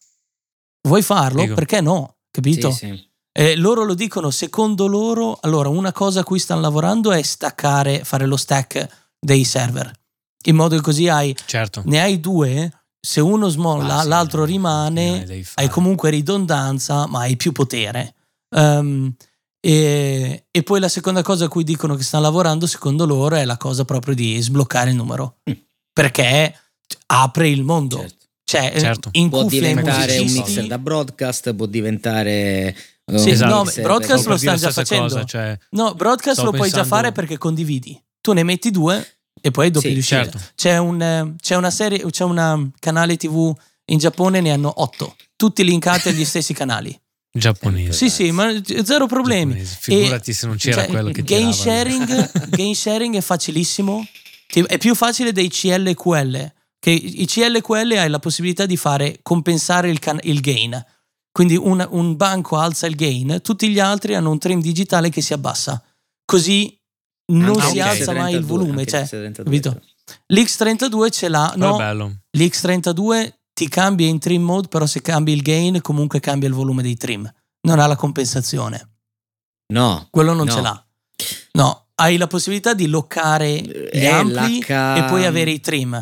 Vuoi farlo? Dico. Perché no? Capito? Sì, sì. Eh, loro lo dicono, secondo loro, allora una cosa a cui stanno lavorando è staccare, fare lo stack dei server, in modo che così hai, certo. ne hai due, se uno smolla ah, sì, l'altro rimane, no, hai comunque ridondanza ma hai più potere. Um, e, e poi la seconda cosa a cui dicono che stanno lavorando, secondo loro, è la cosa proprio di sbloccare il numero, mm. perché apre il mondo. Certo. Cioè, certo. In può diventare un mixer da broadcast, può diventare... Sì, esatto. No, broadcast lo stanno già facendo. Cosa, cioè, no, broadcast lo pensando... puoi già fare perché condividi. Tu ne metti due e poi dopo sì, certo. c'è un c'è una serie, c'è un canale tivù in Giappone, ne hanno otto, tutti linkati agli stessi canali. Giapponese. Sì, sì, ma zero problemi. Giapponese. Figurati e, se non c'era cioè, quello che game sharing, game sharing è facilissimo, è più facile dei C L Q L. Che i C L Q L hai la possibilità di fare compensare il, can- il gain. Quindi un, un banco alza il gain, tutti gli altri hanno un trim digitale che si abbassa. Così non ah, si okay. alza mai il volume. Cioè, capito? L'X trentadue ce l'ha. No, bello. L'X trentadue ti cambia in trim mode, però se cambi il gain comunque cambia il volume dei trim. Non ha la compensazione. No. Quello non no. ce l'ha. No, hai la possibilità di loccare gli ampli e poi avere i trim.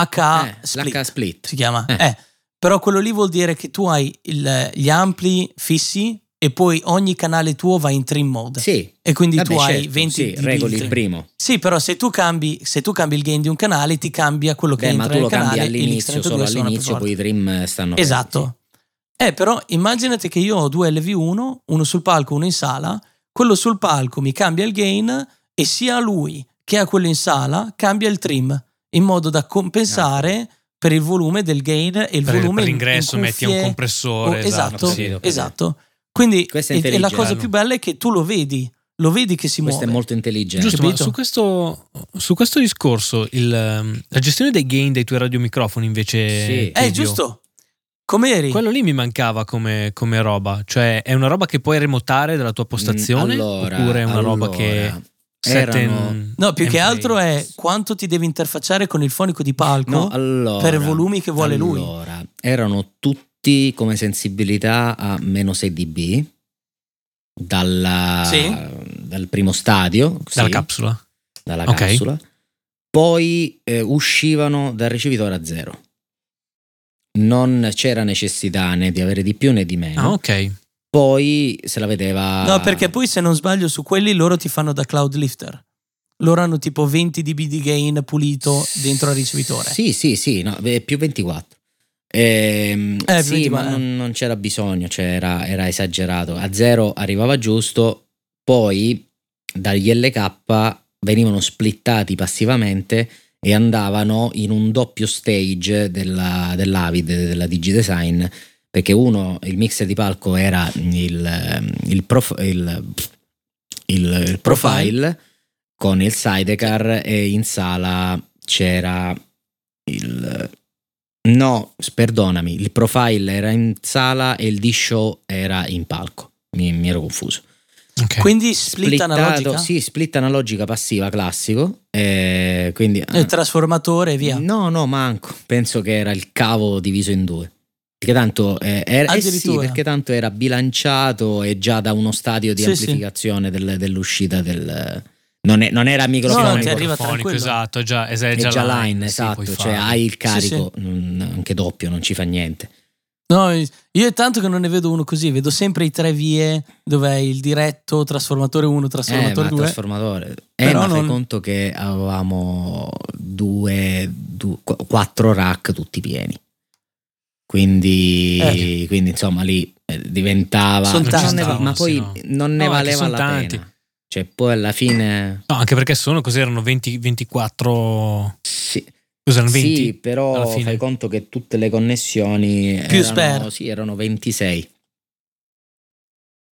H split. H split. Si chiama. Eh. eh. Però quello lì vuol dire che tu hai il, gli ampli fissi e poi ogni canale tuo va in trim mode. Sì. E quindi vabbè, tu certo, hai venti sì, regoli il primo. Sì, però se tu cambi se tu cambi il gain di un canale ti cambia quello che Beh, entra nel canale. Ma tu lo cambi all'inizio, solo all'inizio, poi i trim stanno Esatto. Sì. Eh, però immaginate che io ho due L V uno, uno sul palco, uno in sala. Quello sul palco mi cambia il gain e sia lui che a quello in sala cambia il trim in modo da compensare no. per il volume del gain e il per volume per l'ingresso in metti un compressore oh, esatto, esatto, esatto. Quindi e, e la cosa più bella è che tu lo vedi lo vedi che si questo muove questo è molto intelligente. Giusto, ma su questo su questo discorso il, la gestione dei gain dei tuoi radiomicrofoni invece sì. è giusto come eri? Quello lì mi mancava come, come roba, cioè è una roba che puoi remotare dalla tua postazione allora, oppure è una allora. roba che Erano no più M P. Che altro è quanto ti devi interfacciare con il fonico di palco no, allora, per volumi che vuole allora, lui allora erano tutti come sensibilità a meno sei decibel dalla, sì. dal primo stadio dalla sì, capsula dalla okay. capsula poi eh, uscivano dal ricevitore a zero, non c'era necessità né di avere di più né di meno ah, ok poi se la vedeva no perché poi se non sbaglio su quelli loro ti fanno da cloud lifter, loro hanno tipo venti decibel di gain pulito dentro al ricevitore sì sì sì no, più ventiquattro ehm, eh, sì ventiquattro. Ma non, non c'era bisogno, cioè era, era esagerato, a zero arrivava giusto, poi dagli L K venivano splittati passivamente e andavano in un doppio stage della, dell'Avid, della DigiDesign, perché uno, il mixer di palco era il, il, prof, il, il, il profile con il sidecar e in sala c'era il... No, perdonami, il profile era in sala e il D-show era in palco, mi, mi ero confuso. Okay. Quindi split Splittato, analogica? Sì, split analogica passiva classico eh, quindi, il trasformatore e via? No, no, manco, penso che era il cavo diviso in due. Perché tanto, eh, era, eh sì, perché tanto era bilanciato e già da uno stadio di sì, amplificazione sì. Del, dell'uscita del non, è, non era microfonico, no, fonico, esatto, già, è già, è già line, line sì, esatto, cioè fare. Hai il carico sì, sì. Mh, anche doppio, non ci fa niente. No, io è tanto che non ne vedo uno così, vedo sempre i tre vie dove è il diretto, trasformatore uno, trasformatore due. Eh, trasformatore. Eh, ma non... fai conto che avevamo due, due, quattro rack tutti pieni. Quindi, eh. quindi insomma lì diventava non non ne, ma poi no. non ne no, valeva la tanti. Pena cioè poi alla fine no anche perché sono così erano venti ventiquattro sì erano venti sì però fai conto che tutte le connessioni più erano, sì, erano ventisei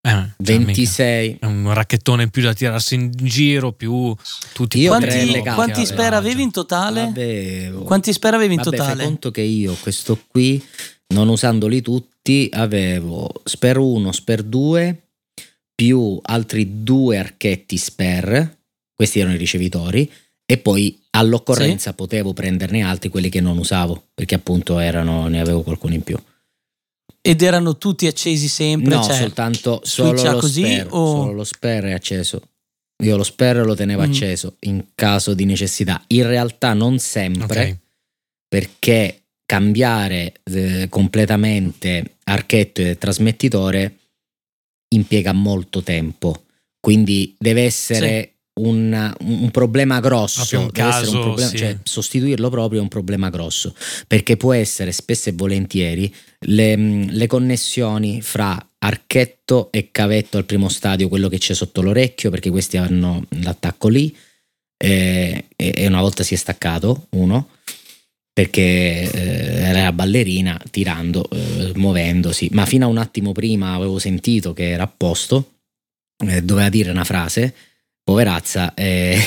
eh, ventisei è un racchettone più da tirarsi in giro più tutti io quanti, quanti spera avevi in totale? Vabbè, oh. quanti spera avevi in Vabbè, totale? Fai conto che io questo qui non usandoli tutti avevo spare uno, spare due più altri due archetti spare, questi erano i ricevitori e poi all'occorrenza sì. potevo prenderne altri quelli che non usavo perché appunto erano ne avevo qualcuno in più. Ed erano tutti accesi sempre? No, cioè, soltanto solo lo, così, spero, o... solo lo spero è acceso. Io lo spero lo tenevo mm. acceso in caso di necessità. In realtà non sempre, okay, perché cambiare eh, completamente archetto e trasmettitore impiega molto tempo. Quindi deve essere sì. un, un problema grosso. Un caso, deve essere un problema, sì. cioè, sostituirlo proprio è un problema grosso, perché può essere spesso e volentieri le, le connessioni fra archetto e cavetto al primo stadio, quello che c'è sotto l'orecchio, perché questi hanno l'attacco lì, e, e una volta si è staccato uno perché eh, era la ballerina tirando, eh, muovendosi, ma fino a un attimo prima avevo sentito che era a posto, eh, doveva dire una frase, poverazza, eh,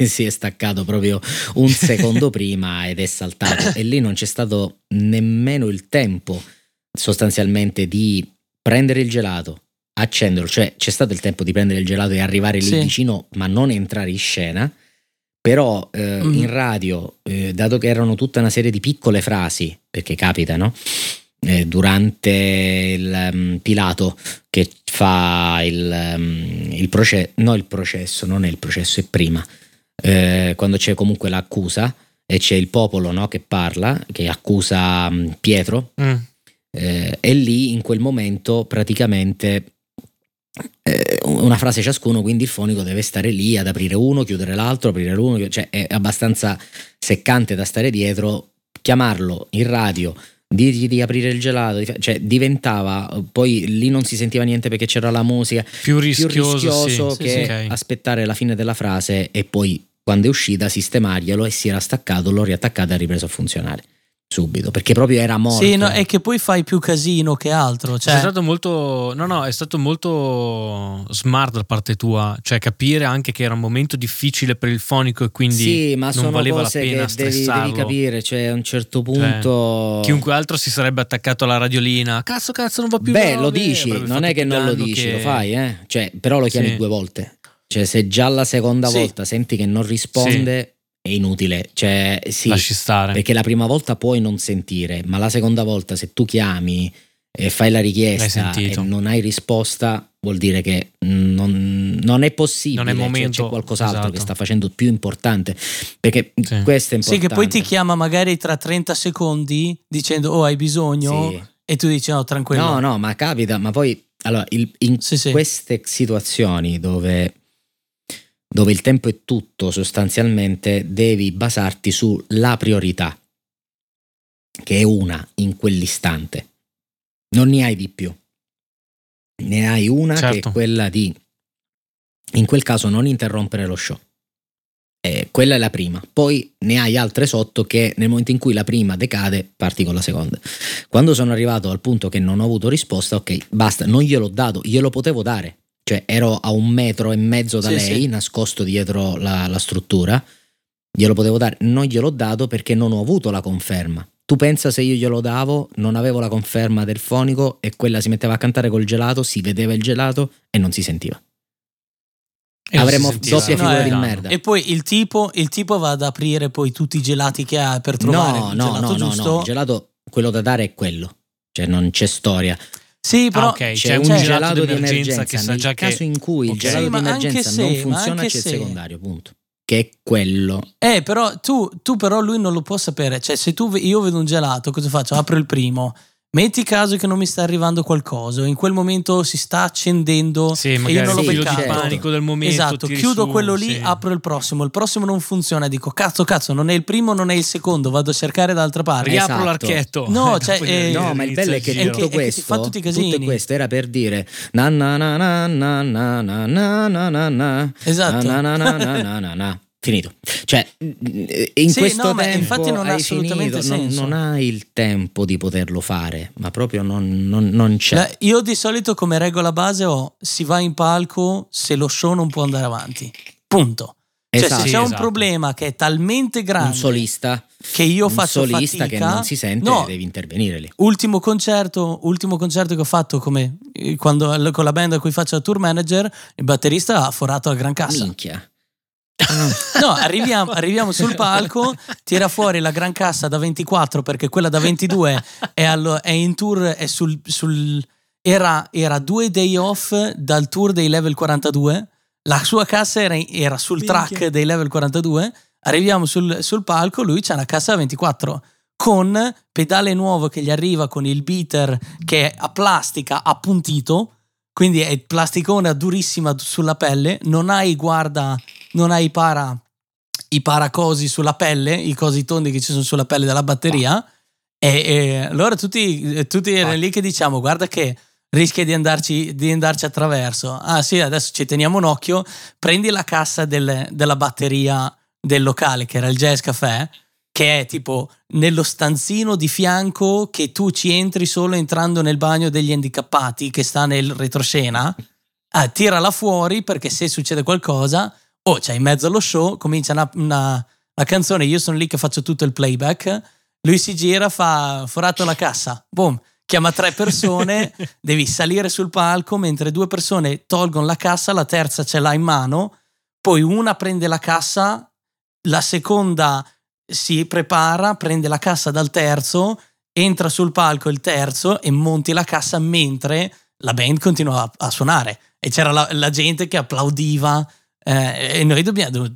si è staccato proprio un secondo prima ed è saltato, e lì non c'è stato nemmeno il tempo sostanzialmente di prendere il gelato, accenderlo, cioè c'è stato il tempo di prendere il gelato e arrivare lì sì. vicino, ma non entrare in scena. Però eh, mm. in radio, eh, dato che erano tutta una serie di piccole frasi, perché capita, no? Eh, durante il um, Pilato che fa il, um, il processo, no il processo, non è il processo, è prima, eh, quando c'è comunque l'accusa e c'è il popolo, no, che parla, che accusa um, Pietro, mm. eh, e lì in quel momento praticamente... una frase ciascuno, quindi il fonico deve stare lì ad aprire uno, chiudere l'altro, aprire l'uno, cioè è abbastanza seccante da stare dietro, chiamarlo in radio, dirgli di aprire il gelato, cioè diventava, poi lì non si sentiva niente perché c'era la musica, più rischioso, più rischioso sì, che sì, sì, okay. aspettare la fine della frase e poi quando è uscita sistemarglielo, e si era staccato, l'ho riattaccato e ha ripreso a funzionare subito, perché proprio era morto. Sì, no, è che poi fai più casino che altro, cioè. È stato molto no no è stato molto smart da parte tua, cioè capire anche che era un momento difficile per il fonico e quindi sì, ma non sono valeva cose la pena che stressarlo. Devi, devi capire, cioè a un certo punto, cioè, chiunque altro si sarebbe attaccato alla radiolina, cazzo cazzo non va più. Beh, lo dici, non è che non lo dici, che... lo fai, eh? Cioè, però lo chiami sì. due volte. Cioè se già la seconda sì. volta senti che non risponde sì. è inutile, cioè sì, lasci stare, perché la prima volta puoi non sentire, ma la seconda volta se tu chiami e fai la richiesta e non hai risposta, vuol dire che non, non è possibile, non è momento, cioè, c'è qualcos'altro esatto. che sta facendo più importante, perché sì. questo è importante. Sì, che poi ti chiama magari tra trenta secondi dicendo oh hai bisogno sì. e tu dici no tranquillo. No no ma capita, ma poi allora il, in sì, sì. queste situazioni dove dove il tempo è tutto sostanzialmente devi basarti sulla priorità, che è una in quell'istante, non ne hai di più, ne hai una certo. che è quella di, in quel caso, non interrompere lo show, eh, quella è la prima, poi ne hai altre sotto che nel momento in cui la prima decade parti con la seconda. Quando sono arrivato al punto che non ho avuto risposta, ok basta, non gliel'ho dato, glielo potevo dare. Cioè ero a un metro e mezzo da sì, lei, sì. nascosto dietro la, la struttura, glielo potevo dare, non gliel'ho dato perché non ho avuto la conferma. Tu pensa se io glielo davo, non avevo la conferma del fonico e quella si metteva a cantare col gelato, si vedeva il gelato e non si sentiva. E avremmo si doppia figura no, eh, di no. merda. E poi il tipo, il tipo va ad aprire poi tutti i gelati che ha per trovare no, il no, gelato no, giusto. No, no, il gelato, quello da dare è quello, cioè non c'è storia. Sì, però ah, okay. c'è, c'è un gelato, gelato di emergenza che sa già nel che... caso in cui okay. il gelato sì, di emergenza se, non funziona, c'è se. il secondario, punto. Che è quello. Eh, però tu, tu però lui non lo può sapere. Cioè, se tu io vedo un gelato, cosa faccio? Apro il primo. Metti caso che non mi sta arrivando qualcosa, in quel momento si sta accendendo sì, e io non lo beccato. Il panico del momento. Esatto, chiudo su, quello lì, sì. apro il prossimo, il prossimo non funziona, dico cazzo cazzo, non è il primo, non è il secondo, vado a cercare dall'altra parte. Riapro esatto. l'archetto. No, cioè, eh, no, ma il bello è che tutto è che, questo, è che fa tutti i casini. Tutto questo era per dire na na na na na na na na na na. Esatto. Na na na na na na na. Finito, cioè in sì, questo no, tempo infatti non ha assolutamente finito, senso non, non hai il tempo di poterlo fare, ma proprio non, non, non c'è. La, io di solito come regola base ho si va in palco se lo show non può andare avanti, punto. Cioè esatto, se c'è esatto. un problema che è talmente grande, un solista che io faccio solista fatica, che non si sente no, devi intervenire lì. Ultimo concerto, ultimo concerto che ho fatto come, quando, con la band a cui faccio la tour manager, il batterista ha forato la gran cassa. Minchia. No, arriviamo, arriviamo sul palco, tira fuori la gran cassa da ventiquattro perché quella da ventidue è, allo, è in tour, è sul, sul era, era due day off dal tour dei Level quarantadue, la sua cassa era, era sul Minchia. track dei Level quarantadue, arriviamo sul, sul palco, lui c'ha una cassa da ventiquattro con pedale nuovo che gli arriva con il beater che è a plastica appuntito, quindi è plasticona durissima sulla pelle, non hai guarda, non hai para, i paracosi sulla pelle, i cosi tondi che ci sono sulla pelle della batteria, ah. e, e allora tutti, tutti ah. erano lì che diciamo guarda che rischia di andarci, di andarci attraverso, ah sì adesso ci teniamo un occhio, prendi la cassa del, della batteria del locale che era il Jazz Café, che è tipo nello stanzino di fianco che tu ci entri solo entrando nel bagno degli handicappati che sta nel retroscena, ah, tirala fuori perché se succede qualcosa o oh, c'è cioè in mezzo allo show comincia una, una, una canzone, io sono lì che faccio tutto il playback, lui si gira, fa forato la cassa, boom, chiama tre persone devi salire sul palco mentre due persone tolgono la cassa, la terza ce l'ha in mano, poi una prende la cassa, la seconda si prepara, prende la cassa dal terzo, entra sul palco il terzo e monti la cassa mentre la band continua a, a suonare e c'era la, la gente che applaudiva, eh, e noi dobbiamo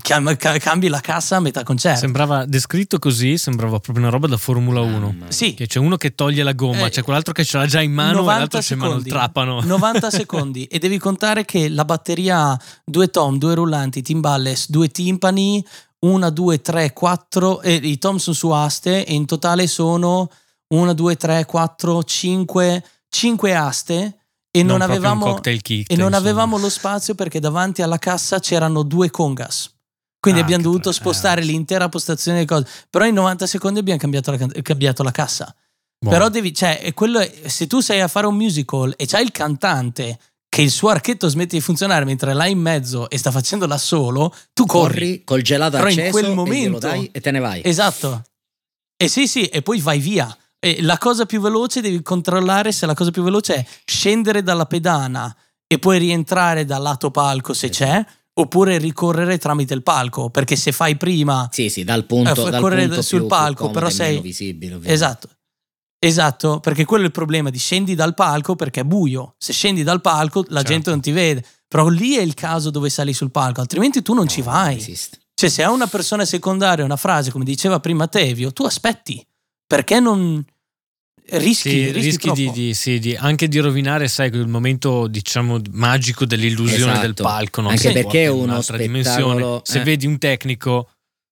cambi la cassa a metà concerto. Sembrava descritto così, sembrava proprio una roba da Formula uno, ah, sì. Che c'è uno che toglie la gomma, eh, c'è quell'altro che ce l'ha già in mano e l'altro c'è in mano il trapano. novanta secondi e devi contare che la batteria ha due tom, due rullanti, timbales, due timpani, una, due, tre, quattro, eh, i tom sono su aste e in totale sono una, due, tre, quattro, cinque, cinque aste e non, non avevamo kick, e insomma. non avevamo lo spazio perché davanti alla cassa c'erano due congas. Quindi ah, abbiamo dovuto tra... spostare eh. l'intera postazione di cose. Però in novanta secondi abbiamo cambiato la, cambiato la cassa. Buono. Però devi, cioè, quello è, se tu sei a fare un musical e c'hai il cantante che il suo archetto smette di funzionare mentre là in mezzo e sta facendo da solo, tu corri, corri col gelato però acceso in quel momento, e lo dai e te ne vai. Esatto. E sì sì, e poi vai via. E la cosa più veloce, devi controllare se la cosa più veloce è scendere dalla pedana e poi rientrare dal lato palco se c'è, oppure ricorrere tramite il palco, perché se fai prima Sì, sì, dal punto, eh, dal punto sul più, palco, più però sei visibile, ovviamente. Esatto. Esatto, perché quello è il problema, di scendi dal palco perché è buio, se scendi dal palco la certo. gente non ti vede, però lì è il caso dove sali sul palco, altrimenti tu non no, ci vai, non cioè se hai una persona secondaria, una frase come diceva prima Tevio, tu aspetti, perché non rischi, sì, rischi, rischi di, di, sì, di, anche di rovinare, sai, quel momento diciamo magico dell'illusione esatto. del palco, no? Anche perché è uno spettacolo, eh. se vedi un tecnico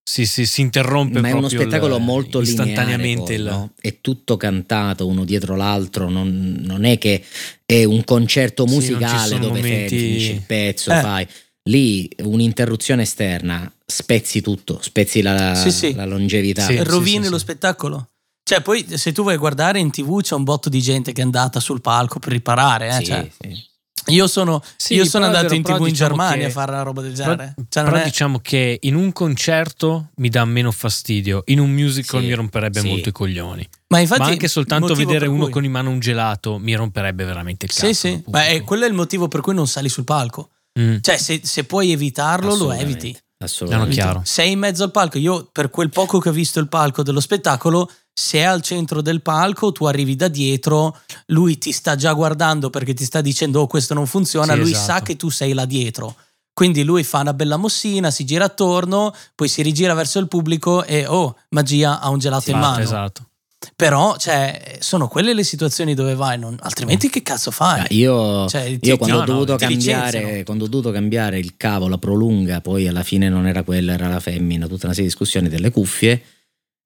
Sì, sì, si interrompe ma proprio, è uno spettacolo il, molto istantaneamente lineare poi, no? È tutto cantato uno dietro l'altro, non, non è che è un concerto musicale sì, dove momenti... finisci il pezzo eh. fai lì un'interruzione esterna, spezzi tutto, spezzi la, sì, sì. la longevità sì, rovini sì, sì, lo sì. spettacolo, cioè poi se tu vai a guardare in TV c'è un botto di gente che è andata sul palco per riparare, eh, sì, cioè. sì. Io sono, sì, io sono andato vero, in TV in diciamo Germania che, a fare una roba del genere. Però, cioè, non però è... diciamo che in un concerto mi dà meno fastidio, in un musical sì, mi romperebbe sì. molto i coglioni. Ma, infatti, Ma anche soltanto vedere uno cui... con in mano un gelato mi romperebbe veramente il cazzo. Sì, sì. Ma è, quello è il motivo per cui non sali sul palco. Mm. Cioè, se, se puoi evitarlo, lo eviti. Assolutamente. No, no, chiaro. Sei in mezzo al palco. Io, per quel poco che ho visto il palco dello spettacolo, se è al centro del palco tu arrivi da dietro, lui ti sta già guardando perché ti sta dicendo oh questo non funziona, sì, lui esatto. sa che tu sei là dietro, quindi lui fa una bella mossina, si gira attorno, poi si rigira verso il pubblico e oh magia, ha un gelato sì, in mano esatto. Però cioè, sono quelle le situazioni dove vai, non, altrimenti che cazzo fai? Io, cioè, ti, io quando, no, ho dovuto no, cambiare, quando ho dovuto cambiare il cavo, la prolunga, poi alla fine non era quella, era la femmina, tutta una serie di discussioni delle cuffie,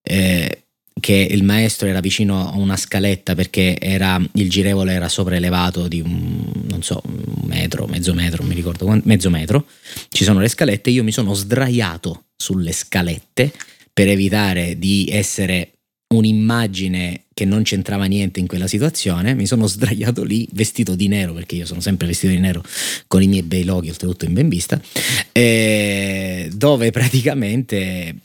eh, che il maestro era vicino a una scaletta perché era, il girevole era sopraelevato di un, non so, un metro, mezzo metro, non mi ricordo quanto, mezzo metro, ci sono le scalette, io mi sono sdraiato sulle scalette per evitare di essere un'immagine che non c'entrava niente in quella situazione, mi sono sdraiato lì vestito di nero, perché io sono sempre vestito di nero con i miei bei loghi oltretutto in ben vista, eh, dove praticamente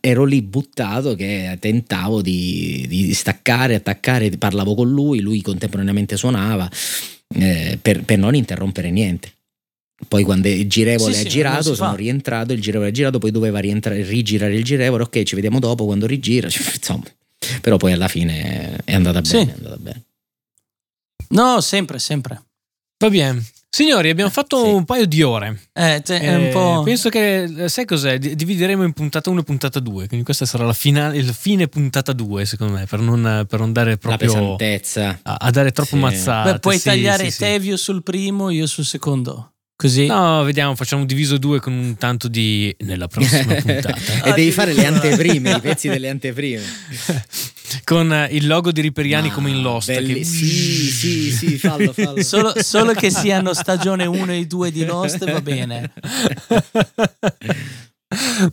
ero lì buttato che tentavo di, di staccare, attaccare, parlavo con lui, lui contemporaneamente suonava, eh, per, per non interrompere niente. Poi quando il girevole sì, ha sì, girato, sono rientrato, il girevole ha girato, poi doveva rientrare, rigirare il girevole, ok, ci vediamo dopo quando rigira, insomma. Però poi alla fine è andata bene, sì. È andata bene. No, sempre, sempre. Va bene. Signori, abbiamo eh, fatto sì. un paio di ore. Eh, cioè, eh, è un po'... Penso che, sai cos'è? Divideremo in puntata uno e puntata due. Quindi questa sarà la finale, il fine puntata due, secondo me, per non, per non dare proprio... La pesantezza. A, a dare troppo sì. mazzate. Beh, puoi sì, tagliare sì, Tevio sì. sul primo, io sul secondo. Così. No, vediamo, facciamo un diviso due con un tanto di... nella prossima puntata. E devi fare le anteprime, i pezzi delle anteprime. Con il logo di Riperiani no, come in Lost belli, che... sì sì sì fallo fallo solo, solo che siano stagione uno e due di Lost, va bene.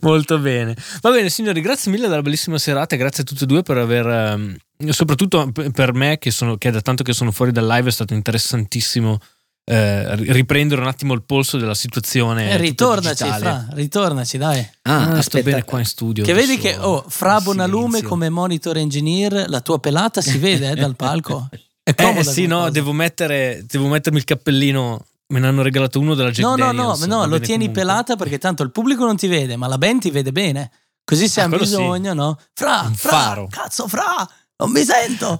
Molto bene, va bene signori, grazie mille della bellissima serata, grazie a tutti e due per aver, soprattutto per me che sono che da tanto che sono fuori dal live è stato interessantissimo eh, riprendere un attimo il polso della situazione eh, ritornaci Fra, ritornaci dai ah, ah sto bene qua in studio che vedi che oh, Fra Bonalume come monitor engineer, la tua pelata si vede eh, dal palco è eh sì no cosa. devo mettere devo mettermi il cappellino, me ne hanno regalato uno della Jack no, Daniels no no no, no lo tieni comunque. Pelata perché tanto il pubblico non ti vede ma la band ti vede bene così se ah, ha bisogno sì. no Fra, un fra faro. Cazzo Fra non mi sento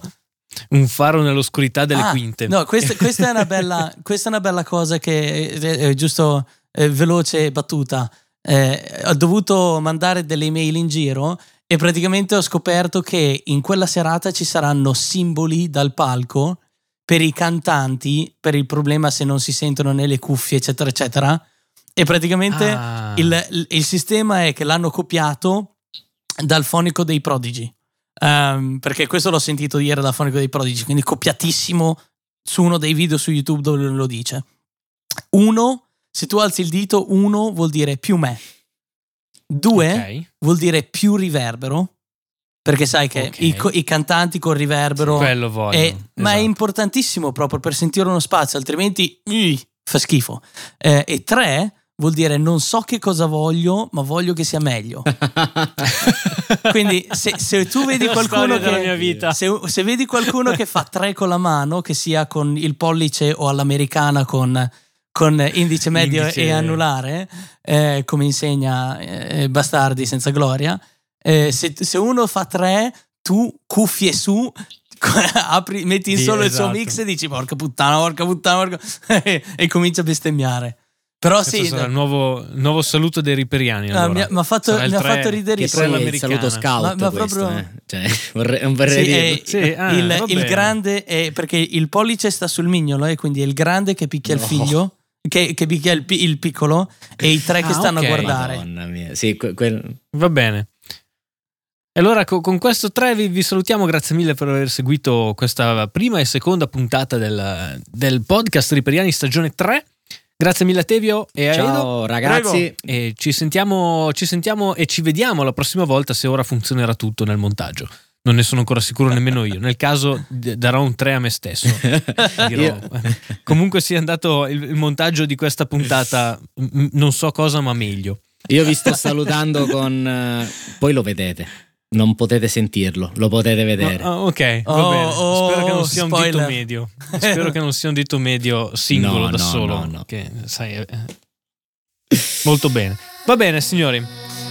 un faro nell'oscurità delle ah, quinte no questa, questa, è una bella, questa è una bella cosa che è, è giusto è veloce battuta eh, ho dovuto mandare delle email in giro e praticamente ho scoperto che in quella serata ci saranno simboli dal palco per i cantanti per il problema se non si sentono nelle cuffie eccetera eccetera e praticamente ah. il, il sistema è che l'hanno copiato dal fonico dei Prodigy. Um, perché questo l'ho sentito ieri dal fonico dei Prodigy, quindi copiatissimo su uno dei video su YouTube dove lo dice. Uno, se tu alzi il dito, uno vuol dire più me, due okay. vuol dire più riverbero, perché sai che okay. i, co- i cantanti col riverbero sì, quello voglio, è, esatto. ma è importantissimo proprio per sentire uno spazio, altrimenti uh, fa schifo. Eh, e tre vuol dire non so che cosa voglio ma voglio che sia meglio. Quindi se, se tu vedi qualcuno che, mia vita. Se, se vedi qualcuno che fa tre con la mano, che sia con il pollice o all'americana con, con indice medio indice... e anulare eh, come insegna eh, Bastardi senza gloria eh, se, se uno fa tre tu cuffie su apri, metti in sì, solo esatto. il suo mix e dici porca puttana porca puttana porca... e, e comincia a bestemmiare. Però questo sì, sarà il nuovo, nuovo saluto dei Riperiani. Allora. Mi ha, mi ha fatto, mi ha fatto riderissimo. Il saluto scout. Ma, ma questo, proprio... eh. cioè, vorrei, non vorrei sì, dire. È, sì, ah, il, il grande, è, perché il pollice sta sul mignolo, e eh, quindi è il grande che picchia no. il figlio, che, che picchia il, il piccolo, e i tre che ah, stanno okay. a guardare. Madonna mia. Sì, que, quel... Va bene. E allora con questo tre vi, vi salutiamo, grazie mille per aver seguito questa prima e seconda puntata del, del podcast Riperiani stagione tre. Grazie mille a Tevio e a Edo. Ciao ragazzi. E ci sentiamo, ci sentiamo e ci vediamo la prossima volta se ora funzionerà tutto nel montaggio. Non ne sono ancora sicuro nemmeno io. Nel caso darò un tre a me stesso. Dirò. Comunque sia andato il montaggio di questa puntata, non so cosa ma meglio. Io vi sto salutando con... Poi lo vedete. Non potete sentirlo, lo potete vedere. Oh, ok, oh, va bene. Oh, spero che non sia spoiler. Un dito medio. Spero che non sia un dito medio singolo no, da no, solo. No, no. Che, sai, eh. Molto bene. Va bene, signori.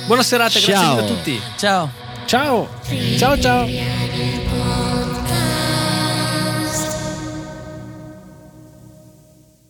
Buona serata, ciao. Grazie a tutti. Ciao. Ciao. Ciao ciao.